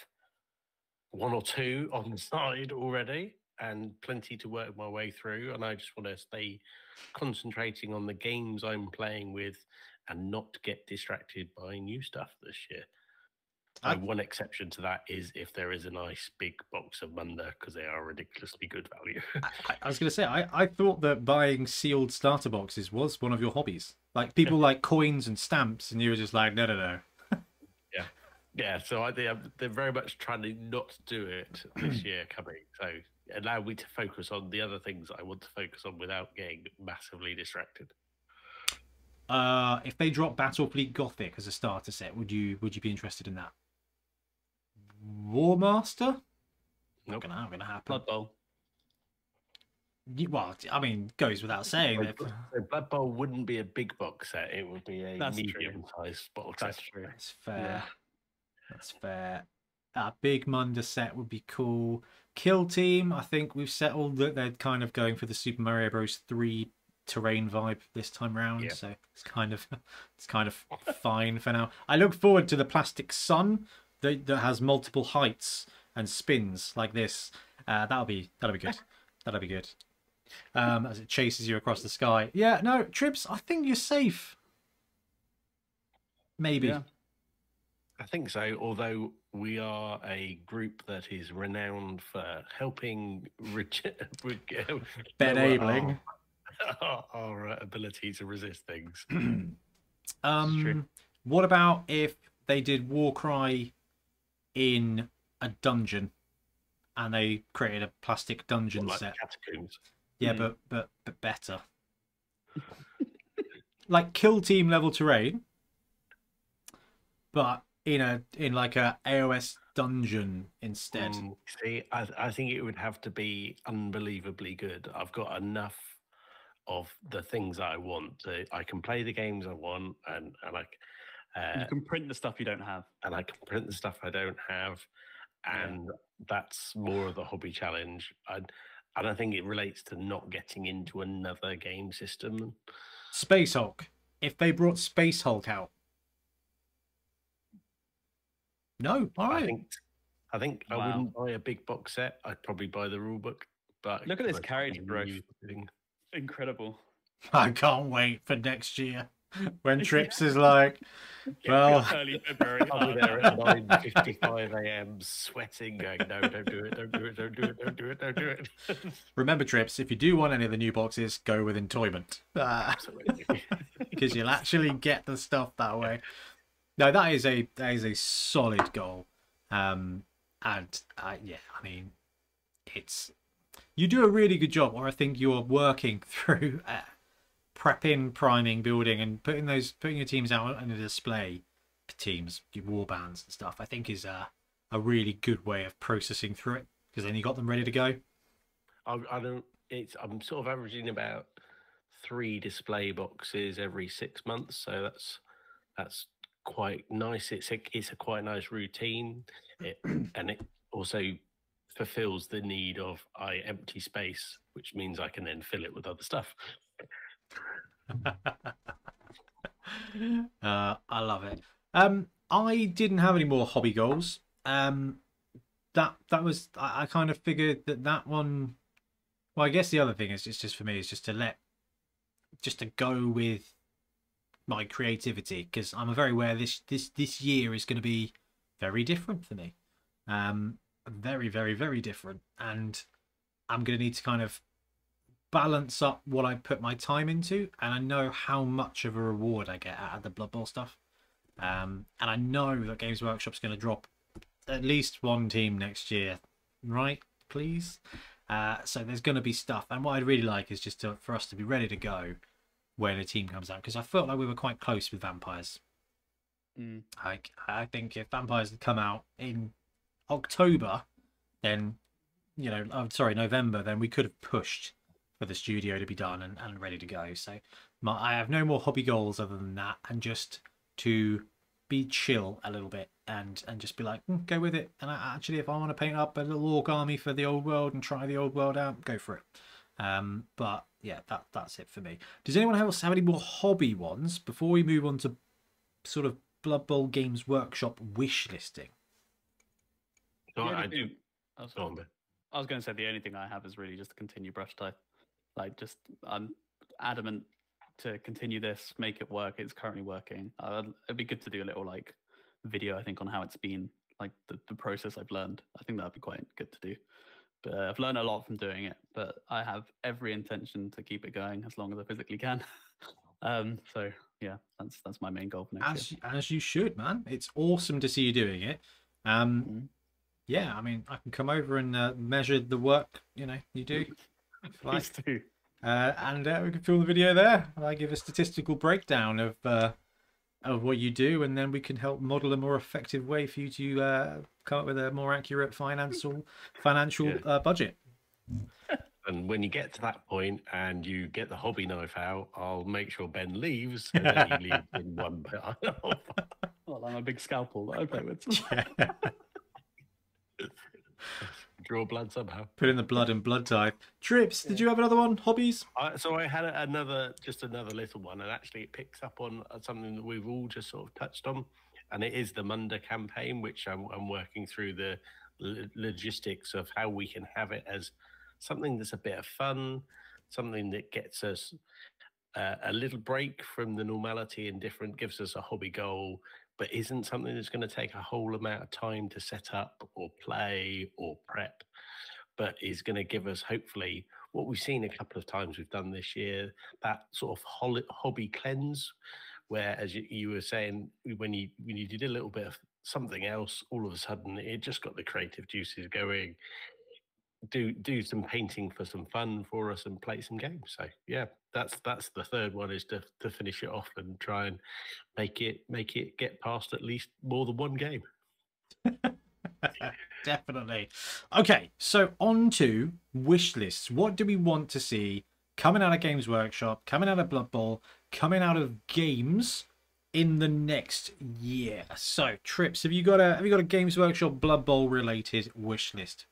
one or two on the side already, and plenty to work my way through, and I just want to stay concentrating on the games I'm playing with and not get distracted by new stuff this year. Uh, one exception to that is if there is a nice big box of Munda, because they are ridiculously good value. I, I was going to say, I, I thought that buying sealed starter boxes was one of your hobbies. Like, people like coins and stamps, and you were just like, no, no, no. Yeah. Yeah, so I, they are, they're very much trying to not do it this year coming. So allow me to focus on the other things I want to focus on without getting massively distracted. Uh, if they drop Battlefleet Gothic as a starter set, would you would you be interested in that? Warmaster? Nope. Not gonna, not gonna happen. Blood Bowl. Well, I mean, goes without saying. That... So Blood Bowl wouldn't be a big box set. It would be a medium-sized box set. That's true. That's fair. Yeah. That's fair. A big Munda set would be cool. Kill Team, I think we've settled that they're kind of going for the Super Mario Bros. three terrain vibe this time round, yeah. So it's kind of it's kind of fine for now. I look forward to the plastic sun that, that has multiple heights and spins like this. Uh, that'll be that'll be good. That'll be good. Um, as it chases you across the sky. Yeah, no, Trips, I think you're safe. Maybe. Yeah. I think so, although we are a group that is renowned for helping enabling our, our ability to resist things. Um, what about if they did Warcry in a dungeon and they created a plastic dungeon well, like set? Catacombs. Yeah, mm. but, but, but better. Like Kill Team level terrain, but in a in like a A O S dungeon instead. Mm, see, I, I think it would have to be unbelievably good. I've got enough of the things I want. The, I can play the games I want, and and I uh, you can print the stuff you don't have, and I can print the stuff I don't have, and yeah. That's more of the hobby challenge. I and I think it relates to not getting into another game system. Space Hulk. If they brought Space Hulk out. No, all right. I think I, think wow. I wouldn't buy a big box set. I'd probably buy the rule book. But look at this carriage growth. Incredible. I can't wait for next year when Trips is like, well, early February. I'll be there at nine fifty-five A M sweating, going, no, don't do it, don't do it, don't do it, don't do it, don't do it. Remember, Trips, if you do want any of the new boxes, go with Entoyment. Ah. Absolutely. Because you'll actually get the stuff that way. No, that is a that is a solid goal, um, and uh, yeah, I mean, it's you do a really good job, or I think you are working through uh, prepping, priming, building, and putting those putting your teams out on a display. Teams, your war bands and stuff. I think is a a really good way of processing through it, because then you got them ready to go. I, I don't. It's I'm sort of averaging about three display boxes every six months, so that's that's. Quite nice. It's a, it's a quite nice routine, it, and it also fulfills the need of I empty space, which means I can then fill it with other stuff. uh, I love it. Um, I didn't have any more hobby goals. Um, that that was I, I kind of figured that that one. Well, I guess the other thing is it's just for me is just to let, just to go with. My creativity, because I'm very aware this this this year is going to be very different for me, um very very very different, and I'm going to need to kind of balance up what I put my time into, and I know how much of a reward I get out of the Blood Bowl stuff, um and I know that Games Workshop's going to drop at least one team next year, right? Please. Uh so there's going to be stuff, and what I'd really like is just to, for us to be ready to go when a team comes out, because I felt like we were quite close with Vampires. Mm. I, I think if Vampires had come out in October, then, you know, I'm sorry, November, then we could have pushed for the studio to be done and, and ready to go. So my, I have no more hobby goals other than that, and just to be chill a little bit and, and just be like, mm, go with it. And I, actually, if I want to paint up a little orc army for the Old World and try the Old World out, go for it. Um, but yeah, that that's it for me. Does anyone else have any more hobby ones before we move on to sort of Blood Bowl Games Workshop wish listing? No, yeah, I do. I, do. Oh, I was going to say the only thing I have is really just to continue Brushtithe. Like, just I'm adamant to continue this, make it work. It's currently working. Uh, it'd be good to do a little like video, I think, on how it's been, like the, the process I've learned. I think that'd be quite good to do. But uh, I've learned a lot from doing it, but I have every intention to keep it going as long as I physically can. um, so yeah, that's that's my main goal for next year. As you should, man. It's awesome to see you doing it. Um, mm-hmm. Yeah, I mean, I can come over and uh, measure the work, you know, you do. Please do. Uh, and uh, we can film the video there. I give a statistical breakdown of uh, of what you do, and then we can help model a more effective way for you to uh, come up with a more accurate financial financial yeah. uh, budget. And when you get to that point and you get the hobby knife out, I'll make sure Ben leaves, and then you leave in one bit. Well, I'm a big scalpel that I play with. Yeah. Draw blood somehow. Put in the blood and blood type. Trips, did yeah. you have another one? Hobbies? Uh, so I had another, just another little one, and actually it picks up on something that we've all just sort of touched on, and it is the Munda campaign, which I'm, I'm working through the l logistics of how we can have it as something that's a bit of fun, something that gets us uh, a little break from the normality and different, gives us a hobby goal, but isn't something that's going to take a whole amount of time to set up or play or prep, but is going to give us, hopefully, what we've seen a couple of times we've done this year, that sort of hobby cleanse, where, as you, you were saying, when you, when you did a little bit of something else, all of a sudden it just got the creative juices going. Do do some painting for some fun for us and play some games. So yeah, that's that's the third one, is to to finish it off and try and make it make it get past at least more than one game. Definitely. Okay, so on to wish lists. What do we want to see coming out of Games Workshop, coming out of Blood Bowl, coming out of games in the next year? So Trips, have you got a have you got a Games Workshop Blood Bowl related wish list?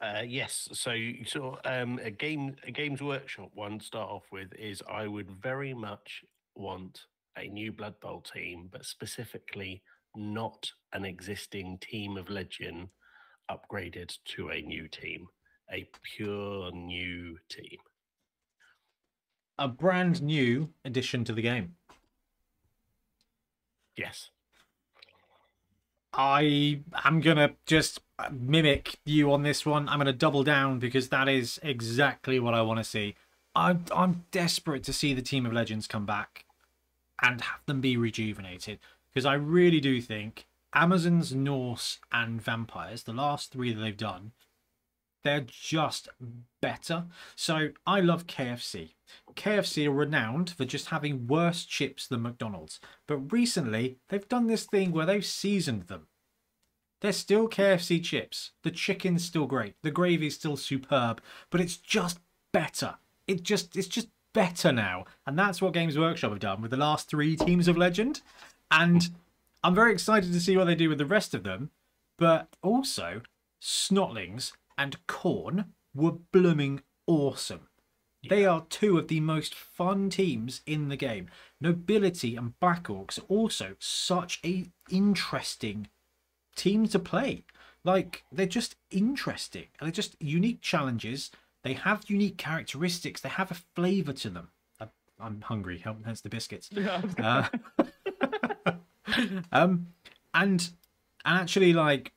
Uh, yes, so you saw um, a game, a Games Workshop one to start off with is I would very much want a new Blood Bowl team, but specifically not an existing team of Legion upgraded to a new team, a pure new team, a brand new addition to the game. Yes. I am going to just mimic you on this one. I'm going to double down because that is exactly what I want to see. I'm, I'm desperate to see the team of Legends come back and have them be rejuvenated, because I really do think Amazons, Norse and Vampires, the last three that they've done, they're just better. So I love K F C. K F C are renowned for just having worse chips than McDonald's. But recently, they've done this thing where they've seasoned them. They're still K F C chips. The chicken's still great. The gravy's still superb. But it's just better. It just, it's just better now. And that's what Games Workshop have done with the last three teams of Legend. And I'm very excited to see what they do with the rest of them. But also, Snotlings and Corn were blooming awesome. Yeah. They are two of the most fun teams in the game. Nobility and Black Orcs are also such a interesting team to play. Like, they're just interesting. They're just unique challenges. They have unique characteristics. They have a flavour to them. I, I'm hungry. Help, hence the biscuits. Yeah. Uh, um, and, and actually, like,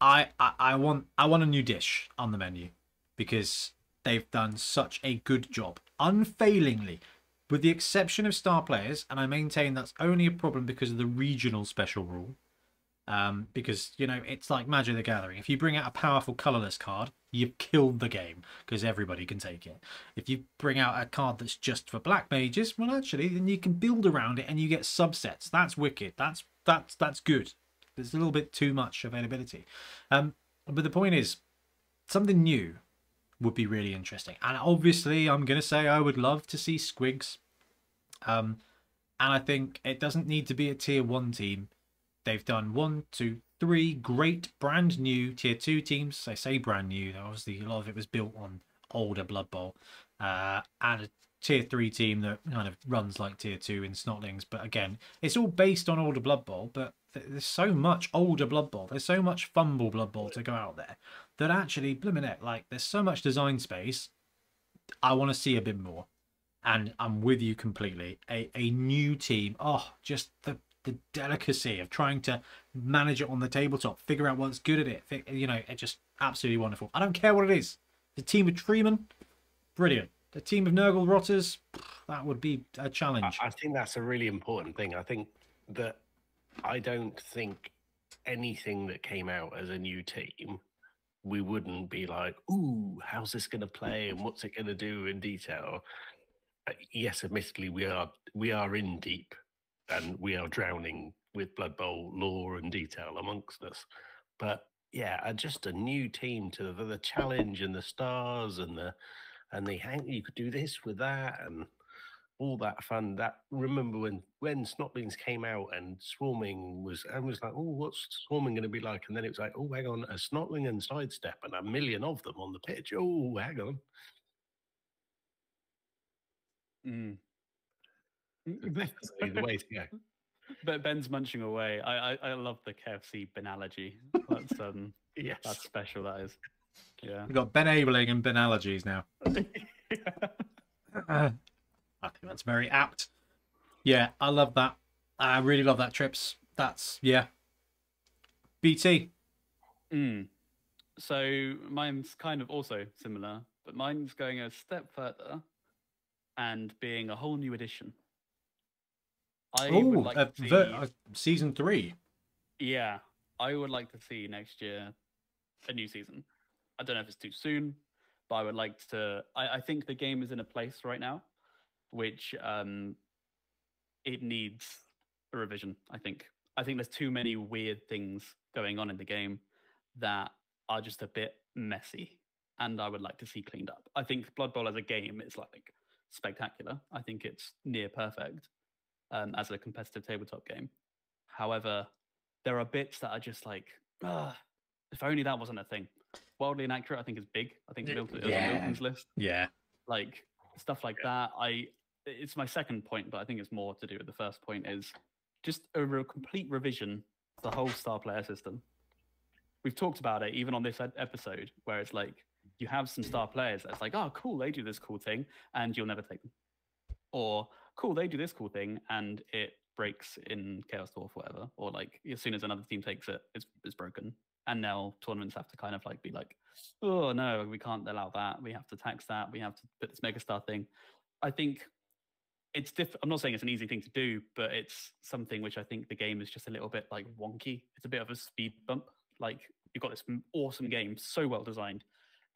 I, I, I want I want a new dish on the menu, because they've done such a good job, unfailingly, with the exception of star players, and I maintain that's only a problem because of the regional special rule. Um, because, you know, it's like Magic the Gathering. If you bring out a powerful colourless card, you've killed the game, because everybody can take it. If you bring out a card that's just for black mages, well, actually, then you can build around it and you get subsets. That's wicked. That's that's that's good. There's a little bit too much availability. Um, but the point is, something new would be really interesting. And obviously, I'm going to say I would love to see Squigs. Um, and I think it doesn't need to be a tier one team. They've done one, two, three great brand new tier two teams. I say brand new. Obviously, a lot of it was built on older Blood Bowl. Uh, and tier three team that kind of runs like tier two in Snotlings. But again, it's all based on older Blood Bowl, but there's so much older Blood Bowl, there's so much fumble Blood Bowl to go out there, that actually, blimmin' it, like, there's so much design space. I want to see a bit more, and I'm with you completely. A, a new team, oh, just the, the delicacy of trying to manage it on the tabletop, figure out what's good at it, you know, it's just absolutely wonderful. I don't care what it is. The team of Treeman, brilliant. The team of Nurgle Rotters, that would be a challenge. I, I think that's a really important thing. I think that I don't think anything that came out as a new team, we wouldn't be like, ooh, how's this going to play and what's it going to do in detail? Uh, yes, admittedly, we are we are in deep and we are drowning with Blood Bowl lore and detail amongst us. But yeah, just a new team to the, the challenge and the stars and the and the hang. You could do this with that and all that fun. That remember when when Snotlings came out and Swarming was, I was like, oh, what's Swarming going to be like? And then it was like, oh, hang on, a Snotling and Sidestep and a million of them on the pitch. Oh, hang on. Mm. Definitely the way to go. But Ben's munching away. I, I I love the K F C banalogy. That's um yes, that's special. That is. Yeah, we've got Ben-abling and Ben-allergies now. uh, I think that's very apt. Yeah, I love that. I really love that, Trips. That's, yeah. B T. Mm. So mine's kind of also similar, but mine's going a step further and being a whole new edition. I Ooh, would like uh, to see... uh, season three. Yeah, I would like to see next year a new season. I don't know if it's too soon, but I would like to... I, I think the game is in a place right now which um, it needs a revision, I think. I think there's too many weird things going on in the game that are just a bit messy, and I would like to see cleaned up. I think Blood Bowl as a game is like spectacular. I think it's near perfect um, as a competitive tabletop game. However, there are bits that are just like, oh, if only that wasn't a thing. Wildly Inaccurate, I think, is big. I think Milton, yeah. It was on Milton's list. Yeah. Like, stuff like that. I it's my second point, but I think it's more to do with the first point, is just a real complete revision of the whole star player system. We've talked about it even on this episode, where it's like, you have some star players that's like, oh, cool, they do this cool thing, and you'll never take them. Or, cool, they do this cool thing, and it breaks in Chaos Dwarf, whatever. Or, like, as soon as another team takes it, it's, it's broken. And now tournaments have to kind of like be like, oh no, we can't allow that. We have to tax that. We have to put this megastar thing. I think it's diff. I'm not saying it's an easy thing to do, but it's something which I think the game is just a little bit like wonky. It's a bit of a speed bump. Like, you've got this awesome game, so well designed,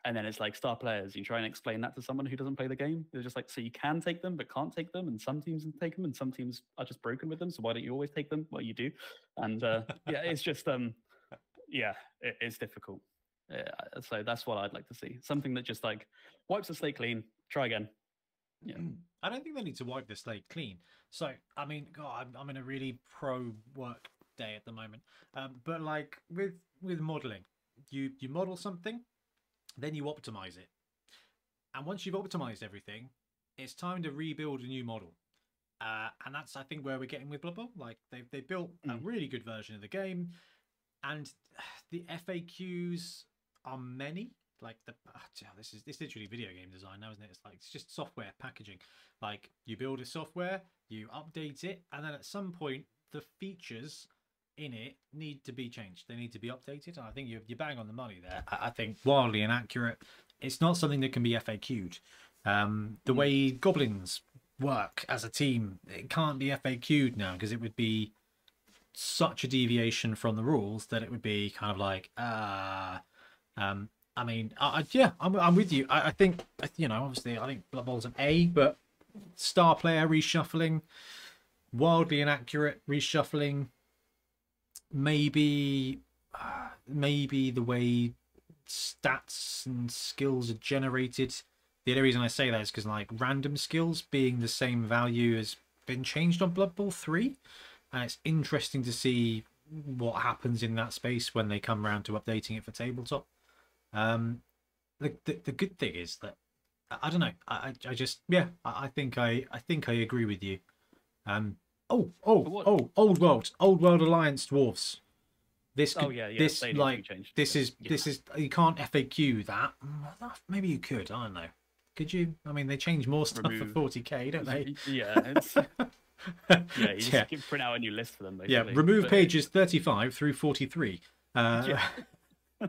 and then it's like star players. You try and explain that to someone who doesn't play the game. They're just like, so you can take them, but can't take them. And some teams take them, and some teams are just broken with them. So why don't you always take them? Well, you do. And uh, yeah, it's just um. Yeah, it is difficult. Yeah, so that's what I'd like to see. Something that just like wipes the slate clean. Try again. Yeah, I don't think they need to wipe the slate clean. So I mean, God, I'm, I'm in a really pro work day at the moment. Um, but like with with modeling, you you model something, then you optimize it, and once you've optimized everything, it's time to rebuild a new model. Uh, and that's I think where we're getting with Blood Bowl. Like they they built mm. a really good version of the game. And the F A Qs are many. Like the oh, this is this is literally video game design now, isn't it? It's like it's just software packaging. Like you build a software, you update it, and then at some point the features in it need to be changed. They need to be updated. And I think you you bang on the money there. I think Wildly Inaccurate. It's not something that can be F A Q'd. Um, the way goblins work as a team, it can't be F A Q'd now because it would be such a deviation from the rules that it would be kind of like uh um I mean I, I, yeah I'm, I'm with you. I, I think you know obviously I think Blood Bowl's an A, but star player reshuffling, Wildly Inaccurate reshuffling, maybe uh, maybe the way stats and skills are generated. The only reason I say that is because like random skills being the same value has been changed on Blood Bowl three. And it's interesting to see what happens in that space when they come around to updating it for tabletop. Um, the, the the good thing is that I don't know. I I just yeah. I think I I think I agree with you. Um. Oh oh oh. Old World. Old World Alliance dwarfs. This could, oh yeah, yeah. This they like this is yeah. this is you can't F A Q that. Maybe you could. I don't know. Could you? I mean, they change more stuff Remove. for forty K, don't they? Yeah. It's... yeah. You just yeah. print out a new list for them. Basically. Yeah. Remove but... pages thirty-five through forty-three. Uh... Yeah.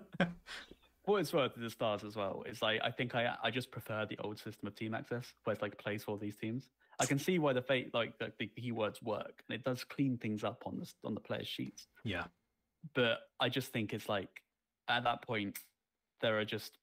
What it's worth at the start as well is like I think I I just prefer the old system of team access where it's like plays for these teams. I can see why the fate like the, the keywords work and it does clean things up on the on the players' sheets. Yeah, but I just think it's like at that point there are just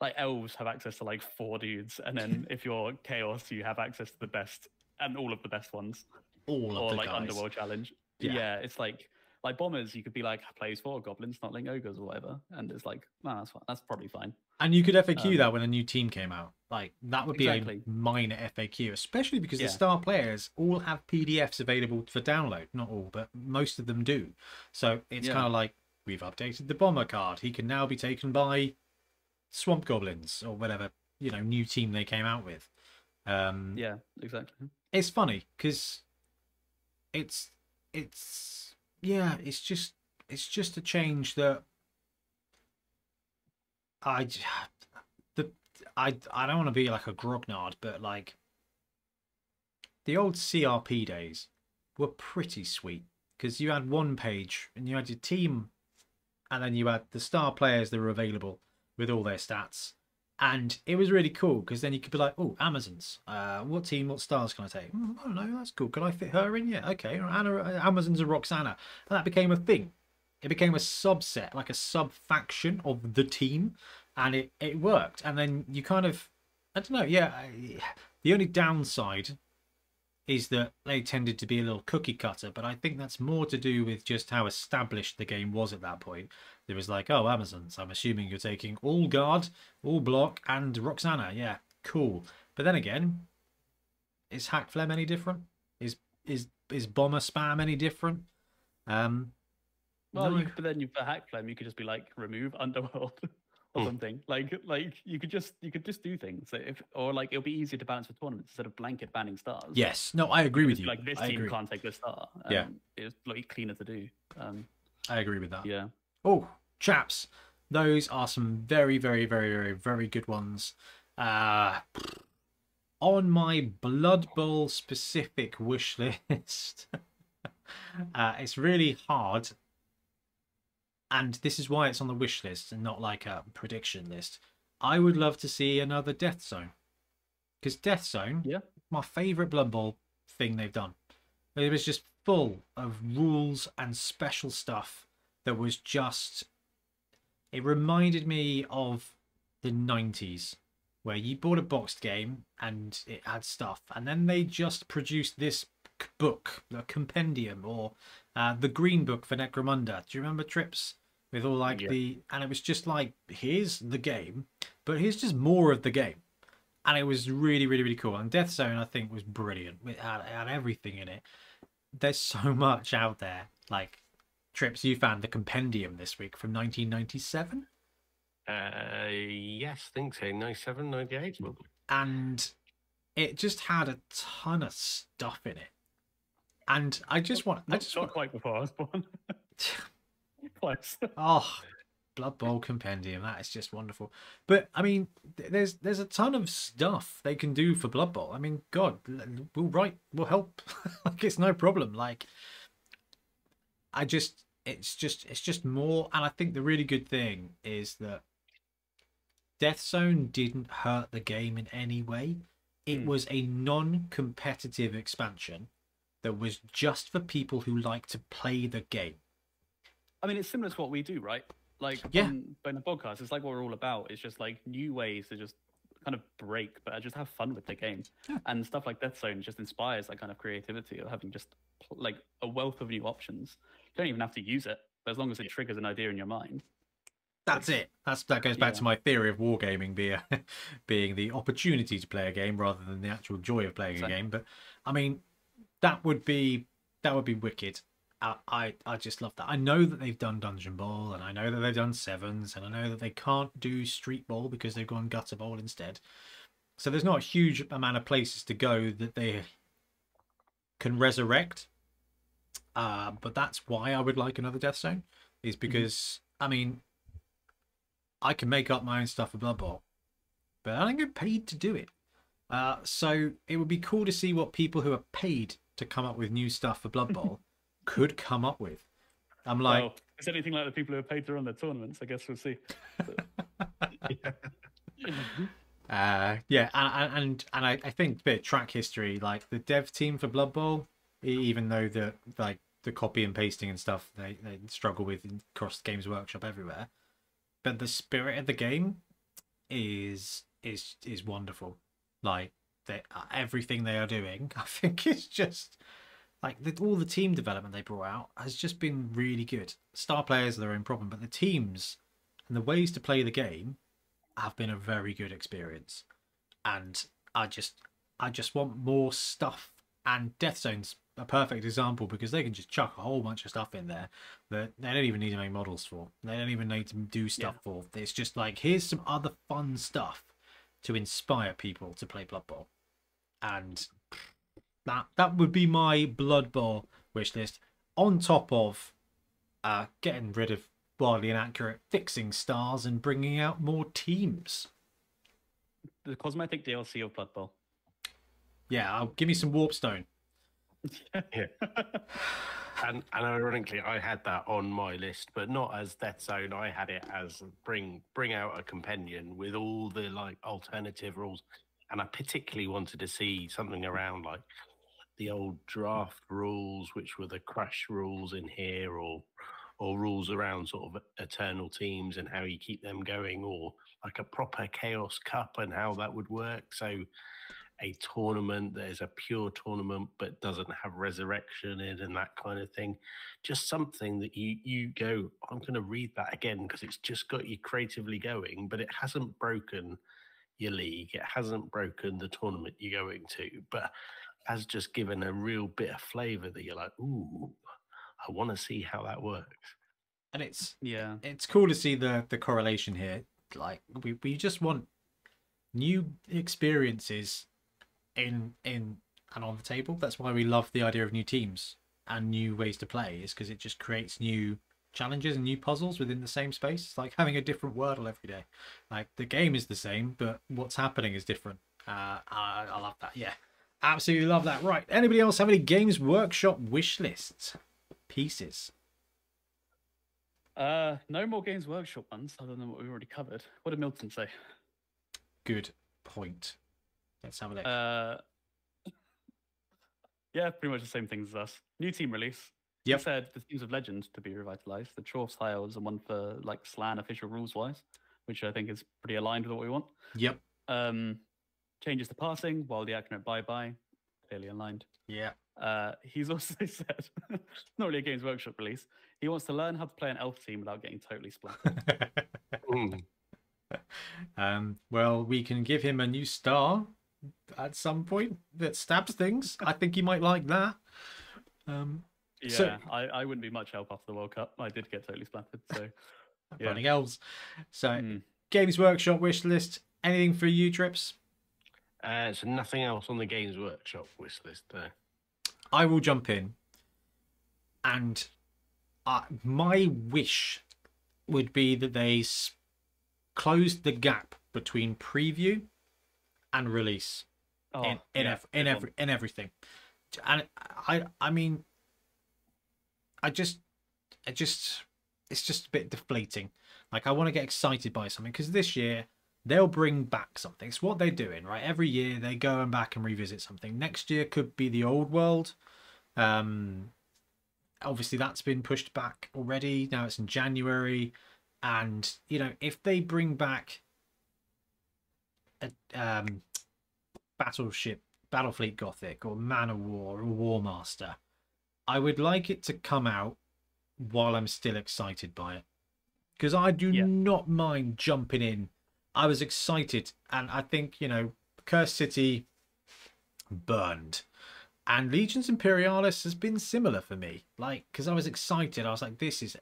like elves have access to like four dudes, and then if you're chaos, you have access to the best and all of the best ones. All or of the like guys. Underworld Challenge. Yeah, yeah it's like. Like bombers, you could be like plays for goblins, not like ogres or whatever, and it's like, nah, that's that's probably fine. And you could F A Q um, that when a new team came out, like that would be exactly. a minor F A Q, especially because yeah. the star players all have P D Fs available for download. Not all, but most of them do. So it's yeah. kind of like we've updated the bomber card. He can now be taken by swamp goblins or whatever you know new team they came out with. Um, yeah, exactly. It's funny because it's it's. Yeah, it's just it's just a change that I the I I don't want to be like a grognard, but like the old C R P days were pretty sweet because you had one page and you had your team, and then you had the star players that were available with all their stats, and it was really cool because then you could be like, oh, Amazons, uh, what team, what stars can I take? Mm, I don't know, that's cool. Can I fit her in? Yeah, okay. Anna, Amazons and Roxana, and that became a thing. It became a subset, like a sub faction of the team, and it it worked. And then you kind of, I don't know, yeah. I, the only downside is that they tended to be a little cookie cutter, but I think that's more to do with just how established the game was at that point. There was like, oh, Amazons, I'm assuming you're taking all guard, all block, and Roxana. Yeah, cool. But then again, is Hackflam any different? Is is is Bomber Spam any different? Um, well, no. you, but then you, for Hackflam, you could just be like, remove Underworld or mm. something. Like, like you could just you could just do things. If, or like it'll be easier to balance for tournaments instead of blanket banning stars. Yes, no, I agree with you. Like this I team agree. can't take this star. Um, yeah, it's like cleaner to do. Um, I agree with that. Yeah. Oh, chaps, those are some very, very, very, very, very good ones. Uh, on my Blood Bowl specific wish list, uh, it's really hard. And this is why it's on the wish list and not like a prediction list. I would love to see another Death Zone. Because Death Zone, yeah. my favourite Blood Bowl thing they've done. It was just full of rules and special stuff. That was just, it reminded me of the nineties where you bought a boxed game and it had stuff. And then they just produced this book, the compendium or uh, the green book for Necromunda. Do you remember Trips? With all like yeah. the, and it was just like, here's the game, but here's just more of the game. And it was really, really, really cool. And Death Zone, I think, was brilliant. It had, it had everything in it. There's so much out there. Like, Trips, you found the compendium this week from nineteen ninety-seven? Uh, yes, I think so. ninety-seven, ninety-eight, probably. And it just had a ton of stuff in it. And I just want... Not, I just not want... quite before I was born. Close. Oh, Blood Bowl compendium. That is just wonderful. But, I mean, there's there's a ton of stuff they can do for Blood Bowl. I mean, God, we'll write, we'll help. Like, it's no problem. Like... I just, it's just, it's just more. And I think the really good thing is that Death Zone didn't hurt the game in any way. It mm. was a non-competitive expansion that was just for people who like to play the game. I mean, it's similar to what we do, right? Like, yeah. on, on the podcast, it's like what we're all about. It's just like new ways to just kind of break, but just have fun with the game. Yeah. And stuff like Death Zone just inspires that kind of creativity of having just like a wealth of new options. You don't even have to use it, but as long as it triggers an idea in your mind. That's it. That's that goes back yeah. to my theory of wargaming being being the opportunity to play a game rather than the actual joy of playing exactly. a game. But I mean, that would be that would be wicked. I, I I just love that. I know that they've done Dungeon Bowl, and I know that they've done Sevens, and I know that they can't do Street Bowl because they've gone Gutter Bowl instead. So there's not a huge amount of places to go that they can resurrect. Uh, but that's why I would like another Death Zone, is because, mm-hmm. I mean, I can make up my own stuff for Blood Bowl, but I don't get paid to do it. Uh, so it would be cool to see what people who are paid to come up with new stuff for Blood Bowl could come up with. I'm like... Well, is anything like the people who are paid to run their tournaments? I guess we'll see. yeah. Uh, yeah, and and, and I, I think a bit of track history, like the dev team for Blood Bowl, even though the like the copy and pasting and stuff they, they struggle with across Games Workshop everywhere, but the spirit of the game is is is wonderful. Like they, everything they are doing, I think it's just like the, all the team development they brought out has just been really good. Star players are their own problem, but the teams and the ways to play the game have been a very good experience. And I just I just want more stuff, and Death Zone's a perfect example because they can just chuck a whole bunch of stuff in there that they don't even need to make models for. They don't even need to do stuff yeah. for. It's just like, here's some other fun stuff to inspire people to play Blood Bowl. And that that would be my Blood Bowl wish list, on top of uh, getting rid of wildly inaccurate, fixing stars, and bringing out more teams. The cosmetic D L C of Blood Bowl. Yeah, I'll, give me some Warpstone. yeah. and, and ironically, I had that on my list, but not as Death Zone. I had it as bring bring out a compendium with all the like alternative rules. And I particularly wanted to see something around like the old draft rules, which were the crash rules in here, or or rules around sort of eternal teams and how you keep them going, or like a proper Chaos Cup and how that would work. So a tournament that is a pure tournament but doesn't have resurrection in and that kind of thing. Just something that you, you go, I'm going to read that again because it's just got you creatively going, but it hasn't broken your league. It hasn't broken the tournament you're going to, but has just given a real bit of flavour that you're like, ooh, I want to see how that works. And it's yeah, it's cool to see the the correlation here. Like we, we just want new experiences in in and on the table. That's why we love the idea of new teams and new ways to play, is because it just creates new challenges and new puzzles within the same space. It's like having a different Wordle every day. Like the game is the same, but what's happening is different. Uh, I, I love that. Yeah, absolutely love that. Right. Anybody else have any Games Workshop wish lists? Pieces. Uh, no more Games Workshop ones other than what we've already covered. What did Milton say? Good point. Let's have a look. Uh, yeah, pretty much the same things as us. New team release. Yep. He said the teams of Legends to be revitalized. The Trough Tiles and one for like S L A N official rules wise, which I think is pretty aligned with what we want. Yep. Um, changes to passing while the accurate bye bye, clearly aligned. Yeah. Uh, he's also said, not really a Games Workshop release, he wants to learn how to play an elf team without getting totally splattered. um, well, we can give him a new star at some point that stabs things. I think he might like that. Um, yeah, so... I, I wouldn't be much help after the World Cup. I did get totally splattered, so yeah. Running elves. So, mm. Games Workshop wish list. Anything for you, Trips? Uh, so nothing else on the Games Workshop wish list there. I will jump in, and uh, my wish would be that they s closed the gap between preview and release oh, in in, yeah, ev in every in everything. And I I mean, I just I just it's just a bit deflating. Like I want to get excited by something, because this year they'll bring back something. It's what they're doing, right? Every year they go and back and revisit something. Next year could be the Old World. Um, obviously, that's been pushed back already. Now it's in January. And, you know, if they bring back a um, Battleship, Battlefleet Gothic, or Man of War, or Warmaster, I would like it to come out while I'm still excited by it. Because I do yeah. not mind jumping in. I was excited, and I think, you know, Cursed City burned. And Legions Imperialis has been similar for me. Like, because I was excited. I was like, this is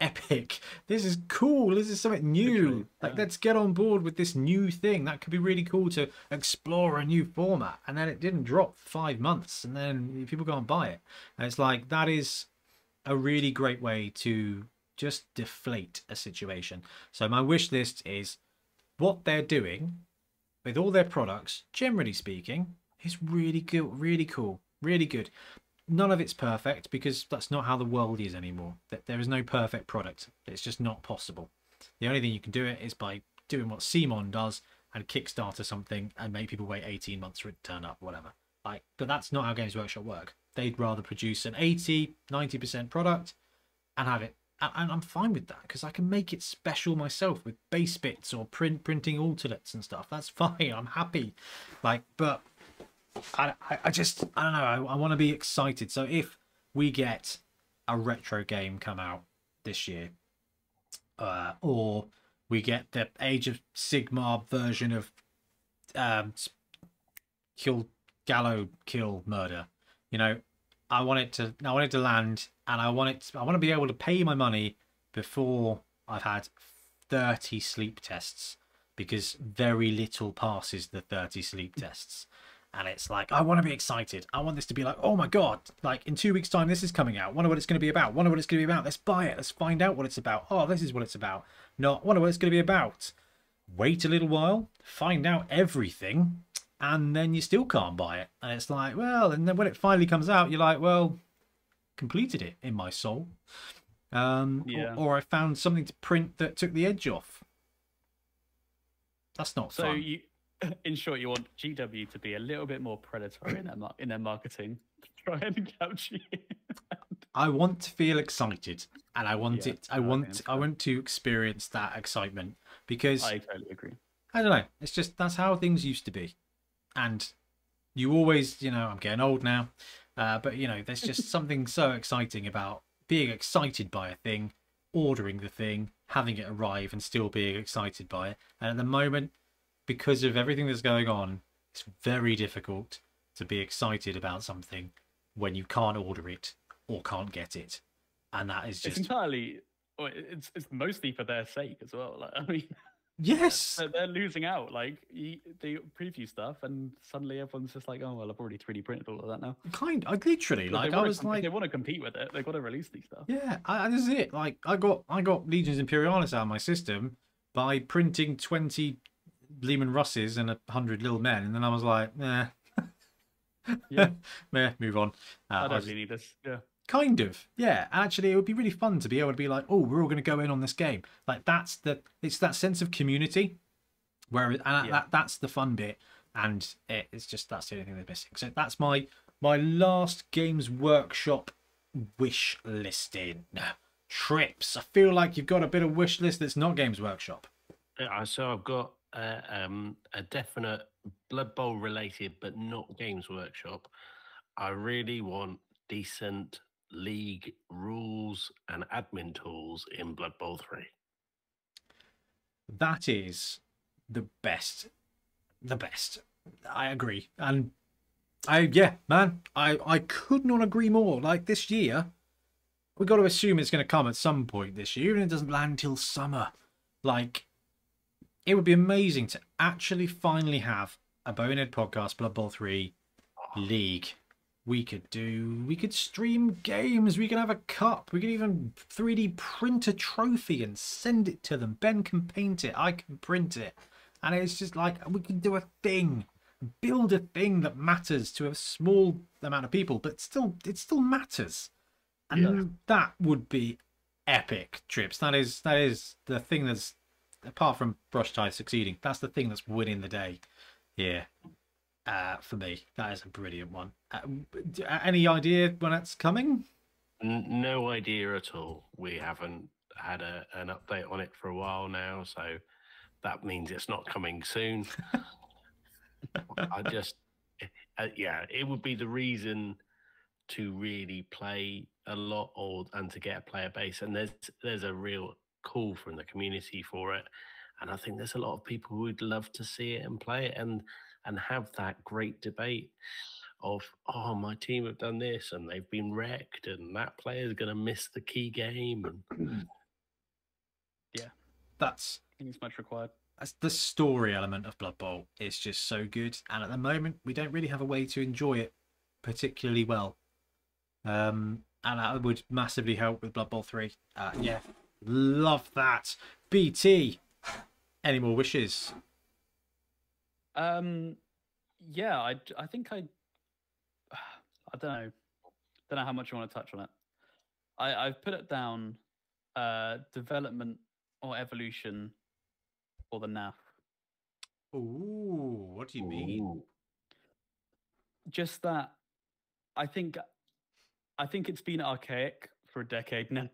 epic. This is cool. This is something new. Okay, yeah. Like, let's get on board with this new thing. That could be really cool to explore a new format. And then it didn't drop for five months. And then people go and buy it. And it's like, that is a really great way to just deflate a situation. So my wish list is what they're doing with all their products, generally speaking, is really good, really cool, really good. None of it's perfect, because that's not how the world is anymore. That there is no perfect product. It's just not possible. The only thing you can do it is by doing what Simon does and Kickstarter something and make people wait eighteen months for it to turn up, whatever. Like, but that's not how Games Workshop work. They'd rather produce an eighty, ninety percent product and have it. And I'm fine with that, because I can make it special myself with base bits or print printing alternates and stuff. That's fine. I'm happy. Like, but I, I just, I don't know. I, I want to be excited. So if we get a retro game come out this year, uh, or we get the Age of Sigmar version of um, Kill Gallo Kill Murder, you know, I want it to, I want it to land, and I want it to, I want to be able to pay my money before I've had thirty sleep tests, because very little passes the thirty sleep tests. And it's like, I want to be excited. I want this to be like, oh my God, like in two weeks time, this is coming out. Wonder what it's going to be about. Wonder what it's going to be about. Let's buy it. Let's find out what it's about. Oh, this is what it's about. Not wonder what it's going to be about. Wait a little while, find out everything, and then you still can't buy it. And it's like, well, and then when it finally comes out, you're like, well, completed it in my soul. Um, yeah. or, or I found something to print that took the edge off. That's not so fun. You... In short, you want G W to be a little bit more predatory in their, mar in their marketing. Try and capture you. I want to feel excited, and I want yeah, it. I want. I want to experience that excitement, because I totally agree. I don't know. It's just that's how things used to be, and you always, you know, I'm getting old now, uh, but you know, there's just something so exciting about being excited by a thing, ordering the thing, having it arrive, and still being excited by it. And at the moment, because of everything that's going on, it's very difficult to be excited about something when you can't order it or can't get it. And that is just... It's entirely... It's, it's mostly for their sake as well. Like, I mean... Yes! They're, they're losing out. Like, you, they preview stuff and suddenly everyone's just like, oh, well, I've already three D printed all of that now. Kind of. Literally. Like, I was like... They want to compete with it. They've got to release these stuff. Yeah, I, this is it. Like, I got, I got Legions Imperialis out of my system by printing twenty... Lehman Russes and a hundred little men, and then I was like, nah, yeah, meh, move on. Uh, I don't I was, really need this. Yeah, kind of. Yeah, actually, it would be really fun to be able to be like, oh, we're all going to go in on this game. Like that's the it's that sense of community, where and yeah. that that's the fun bit, and it, it's just that's the only thing they're missing. So that's my my last Games Workshop wish listing. Trips. I feel like you've got a bit of wish list that's not Games Workshop. Yeah, so I've got. Uh, um, a definite Blood Bowl related, but not Games Workshop. I really want decent league rules and admin tools in Blood Bowl three. That is the best. The best. I agree. And I, yeah, man, I, I could not agree more. Like this year, we've got to assume it's going to come at some point this year, and it doesn't land till summer. Like, it would be amazing to actually finally have a Bonehead Podcast Blood Bowl three league. We could do, we could stream games. We could have a cup. We could even three D print a trophy and send it to them. Ben can paint it. I can print it. And it's just like, we can do a thing, build a thing that matters to a small amount of people, but still, it still matters. And yeah. that would be epic, Trips. That is, that is the thing that's, apart from Brushtithe succeeding, that's the thing that's winning the day here. Uh, for me, that is a brilliant one. Uh, any idea when it's coming? No idea at all. We haven't had a, an update on it for a while now, so that means it's not coming soon. I just, uh, yeah, it would be the reason to really play a lot or, and to get a player base, and there's there's a real... call from the community for it, and I think there's a lot of people who would love to see it and play it and and have that great debate of, oh, my team have done this and they've been wrecked and that player is going to miss the key game and that's I think it's much required. That's the story element of Blood Bowl is just so good, and at the moment we don't really have a way to enjoy it particularly well. Um, and that would massively help with Blood Bowl three. Uh, yeah, love that. B T, any more wishes? Um, yeah, I, I think I, I don't know, don't know how much I want to touch on it. I, I've put it down, uh, development or evolution, or the N A F. Ooh, what do you Ooh. mean? Just that, I think. I think it's been archaic for a decade now,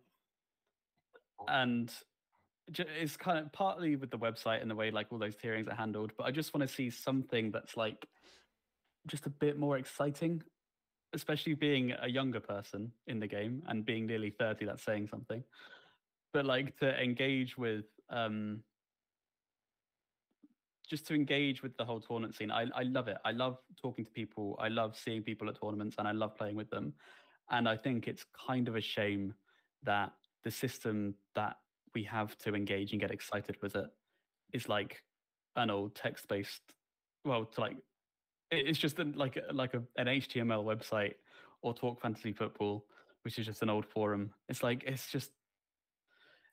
and it's kind of partly with the website and the way like all those tierings are handled, but I just want to see something that's like just a bit more exciting, especially being a younger person in the game and being nearly thirty, that's saying something, but like to engage with, um, just to engage with the whole tournament scene. I, I love it. I love talking to people. I love seeing people at tournaments, and I love playing with them. And I think it's kind of a shame that the system that we have to engage and get excited with it is like an old text-based, well, to like it's just like like a, an H T M L website or Talk Fantasy Football, which is just an old forum. It's like it's just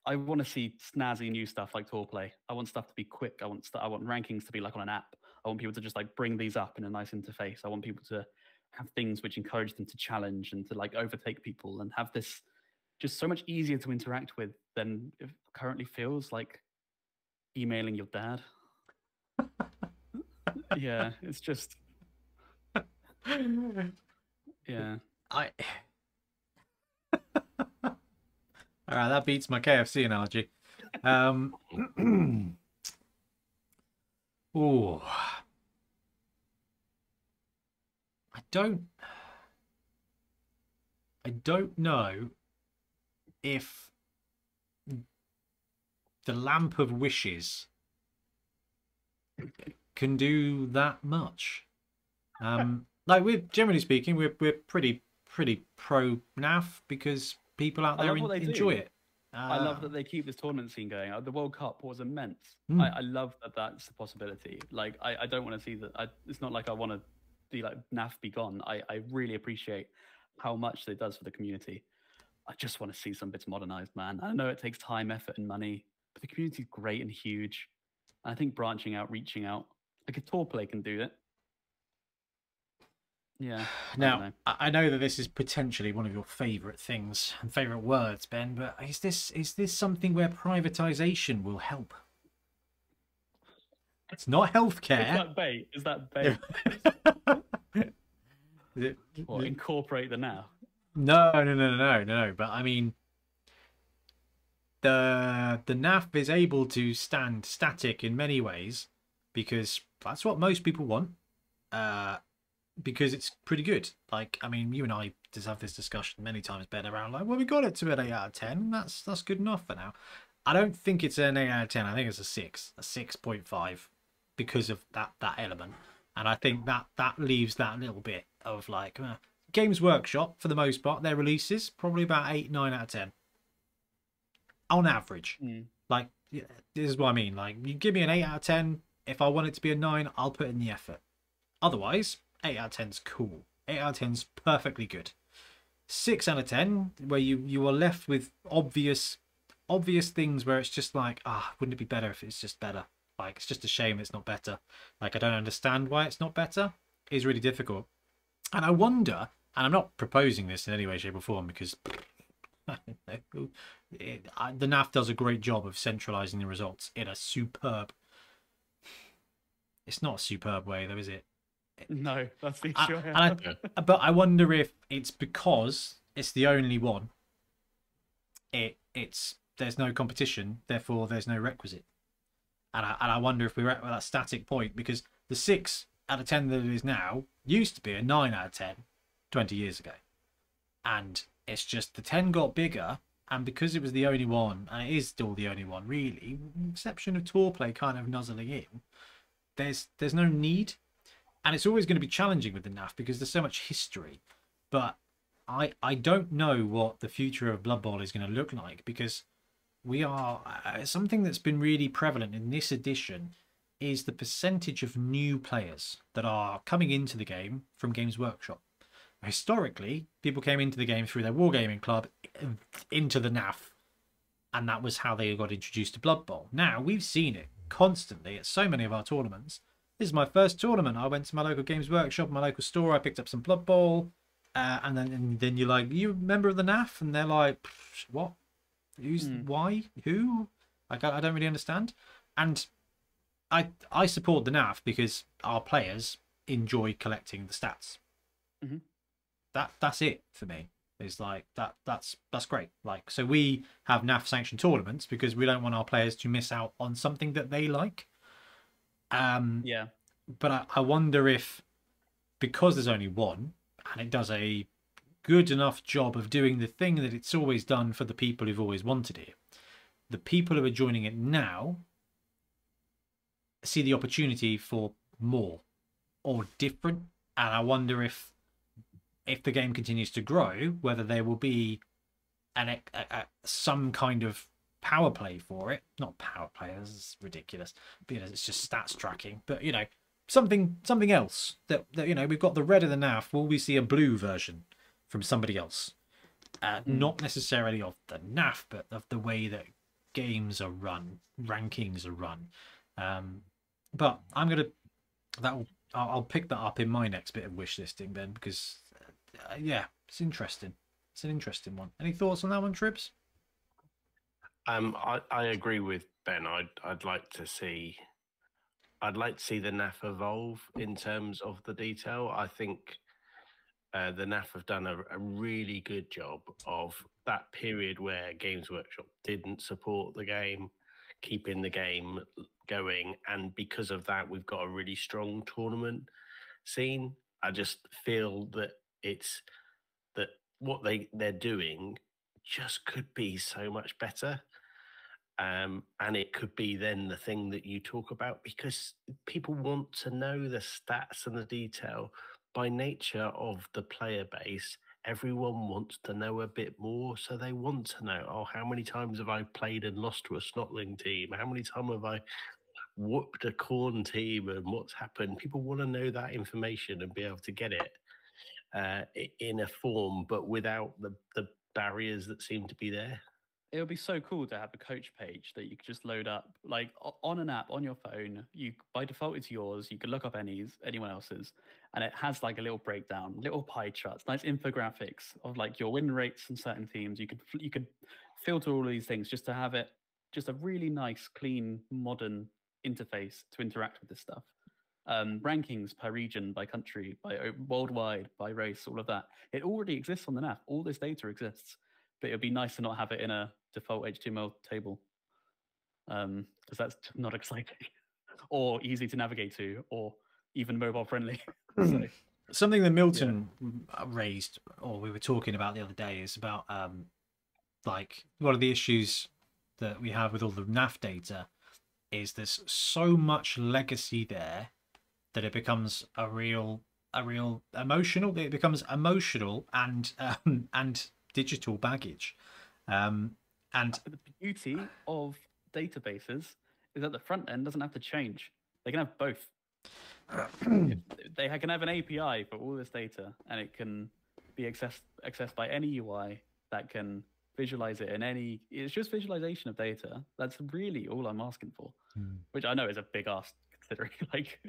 I want to see snazzy new stuff like TourPlay. I want stuff to be quick. I want st I want rankings to be like on an app. I want people to just like bring these up in a nice interface. I want people to have things which encourage them to challenge and to like overtake people, and have this just so much easier to interact with than it currently feels like emailing your dad. Yeah, it's just yeah. I all right, that beats my K F C analogy. Um, oh. I don't I don't know if the Lamp of Wishes can do that much. Um, like we're generally speaking, we're we're pretty pretty pro N A F because people out there en enjoy do. it. Uh, I love that they keep this tournament scene going. The World Cup was immense. Mm. I, I love that that's a possibility. Like I, I don't want to see that. I, it's not like I want to. Like N A F be gone. I, I really appreciate how much it does for the community. I just want to see some bits modernized, man. I know it takes time, effort, and money, but the community's great and huge. And I think branching out, reaching out, like a TourPlay can do it. Yeah. Now, I know. I know that this is potentially one of your favorite things and favorite words, Ben, but is this is this something where privatization will help? It's not healthcare. Is that bait? Is that bait? it, or incorporate the now? No, no, no, no, no, no. But I mean, the the N A F is able to stand static in many ways because that's what most people want. Uh, because it's pretty good. Like, I mean, you and I just have this discussion many times, Ben, around like, well, we got it to an eight out of ten. That's that's good enough for now. I don't think it's an eight out of ten. I think it's a six, a six point five. Because of that that element, and I think that that leaves that little bit of like uh, Games Workshop for the most part, their releases probably about eight nine out of ten on average. Mm. Like yeah, this is what I mean. Like you give me an eight out of ten. If I want it to be a nine, I'll put in the effort. Otherwise, eight out of ten's cool. Eight out of ten's perfectly good. Six out of ten, where you you are left with obvious obvious things where it's just like ah, oh, wouldn't it be better if it's just better? Like, it's just a shame it's not better. Like, I don't understand why it's not better. It's really difficult. And I wonder, and I'm not proposing this in any way, shape or form, because I don't know, it, I, the N A F does a great job of centralising the results in a superb... It's not a superb way, though, is it? No, that's the issue. I, and I, but I wonder if it's because it's the only one. It it's There's no competition, therefore there's no requisite. And I, and I wonder if we're at that static point, because the six out of ten that it is now used to be a nine out of ten twenty years ago. And it's just the ten got bigger, and because it was the only one, and it is still the only one really, with the exception of TourPlay kind of nuzzling in, there's, there's no need. And it's always going to be challenging with the N A F because there's so much history. But I, I don't know what the future of Blood Bowl is going to look like, because we are uh, something that's been really prevalent in this edition is the percentage of new players that are coming into the game from Games Workshop. Historically, people came into the game through their wargaming club into the N A F, and that was how they got introduced to Blood Bowl. Now, we've seen it constantly at so many of our tournaments. This is my first tournament. I went to my local Games Workshop, my local store, I picked up some Blood Bowl, uh, and then and then you're like, you member of the N A F? And they're like, what? Who's, mm. why? Who? I, I don't really understand. And I, I support the N A F because our players enjoy collecting the stats. Mm-hmm. That that's it for me. It's like that that's that's great. Like, so we have N A F sanctioned tournaments because we don't want our players to miss out on something that they like. Um yeah. But I, I wonder if, because there's only one and it does a good enough job of doing the thing that it's always done for the people who've always wanted it, the people who are joining it now see the opportunity for more or different. And I wonder if if the game continues to grow, whether there will be an a, a, some kind of power play for it. Not power play, this is ridiculous. But, you know, it's just stats tracking. But, you know, something something else that, that you know, we've got the red of the N A F. Will we see a blue version from somebody else? Uh, mm. Not necessarily of the N A F, but of the way that games are run, rankings are run. Um, but I'm gonna that will I'll, I'll pick that up in my next bit of wish listing then, because. Uh, yeah, it's interesting. It's an interesting one. Any thoughts on that one, Trips? Um, I, I agree with Ben. I'd I'd like to see, I'd like to see the N A F evolve in terms of the detail. I think uh, the N A F have done a, a really good job of that period where Games Workshop didn't support the game, keeping the game going, and because of that, we've got a really strong tournament scene. I just feel that. It's that what they, they're doing just could be so much better. Um, and it could be then the thing that you talk about, because people want to know the stats and the detail. By nature of the player base, everyone wants to know a bit more. So they want to know, oh, how many times have I played and lost to a Snotling team? How many times have I whooped a Corn team and what's happened? People want to know that information and be able to get it. Uh, in a form, but without the, the barriers that seem to be there. It would be so cool to have a coach page that you could just load up, like on an app on your phone. You by default it's yours. You could look up any anyone else's, and it has like a little breakdown, little pie charts, nice infographics of like your win rates and certain themes. You could you could filter all of these things just to have it, just a really nice, clean, modern interface to interact with this stuff. Um, rankings per region, by country, by worldwide, by race, all of that. It already exists on the N A F. All this data exists, but it'd be nice to not have it in a default H T M L table, because um, that's not exciting or easy to navigate to, or even mobile friendly. So, something that Milton yeah. raised, or we were talking about the other day, is about um, like one of the issues that we have with all the N A F data is there's so much legacy there that it becomes a real, a real emotional. It becomes emotional and um, and digital baggage. Um, and the beauty of databases is that the front end doesn't have to change. They can have both. They can have an A P I for all this data, and it can be accessed accessed by any U I that can visualize it in any. It's just visualization of data. That's really all I'm asking for, mm. which I know is a big ask considering like.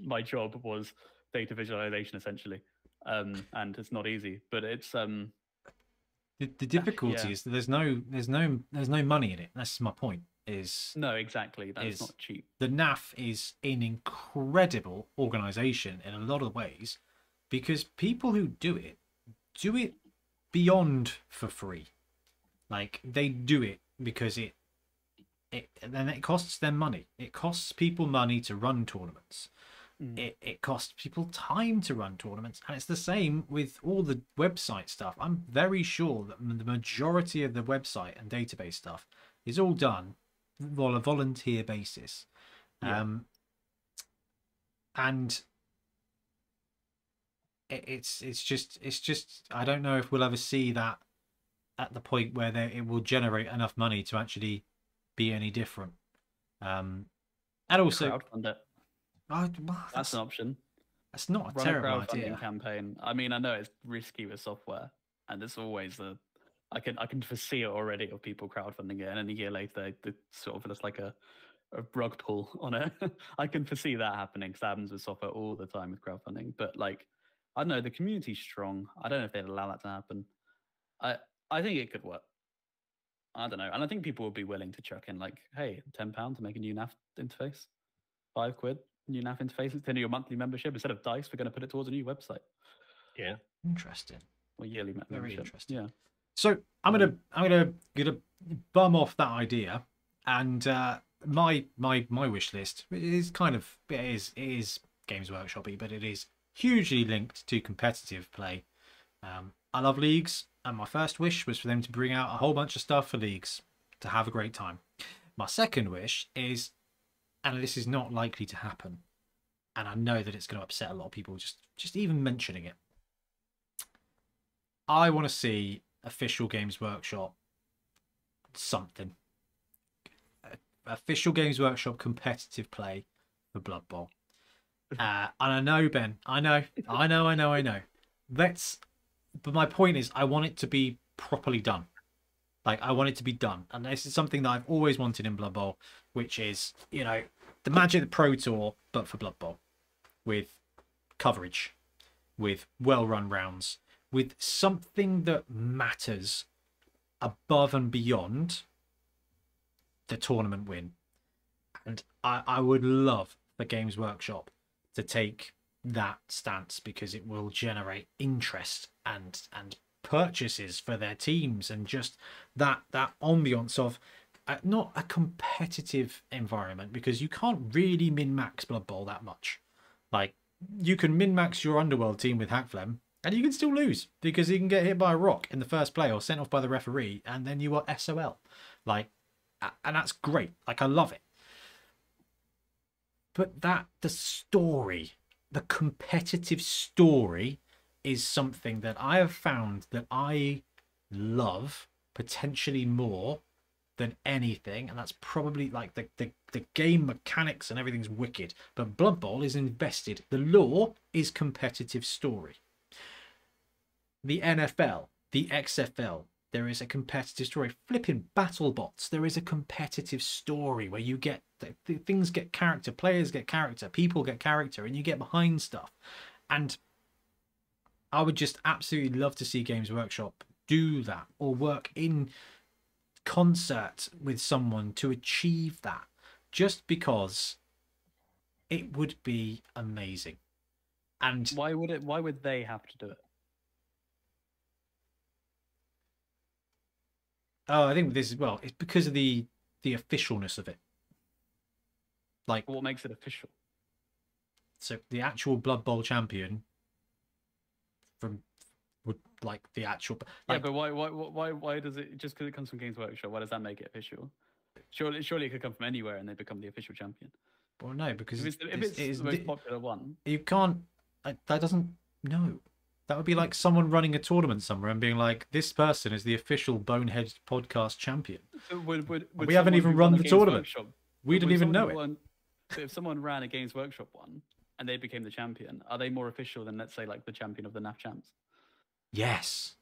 My job was data visualization essentially, um, and it's not easy. But it's um, the, the difficulty yeah. is that there's no, there's no, there's no money in it. That's my point. Is no, exactly. That's not cheap. The N A F is an incredible organization in a lot of ways, because people who do it do it beyond for free. Like they do it because it, it then it costs them money. It costs people money to run tournaments. It, it costs people time to run tournaments, and it's the same with all the website stuff. I'm very sure that the majority of the website and database stuff is all done on a volunteer basis. Yeah. Um, and it, it's it's just it's just I don't know if we'll ever see that at the point where they, it will generate enough money to actually be any different. Um, and also, crowdfund it. Oh, that's, that's an option. That's not a Run terrible a crowdfunding idea. Campaign. I mean, I know it's risky with software, and it's always a. I can I can foresee it already of people crowdfunding it, and then a year later they, they sort of there's like a, a rug pull on it. I can foresee that happening because that happens with software all the time with crowdfunding. But like, I don't know, the community's strong. I don't know if they'd allow that to happen. I I think it could work. I don't know, and I think people would be willing to chuck in like, hey, ten pound to make a new N A F interface, five quid new N A F interface instead of your monthly membership. Instead of dice, we're going to put it towards a new website. Yeah, interesting. Or yearly membership. Very interesting. Yeah. So I'm gonna I'm gonna gonna bum off that idea, and uh, my my my wish list is kind of it is it is Games Workshop-y, but it is hugely linked to competitive play. Um, I love leagues, and my first wish was for them to bring out a whole bunch of stuff for leagues to have a great time. My second wish is, and this is not likely to happen, and I know that it's going to upset a lot of people just just even mentioning it. I want to see official Games Workshop something. Official Games Workshop competitive play for Blood Bowl. Uh, and I know, Ben, I know, I know, I know, I know. That's, but my point is I want it to be properly done. Like, I want it to be done. And this is something that I've always wanted in Blood Bowl, which is, you know, the Magic the Pro Tour, but for Blood Bowl. With coverage, with well-run rounds, with something that matters above and beyond the tournament win. And I, I would love the Games Workshop to take that stance, because it will generate interest and and purchases for their teams, and just that that ambiance of uh, not a competitive environment, because you can't really min-max Blood Bowl that much. Like, you can min-max your Underworld team with Hackflam, and you can still lose because you can get hit by a rock in the first play or sent off by the referee, and then you are S O L. Like, and that's great. Like, I love it. But that, the story, the competitive story is something that I have found that I love potentially more than anything. And that's probably like the, the, the game mechanics and everything's wicked. But Blood Bowl is invested. The lore is competitive story. The N F L, the X F L, there is a competitive story. Flipping battle bots, there is a competitive story where you get things, get character, players get character, people get character, and you get behind stuff. And I would just absolutely love to see Games Workshop do that, or work in concert with someone to achieve that, just because it would be amazing. And why would it? Why would they have to do it? Oh, I think this is, well, it's because of the the officialness of it. Like, what makes it official? So the actual Blood Bowl champion from would like the actual. Like, yeah, but why why why why does it, just because it comes from Games Workshop? Why does that make it official? Surely surely it could come from anywhere, and they become the official champion. Well, no, because if it's, if it's, it's, it's the most popular one, you can't. That doesn't no. That would be like someone running a tournament somewhere and being like, this person is the official Bonehead Podcast champion. So would, would, would we haven't even run the tournament. Workshop, we didn't even know it. Won, so if someone ran a Games Workshop one and they became the champion, are they more official than, let's say, like the champion of the N A F Champs? Yes.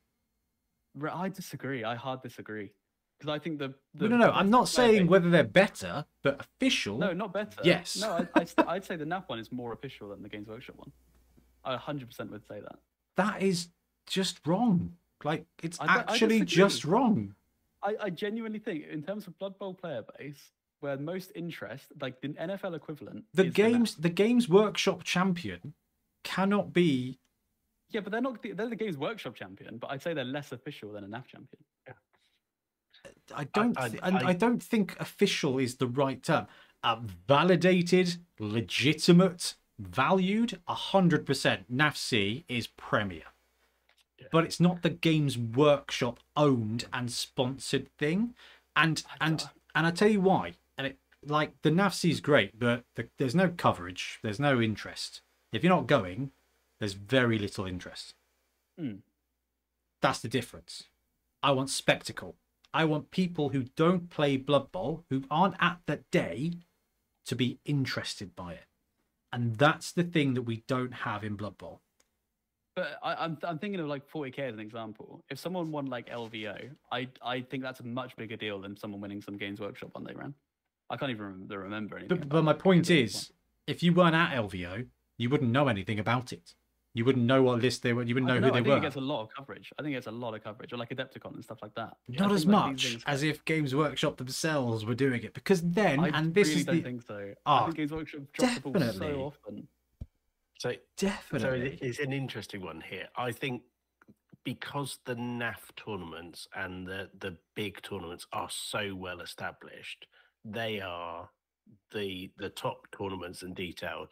I disagree. I hard disagree. Because I think the, the no, no, no. I'm not saying thing, whether they're better, but official. No, not better. Yes. No, I, I, I'd say the N A F one is more official than the Games Workshop one. I one hundred percent would say that. That is just wrong. Like, it's I, actually I just wrong. I, I genuinely think, in terms of Blood Bowl player base, where most interest, like the N F L equivalent, the games, the, the Games Workshop champion cannot be. Yeah, but they're not. They're the Games Workshop champion, but I'd say they're less official than a N A F champion. Yeah. I don't. I, I, I, I don't think official is the right term. Uh, validated, legitimate. Valued one hundred percent. N A F C is premier, yeah. But it's not the Games Workshop owned and sponsored thing. And and and I tell you why. And it, like, the N A F C is great, but the, there's no coverage. There's no interest. If you're not going, there's very little interest. Mm. That's the difference. I want spectacle. I want people who don't play Blood Bowl, who aren't at that day, to be interested by it. And that's the thing that we don't have in Blood Bowl. But I, I'm, I'm thinking of like forty K as an example. If someone won like L V O, I I think that's a much bigger deal than someone winning some Games Workshop one they ran. I can't even remember anything. But, but my point is, if you weren't at L V O, you wouldn't know anything about it. You wouldn't know what list they were. You wouldn't know, know who they were. I think it gets a lot of coverage. I think it gets a lot of coverage, or like Adepticon and stuff like that. Not as much as if Games Workshop themselves were doing it, because then, and this is the... I really don't think so. I think Games Workshop drops the ball so often. So definitely, so it's an interesting one here. I think because the N A F tournaments and the the big tournaments are so well established, they are the the top tournaments in detail.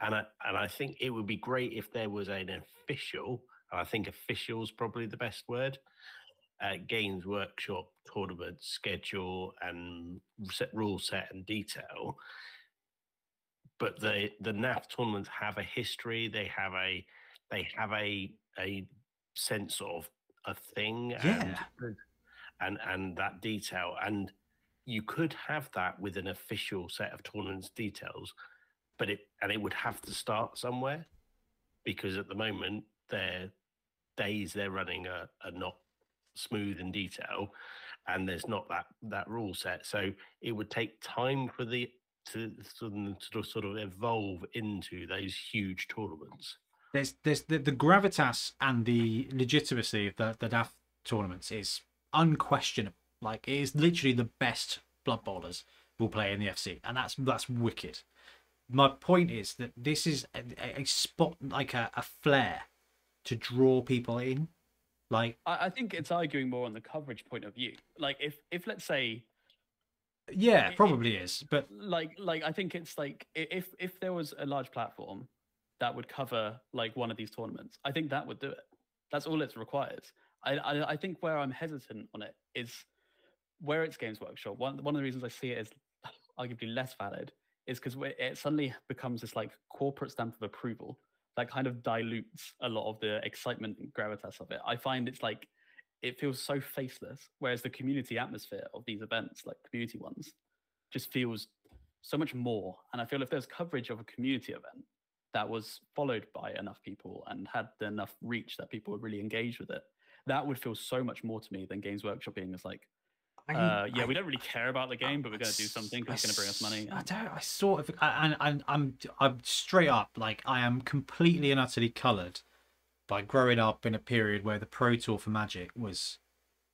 And I and I think it would be great if there was an official, and I think official is probably the best word, uh, Games Workshop tournament schedule and set, rule set and detail. But the the N A F tournaments have a history. They have a they have a a sense of a thing, yeah. and, and and that detail. And you could have that with an official set of tournaments details, but it and it would have to start somewhere, because at the moment their days they're running are, are not smooth in detail, and there's not that that rule set. So it would take time for the To, to, to sort of evolve into those huge tournaments. There's, there's the, the gravitas and the legitimacy of the, the N A F tournaments is unquestionable. Like, it is literally the best Blood Bowlers will play in the F C, and that's that's wicked. My point is that this is a, a spot, like a, a flare to draw people in. Like, I, I think it's arguing more on the coverage point of view. Like, if if let's say. Yeah, it probably is, but like, like I think it's like if if there was a large platform that would cover like one of these tournaments, I think that would do it. That's all it requires. I I, I think where I'm hesitant on it is where it's Games Workshop. One one of the reasons I see it as arguably less valid is because it suddenly becomes this like corporate stamp of approval that kind of dilutes a lot of the excitement and gravitas of it. I find it's like. It feels so faceless, whereas the community atmosphere of these events, like community ones, just feels so much more. And I feel if there's coverage of a community event that was followed by enough people and had enough reach that people would really engage with it, that would feel so much more to me than Games Workshop being as like, I mean, uh, yeah, I, we don't really care about the game, I, but we're going to do something because it's going to bring us money. I don't. I sort of, and I'm, I'm, I'm straight up like I am completely and utterly coloured by growing up in a period where the Pro Tour for Magic was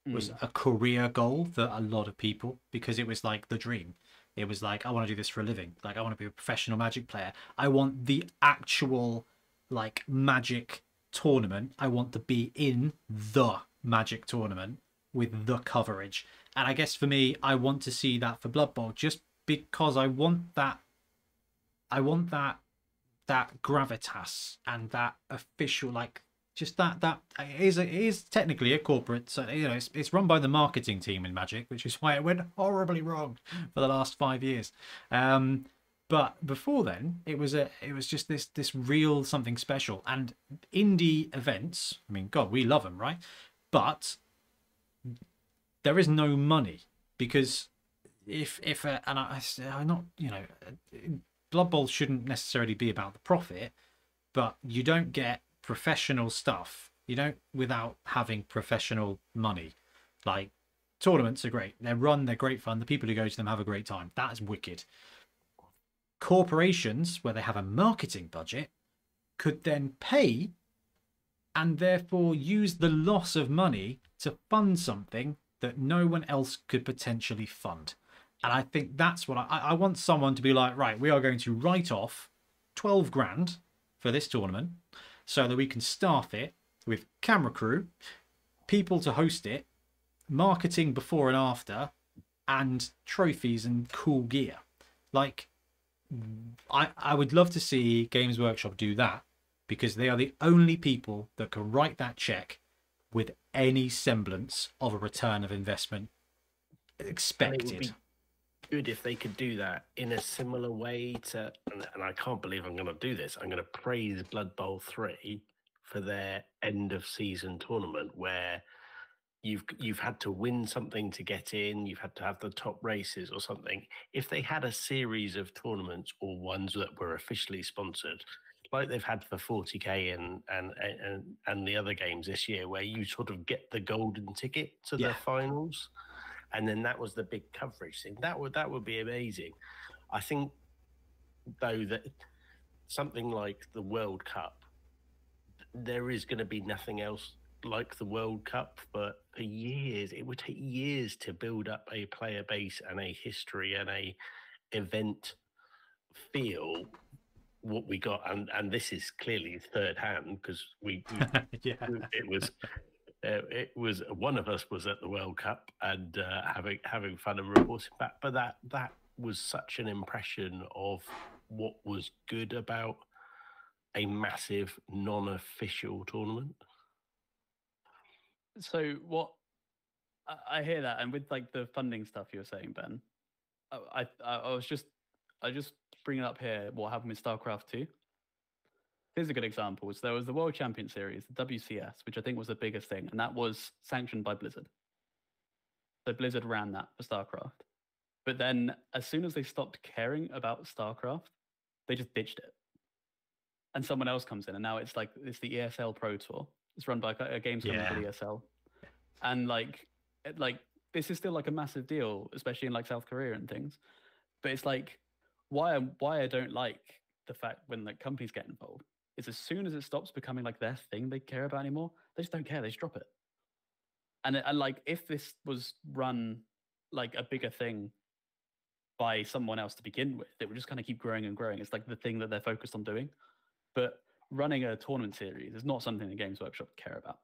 was mm. a career goal for a lot of people, because it was like the dream. It was like, I want to do this for a living. Like, I want to be a professional Magic player. I want the actual like Magic tournament. I want to be in the Magic tournament with the coverage. And I guess for me, I want to see that for Blood Bowl, just because I want that. I want that. that gravitas and that official, like, just that that it is a, it is technically a corporate, so you know it's, it's run by the marketing team in Magic, which is why it went horribly wrong for the last five years. Um but before then, it was a it was just this this real something special. And indie events, I mean, god, we love them, right? But there is no money, because if if uh, and I, I'm not, you know, it, Blood Bowl shouldn't necessarily be about the profit, but you don't get professional stuff. You don't without having professional money. Like, tournaments are great. They're run, they're great fun. The people who go to them have a great time. That is wicked. Corporations, where they have a marketing budget, could then pay and therefore use the loss of money to fund something that no one else could potentially fund. And I think that's what I, I want someone to be like, right, we are going to write off twelve grand for this tournament so that we can staff it with camera crew, people to host it, marketing before and after, and trophies and cool gear. Like, I, I would love to see Games Workshop do that, because they are the only people that can write that check with any semblance of a return of investment expected. Good if they could do that in a similar way to, and, and I can't believe I'm going to do this, I'm going to praise Blood Bowl three for their end of season tournament, where you've you've had to win something to get in, you've had to have the top races or something. If they had a series of tournaments or ones that were officially sponsored, like they've had for forty K and and and, and the other games this year, where you sort of get the golden ticket to yeah. the finals, and then that was the big coverage thing. That would that would be amazing. I think though that something like the World Cup, there is going to be nothing else like the World Cup for years. It would take years to build up a player base and a history and a event feel. What we got, and and this is clearly third hand because we, we yeah. it was uh, it was one of us was at the World Cup and uh, having having fun and reporting back. But that that was such an impression of what was good about a massive non-official tournament. So what I hear that, and with like the funding stuff you were saying, Ben, I I, I was just. I just bring it up here, what happened with StarCraft two. Here's a good example. So there was the World Champion Series, the W C S, which I think was the biggest thing, and that was sanctioned by Blizzard. So Blizzard ran that for StarCraft. But then as soon as they stopped caring about StarCraft, they just ditched it. And someone else comes in, and now it's like, it's the E S L Pro Tour. It's run by a games company called E S L. And like, it, like, this is still like a massive deal, especially in like South Korea and things. But it's like, Why I, why I don't like the fact when the companies get involved is as soon as it stops becoming like their thing they care about anymore, they just don't care, they just drop it. And, and like if this was run like a bigger thing by someone else to begin with, it would just kind of keep growing and growing. It's like the thing that they're focused on doing. But running a tournament series is not something the Games Workshop care about.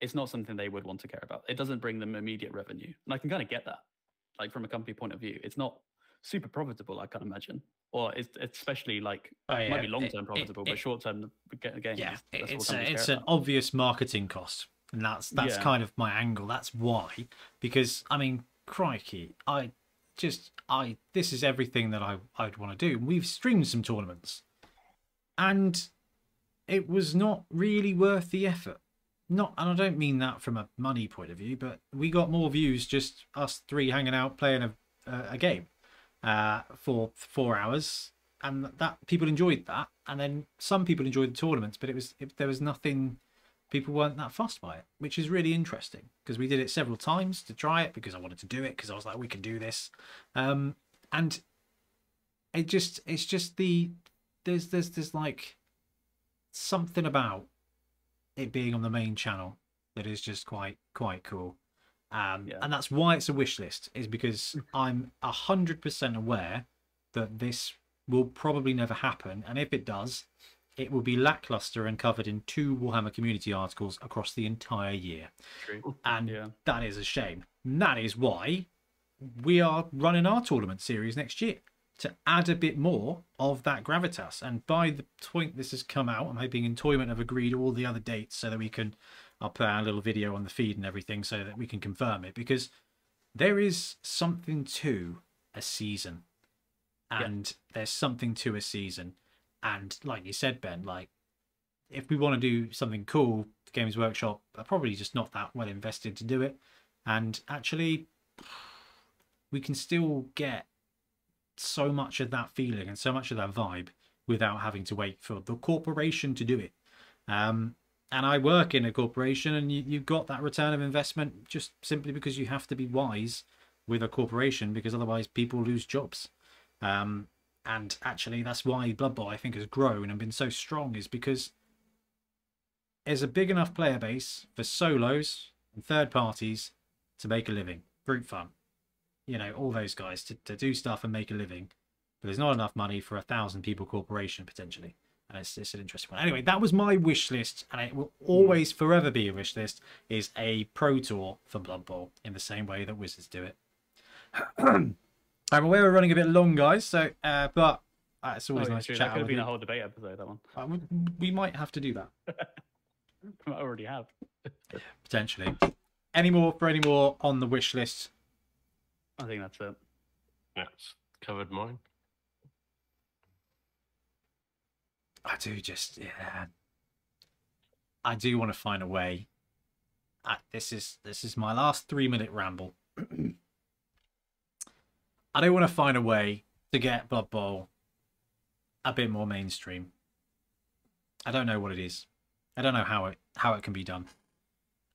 It's not something they would want to care about. It doesn't bring them immediate revenue. And I can kind of get that. Like from a company point of view, it's not super profitable, I can't imagine, or it's especially like oh, yeah. it might be long term profitable, it, it, but short term again. Yeah, that's it's a, it's an about. obvious marketing cost, and that's that's yeah. kind of my angle. That's why, because I mean, crikey, I just I this is everything that I I'd want to do. We've streamed some tournaments, and it was not really worth the effort. Not, and I don't mean that from a money point of view, but we got more views just us three hanging out playing a a, a game. Uh, for four hours, and that people enjoyed that, and then some people enjoyed the tournaments, but it was it, there was nothing, people weren't that fussed by it, which is really interesting because we did it several times to try it because I wanted to do it because I was like, we can do this, um, and it just it's just the there's there's there's like something about it being on the main channel that is just quite quite cool. Um, yeah. And that's why it's a wish list, is because I'm one hundred percent aware that this will probably never happen. And if it does, it will be lackluster and covered in two Warhammer community articles across the entire year. True. And yeah. that is a shame. And that is why we are running our tournament series next year, to add a bit more of that gravitas. And by the point this has come out, I'm hoping Entoyment have agreed all the other dates so that we can... I'll put out a little video on the feed and everything so that we can confirm it, because there is something to a season, and yeah. there's something to a season. And like you said, Ben, like if we want to do something cool, the Games Workshop are probably just not that well invested to do it. And actually we can still get so much of that feeling and so much of that vibe without having to wait for the corporation to do it. Um, And I work in a corporation, and you, you've got that return of investment just simply because you have to be wise with a corporation, because otherwise people lose jobs. Um, and actually, that's why Blood Bowl, I think, has grown and been so strong, is because there's a big enough player base for solos and third parties to make a living. Group fun. You know, all those guys to, to do stuff and make a living. But there's not enough money for a thousand people corporation, potentially. And it's, it's an interesting one. Anyway, that was my wish list, and it will always forever be a wish list, is a pro tour for Blood Bowl in the same way that Wizards do it. I'm aware we're running a bit long, guys, so uh, but uh, it's always oh, nice to chat. That could have been a whole debate episode, that one. Uh, we, we might have to do that. I already have. Potentially. Any more for any more on the wish list? I think that's it. That's covered mine. I do just, yeah. I do want to find a way I, this is this is my last three minute ramble. I do want to find a way to get Blood Bowl a bit more mainstream. I don't know what it is. I don't know how it how it can be done.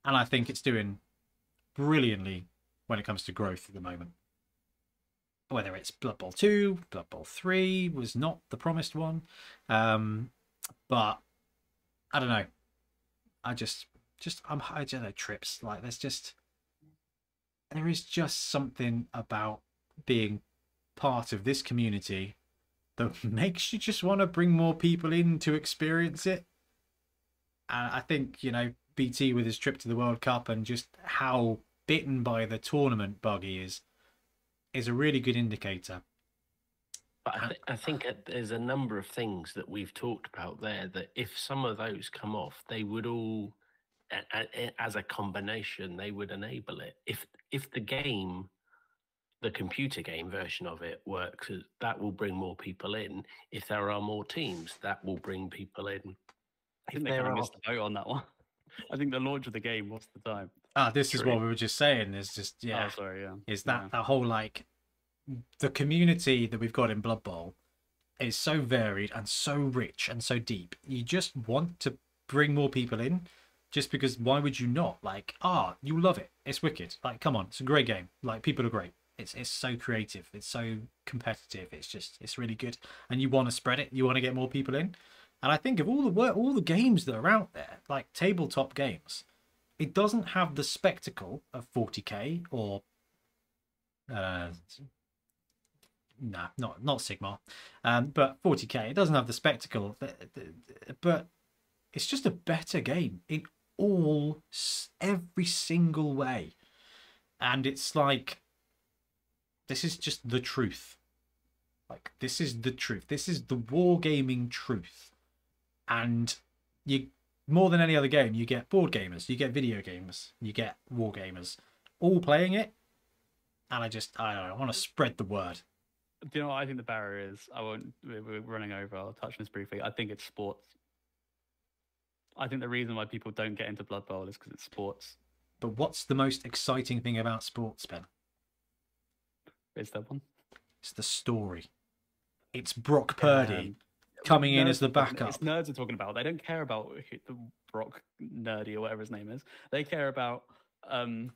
And I think it's doing brilliantly when it comes to growth at the moment. Whether it's Blood Bowl two, Blood Bowl three was not the promised one. Um, but I don't know. I just just I'm I don't know, Trips. Like there's just there is just something about being part of this community that makes you just want to bring more people in to experience it. And I think, you know, B T with his trip to the World Cup and just how bitten by the tournament bug he is, is a really good indicator. But I, th I think there's a number of things that we've talked about there that if some of those come off, they would all, as a combination, they would enable it. If if the game... the computer game version of it works, that will bring more people in. If there are more teams, that will bring people in. I think they missed the boat on that one. I think the launch of the game, what's the time? Ah, this True. Is what we were just saying. Is just yeah, oh, sorry, yeah. Is that yeah. that whole like the community that we've got in Blood Bowl is so varied and so rich and so deep. You just want to bring more people in, just because why would you not? Like, ah, you love it. It's wicked. Like, come on, it's a great game. Like, people are great. It's it's so creative. It's so competitive. It's just it's really good, and you want to spread it. You want to get more people in, and I think of all the work, all the games that are out there, like tabletop games, it doesn't have the spectacle of forty K or, uh, nah, not not Sigmar, um, but forty K. It doesn't have the spectacle, but it's just a better game in all every single way, and it's like. This is just the truth. Like, this is the truth. This is the wargaming truth. And you, more than any other game, you get board gamers, you get video gamers, you get wargamers, all playing it. And I just, I don't know, I want to spread the word. Do you know what I think the barrier is? I won't, we're running over, I'll touch on this briefly. I think it's sports. I think the reason why people don't get into Blood Bowl is because it's sports. But what's the most exciting thing about sports, Ben? Is that one? It's the story. It's Brock Purdy um, coming nerds, in as the backup. It's nerds are talking about. They don't care about the Brock Nerdy or whatever his name is. They care about. Um...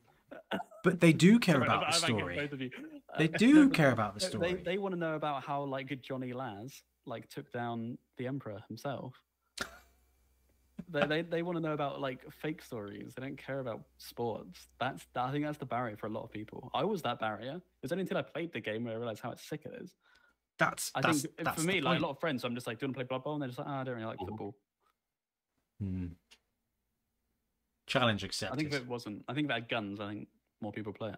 But they do care about the story. They do care about the story. They they want to know about how like Johnny Laz like took down the Emperor himself. they they they want to know about like fake stories. They don't care about sports. That's I think that's the barrier for a lot of people. I was that barrier. It was only until I played the game where I realized how sick it is. That's I that's, think that's for me like a lot of friends. So I'm just like, do you want to play Blood Bowl? And they're just like, oh, I don't really like football. Hmm. Challenge accepted. I think if it wasn't. I think if it had guns, I think more people play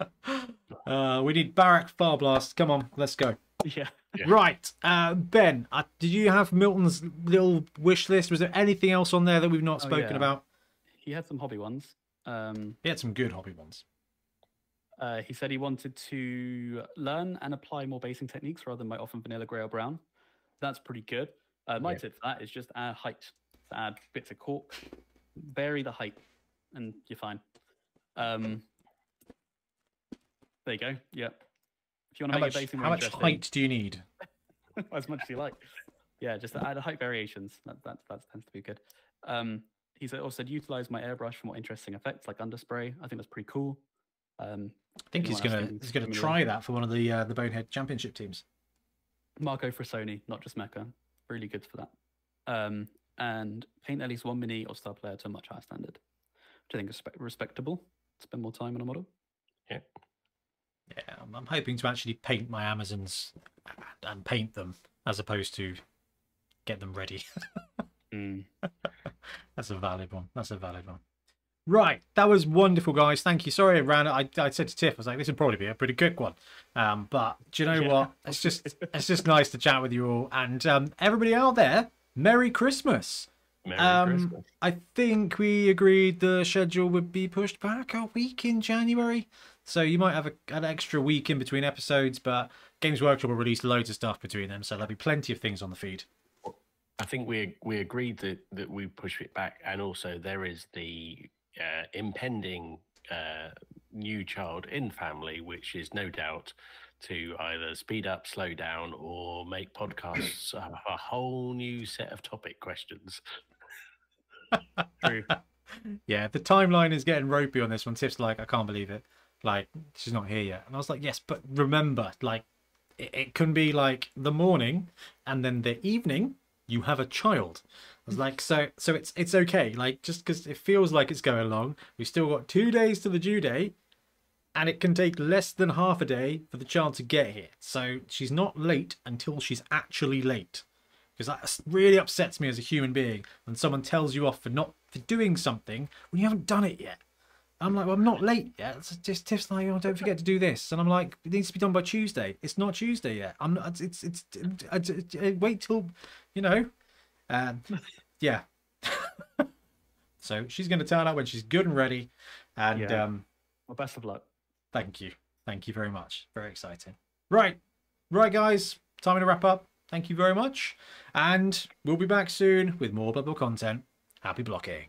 it. uh, we need Barrack Farblast. Come on, let's go. Yeah. Yeah. Right, uh, Ben, uh, did you have Milton's little wish list? Was there anything else on there that we've not spoken oh, yeah. about? He had some hobby ones. Um, he had some good hobby ones. Uh, he said he wanted to learn and apply more basing techniques rather than my often vanilla grey or brown. That's pretty good. Uh, my yeah. tip for that is just add height. So add bits of cork, vary the height, and you're fine. Um, there you go. Yeah. If you want to how make much, your basing more how much height do you need? As much as you like. Yeah, just add height variations. That, that, that tends to be good. Um, he also said, utilize my airbrush for more interesting effects like underspray. I think that's pretty cool. Um, I think he's gonna he's gonna try that for one of the uh, the Bonehead Championship teams. Marco Frassoni, not just Mecca, really good for that. Um, and paint at least one mini or star player to a much higher standard, which I think is respectable. Spend more time on a model. Yeah. Yeah, I'm hoping to actually paint my Amazons and paint them as opposed to get them ready. mm. That's a valid one. That's a valid one. Right, that was wonderful, guys. Thank you. Sorry, I ran. I I said to Tiff, I was like, this would probably be a pretty quick one. Um, but do you know yeah. what? It's just it's just nice to chat with you all, and um, everybody out there. Merry Christmas. Merry um, Christmas. I think we agreed the schedule would be pushed back a week in January. So you might have a, an extra week in between episodes, but Games Workshop will release loads of stuff between them, so there'll be plenty of things on the feed. I think we we agreed that that we push it back, and also there is the uh, impending uh, new child in family, which is no doubt to either speed up, slow down, or make podcasts a whole new set of topic questions. True. Yeah, the timeline is getting ropey on this one. Tiff's like, I can't believe it. Like, she's not here yet. And I was like, yes, but remember, like, it, it can be like the morning and then the evening. You have a child. I was like, so so it's it's okay. Like, just because it feels like it's going along, we've still got two days to the due date, and it can take less than half a day for the child to get here. So she's not late until she's actually late. Because that really upsets me as a human being when someone tells you off for not for doing something when you haven't done it yet. I'm like, well, I'm not late yet. It's just Tiff's like, oh, don't forget to do this. And I'm like, it needs to be done by Tuesday. It's not Tuesday yet. I'm not, it's, it's, it's, it's wait till, you know. Um, yeah. So she's going to turn out when she's good and ready. And yeah. um, well, best of luck. Thank you. Thank you very much. Very exciting. Right. Right, guys. Time to wrap up. Thank you very much. And we'll be back soon with more Blood Bowl content. Happy blocking.